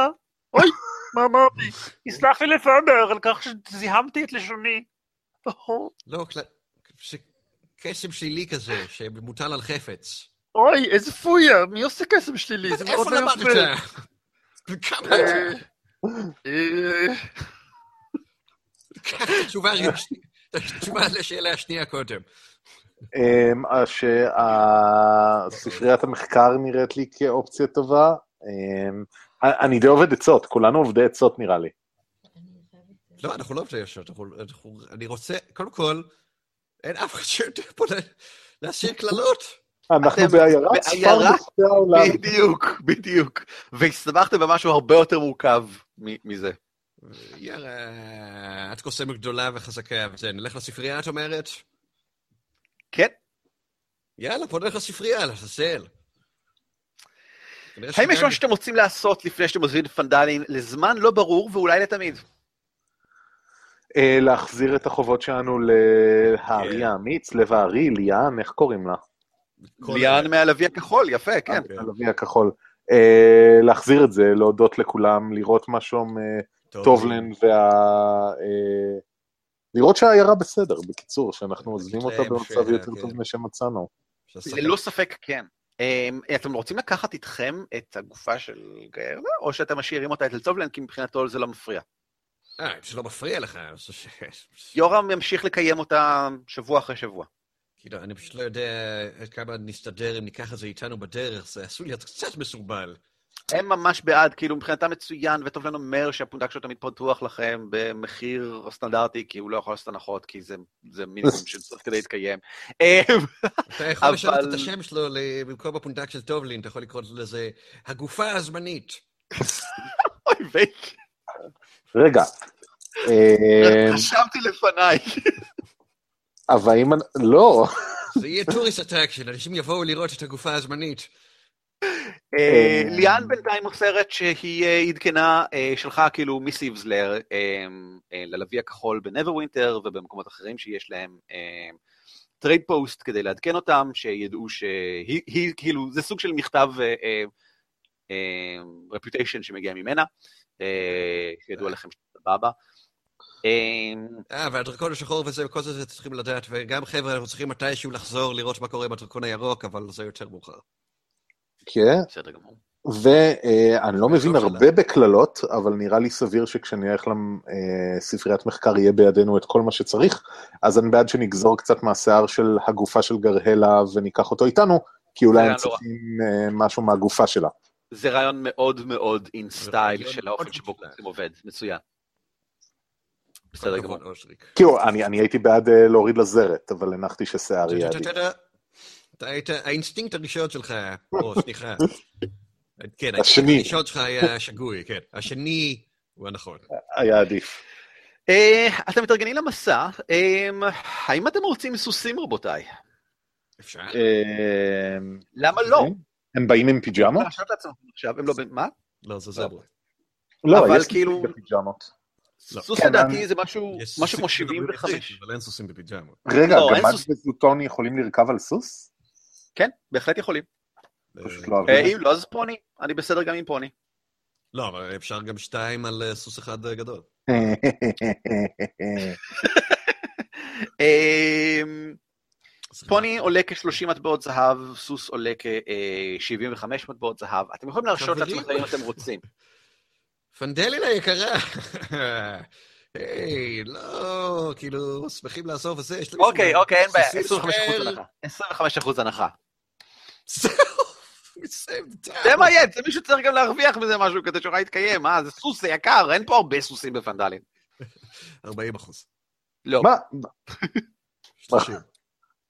אוי, מה אמרתי? יסלח לי לפנדר על כך שזיהמתי את לשוני. לא, זה קסם שלילי כזה, שמוטל על חפץ. אוי, איזה פויה, מי עושה קסם שלילי? איפה למדת? כמה אתה? תשובה לשאלה השנייה קודם. שהספריית המחקר נראית לי כאופציה טובה. אני די עובד עצות, כולנו עובדי עצות נראה לי. לא, אנחנו לא עובדי עצות, אני רוצה, קודם כל, אין אף אחד שיותר פה להשאיר כללות. אנחנו בעיירת ספר בשתי העולם. בדיוק, בדיוק. והסתמכתם במשהו הרבה יותר מורכב מזה. יאללה, את קוסמת גדולה וחזקה, נלך לספרייה, את אומרת? כן? יאללה, פה נלך לספרייה, לסל. האם יש משהו שאתם רוצים לעשות לפני שאתם עוזבים פנדלים לזמן לא ברור ואולי לתמיד? להחזיר את החובות שלנו להארי האמיץ, לבארי, ליאן, איך קוראים לה? ליאן מהלוי הכחול, יפה, כן. מהלוי הכחול. להחזיר את זה, להודות לכולם, לראות משהו טובלן לראות שהעיירה בסדר, בקיצור, שאנחנו עוזבים אותה במצב יותר טוב משמצאנו. ללא ספק, כן. אתם רוצים לקחת איתכם את הגופה של גאירדה, או שאתם משאירים אותה אצל צובלן, כי מבחינתו זה לא מפריע? זה לא מפריע לך. יורם ימשיך לקיים אותה שבוע אחרי שבוע. כאילו, אני פשוט לא יודע כמה נסתדר אם ניקח את זה איתנו בדרך, זה עשוי להיות קצת מסורבל. הם ממש בעד, כאילו מבחינתם מצוין, וטוב לנו אומר שהפונדק שלו תמיד פתוח לכם במחיר סטנדרטי, כי הוא לא יכול לעשות הנחות, כי זה מינימום שצריך כדי להתקיים. אתה יכול לשנות את השם שלו במקום הפונדק של טובלין, אתה יכול לקרוא לזה הגופה הזמנית. אוי וי. רגע. חשבתי לפניי. אבל אם... לא. זה יהיה טוריסט אטרקשן, אנשים יבואו לראות את הגופה הזמנית. ליאן בינתיים מוסרת שהיא עדכנה, שלחה כאילו מסיבזלר ללוי הכחול בנברווינטר ובמקומות אחרים שיש להם טרייד פוסט כדי לעדכן אותם, שידעו שהיא כאילו, זה סוג של מכתב רפיוטיישן שמגיע ממנה, שידעו עליכם שסבבה. והדרקון השחור וזה, כל זה צריכים לדעת, וגם חבר'ה, אנחנו צריכים מתישהו לחזור לראות מה קורה בדרקון הירוק, אבל זה יותר מאוחר. כן, ואני לא מבין הרבה בכללות, אבל נראה לי סביר שכשאני הולך לספריית מחקר יהיה בידינו את כל מה שצריך, אז אני בעד שנגזור קצת מהשיער של הגופה של גרהלה וניקח אותו איתנו, כי אולי הם צריכים משהו מהגופה שלה. זה רעיון מאוד מאוד אין סטייל של האופן שבו זה עובד, מצוין. בסדר גמור. כאילו, אני הייתי בעד להוריד לזרת, אבל הנחתי ששיער יהיה עדיף. האינסטינקט הראשון שלך, או סליחה, כן, הראשון שלך היה שגוי, כן, השני הוא הנכון. היה עדיף. אתם מתארגנים למסע, האם אתם רוצים סוסים רבותיי? אפשר? למה לא? הם באים עם פיג'אמות? עכשיו הם לא באים, מה? לא, זה זברה. לא, יש סוסים בפיג'אמות. סוס לדעתי זה משהו כמו 75. אבל אין סוסים בפיג'אמות. רגע, גמד וזוטון יכולים לרכב על סוס? כן, בהחלט יכולים. אם לא, אז פוני. אני בסדר גם עם פוני. לא, אבל אפשר גם 2 על סוס אחד גדול. פוני עולה כ-30 מטבעות זהב, סוס עולה כ-75 מטבעות זהב. אתם יכולים להרשות לעצמכם אם אתם רוצים. פנדלינה יקרה. היי, לא, כאילו, שמחים לעשות וזה. אוקיי, אין בעיה, 25% הנחה. זה מה יד, זה מישהו צריך גם להרוויח מזה משהו כדי שורה יתקיים, זה סוס, זה יקר, אין פה הרבה סוסים בפנדלים. 40%. לא. מה? 30.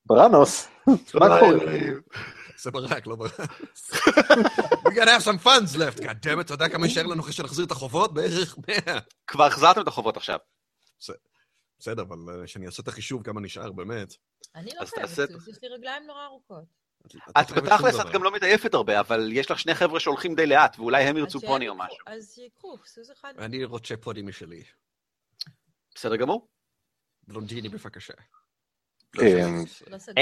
ברנוס. מה קורה? זה ברק, לא ברנוס. We gotta have some funds left, god damn it, אתה יודע כמה יישאר לנו אחרי שנחזיר את החובות? בערך 100. כבר החזרתם את החובות עכשיו. בסדר, אבל שאני אעשה את החישוב כמה נשאר באמת. אני לא חייבת, יש לי רגליים נורא ארוכות. את בתכלס את גם לא מתעייפת הרבה, אבל יש לך שני חבר'ה שהולכים די לאט, ואולי הם ירצו פוני או משהו. אז יקרו, סוס אחד. אני רוצה פוני משלי. בסדר גמור? בלונדיני בבקשה. תרשמו.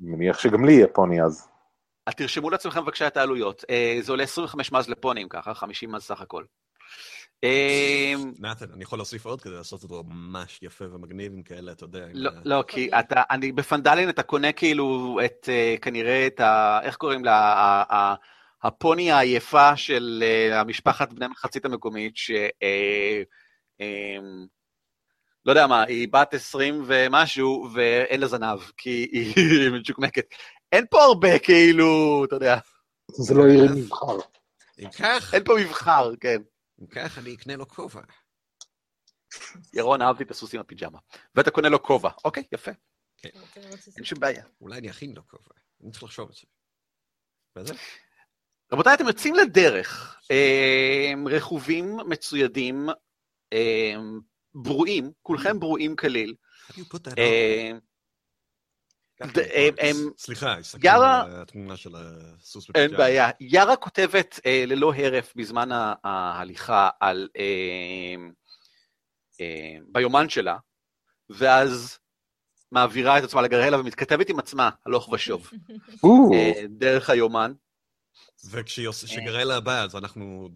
אני מניח שגם לי יהיה פוני אז. תרשמו לעצמכם בבקשה את העלויות. זה עולה 25 מז לפונים ככה, 50 מז סך הכל. נתן, אני יכול להוסיף עוד כדי לעשות אותו ממש יפה ומגניב עם כאלה, אתה יודע. לא, כי אני בפנדלין, אתה קונה כאילו את, כנראה את, איך קוראים לה, הפוני העייפה של המשפחת בני מחצית המקומית, לא יודע מה, היא בת 20 ומשהו, ואין לה זנב, כי היא מצ'וקמקת. אין פה הרבה כאילו, אתה יודע. זה לא יהיה מבחר. אין פה מבחר, כן. אם כך, אני אקנה לו כובע. ירון, אהבתי את הסוסים הפיג'מה. ואתה קונה לו כובע. אוקיי, יפה. אין שום בעיה. אולי אני אכין לו כובע. אני צריך לחשוב את זה. וזה? רבותיי, אתם יוצאים לדרך. רכובים מצוידים, ברועים, כולכם ברועים כליל. סליחה, הסתכלתי על התמונה של הסוס בפיג'מה. אין בעיה. ירה כותבת ללא הרף בזמן ההליכה על ביומן שלה, ואז מעבירה את עצמה לגרלה ומתכתבת עם עצמה הלוך ושוב. דרך היומן. וכשגרלה הבאה, אז אנחנו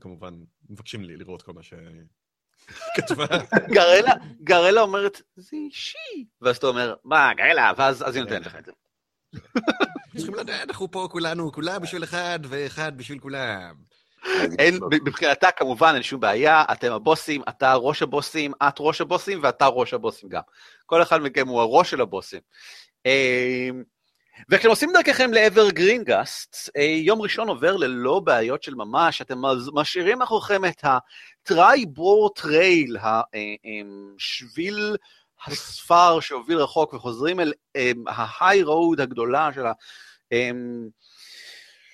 כמובן מבקשים לראות כל מה כתבה. גרלה אומרת, זה אישי. ואז אתה אומר, מה, גרלה? ואז היא נותנת לך את זה. צריכים לדעת, אנחנו פה כולנו, כולם בשביל אחד ואחד בשביל כולם. מבחינתה, כמובן, אין שום בעיה, אתם הבוסים, אתה ראש הבוסים, את ראש הבוסים, ואתה ראש הבוסים גם. כל אחד מכם הוא הראש של הבוסים. וכשאתם עושים דרככם לעבר גרינגאסט, יום ראשון עובר ללא בעיות של ממש, אתם משאירים אחורכם את הטרייבור טרייל, השביל הספר שהוביל רחוק, וחוזרים אל ההיי רוד הגדולה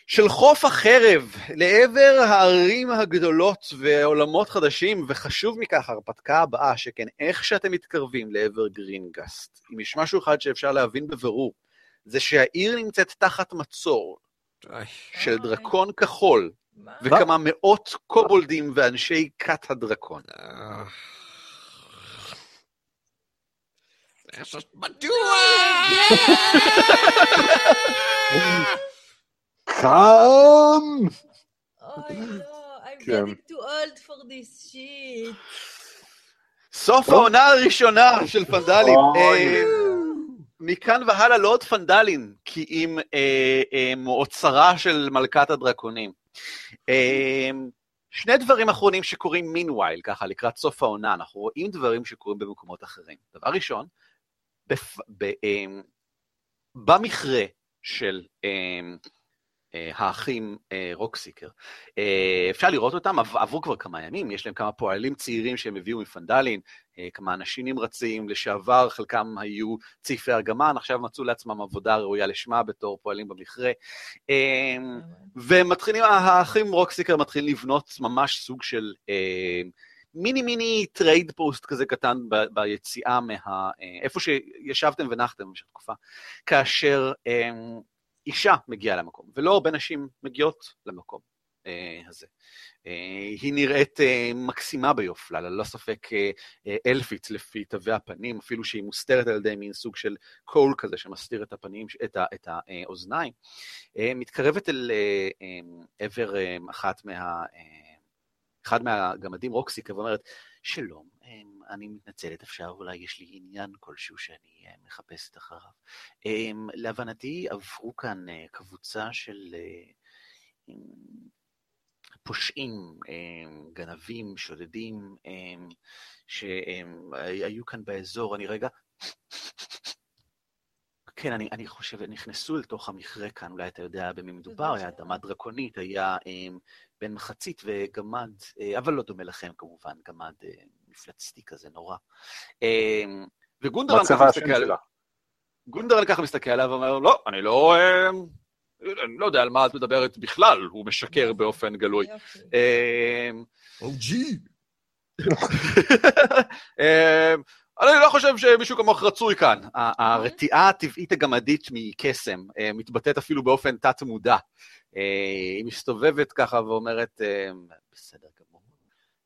של חוף החרב, לעבר הערים הגדולות ועולמות חדשים, וחשוב מכך, הרפתקה הבאה, שכן איך שאתם מתקרבים לעבר גרינגאסט, אם יש משהו אחד שאפשר להבין בבירור, זה שהעיר נמצאת תחת מצור של דרקון כחול, וכמה מאות קובולדים ואנשי כת הדרקון. מדוע? קאם! אוי לא, I'm getting too old for this shit. סוף העונה הראשונה של פנדלים. מכאן והלאה לא עוד פנדלין, כי אם אוצרה של מלכת הדרקונים. שני דברים אחרונים שקורים מינווייל, ככה לקראת סוף העונה, אנחנו רואים דברים שקורים במקומות אחרים. דבר ראשון, במכרה של האחים רוקסיקר, אפשר לראות אותם, עברו כבר כמה ימים, יש להם כמה פועלים צעירים שהם הביאו מפנדלין, כמה אנשים נמרצים, לשעבר חלקם היו צעיפי ארגמן, עכשיו מצאו לעצמם עבודה ראויה לשמה בתור פועלים במכרה, ומתחילים, האחים רוקסיקר מתחילים לבנות ממש סוג של מיני טרייד פוסט כזה קטן ביציאה איפה שישבתם ונחתם במשך תקופה, כאשר אישה מגיעה למקום, ולא הרבה נשים מגיעות למקום הזה. היא נראית מקסימה ביופלה, ללא ספק אלפית לפי תווי הפנים, אפילו שהיא מוסתרת על ידי מין סוג של קול כזה, שמסתיר את הפנים, את האוזניים. מתקרבת אל עבר אחד מהגמדים רוקסיקה, ואומרת, שלום, אני מתנצלת, אפשר, אולי יש לי עניין כלשהו שאני מחפשת אחריו. להבנתי עברו כאן קבוצה של פושעים, גנבים, שודדים, שהיו כאן באזור, אני רגע... כן, אני חושב, נכנסו לתוך המכרה כאן, אולי אתה יודע במי מדובר, היה אדמה דרקונית, היה בין מחצית וגמד, אבל לא דומה לכם כמובן, גמד מפלצתי כזה נורא. וגונדרן ככה מסתכל עליו ואומר, לא, אני לא... אני לא יודע על מה את מדברת בכלל, הוא משקר באופן גלוי. אוג'י! אני לא חושב שמישהו כמוך רצוי כאן. הרתיעה הטבעית הגמדית מקסם מתבטאת אפילו באופן תת-מודע. היא מסתובבת ככה ואומרת, בסדר גמור,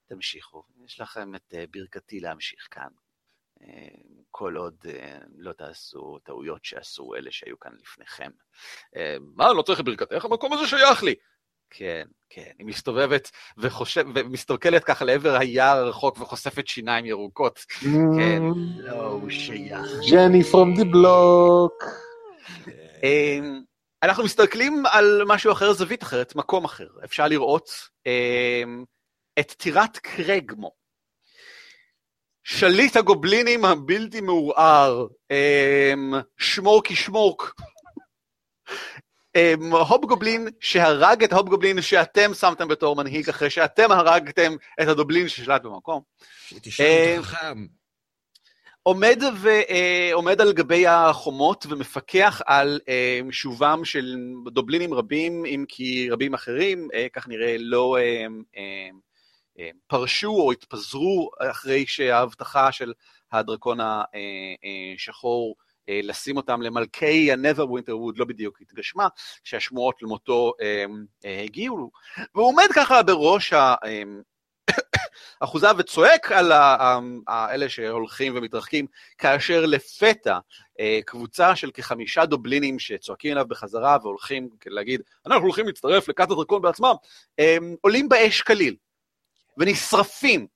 תמשיכו. יש לכם את ברכתי להמשיך כאן. כל עוד לא תעשו טעויות שעשו אלה שהיו כאן לפניכם. מה, לא צריך ברכתך? המקום הזה שייך לי. כן, כן. היא מסתובבת ומסתכלת ככה לעבר היער הרחוק וחושפת שיניים ירוקות. כן, לא שייך. ג'ני פרום די בלוק. אנחנו מסתכלים על משהו אחר, זווית אחרת, מקום אחר. אפשר לראות את טירת קרגמו. שליט הגובלינים הבלתי מעורער, שמורקי שמורק, הוב גובלין שהרג את הוב גובלין שאתם שמתם בתור מנהיג, אחרי שאתם הרגתם את הדובלין ששלט במקום. עומד על גבי החומות ומפקח על שובם של דובלינים רבים, אם כי רבים אחרים, כך נראה לא... פרשו או התפזרו אחרי שההבטחה של הדרקון השחור לשים אותם למלכי הנברווינטרווד לא בדיוק התגשמה, שהשמועות למותו הגיעו. והוא עומד ככה בראש האחוזה וצועק על אלה שהולכים ומתרחקים, כאשר לפתע קבוצה של כ5 דובלינים שצועקים אליו בחזרה והולכים להגיד, אנחנו הולכים להצטרף לכת הדרקון בעצמם, עולים באש כליל. ונשרפים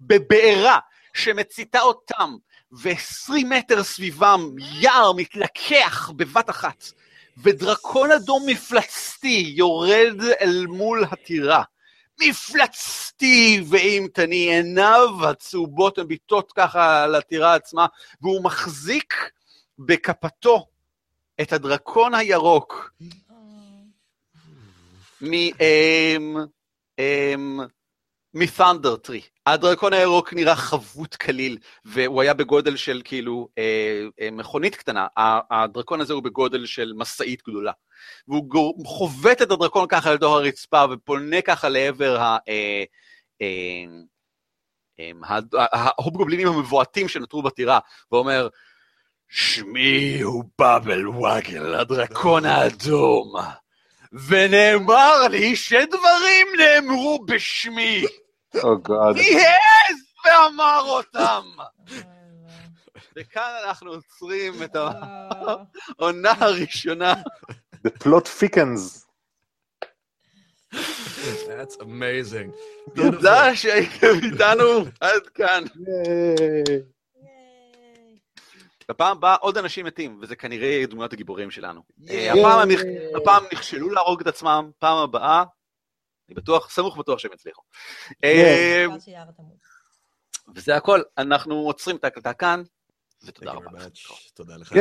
בבעירה שמציתה אותם, ו-20 מטר סביבם יער מתלקח בבת אחת, ודרקון אדום מפלצתי יורד אל מול הטירה. מפלצתי, ואם תני עיניו, הצהובות הן ביטות ככה על הטירה עצמה, והוא מחזיק בכפתו את הדרקון הירוק. מפנדר טרי. הדרקון הירוק נראה חבוט כליל, והוא היה בגודל של כאילו מכונית קטנה, הדרקון הזה הוא בגודל של מסעית גדולה, והוא חובט את הדרקון ככה לתוך הרצפה, ופונה ככה לעבר ההובגובלינים המבועתים שנותרו בטירה, ואומר, שמי הוא בבל וגל, הדרקון האדום, ונאמר לי שדברים נאמרו בשמי. מי העז ואמר אותם? וכאן אנחנו עוצרים את העונה הראשונה. The plot thickens. That's amazing. תודה שהייתם איתנו עד כאן. בפעם הבאה עוד אנשים מתים, וזה כנראה דמויות הגיבורים שלנו. הפעם נכשלו להרוג את עצמם, פעם הבאה, אני בטוח, סמוך בטוח שהם יצליחו. וזה הכל, אנחנו עוצרים את ההקלטה כאן, ותודה רבה. תודה לך.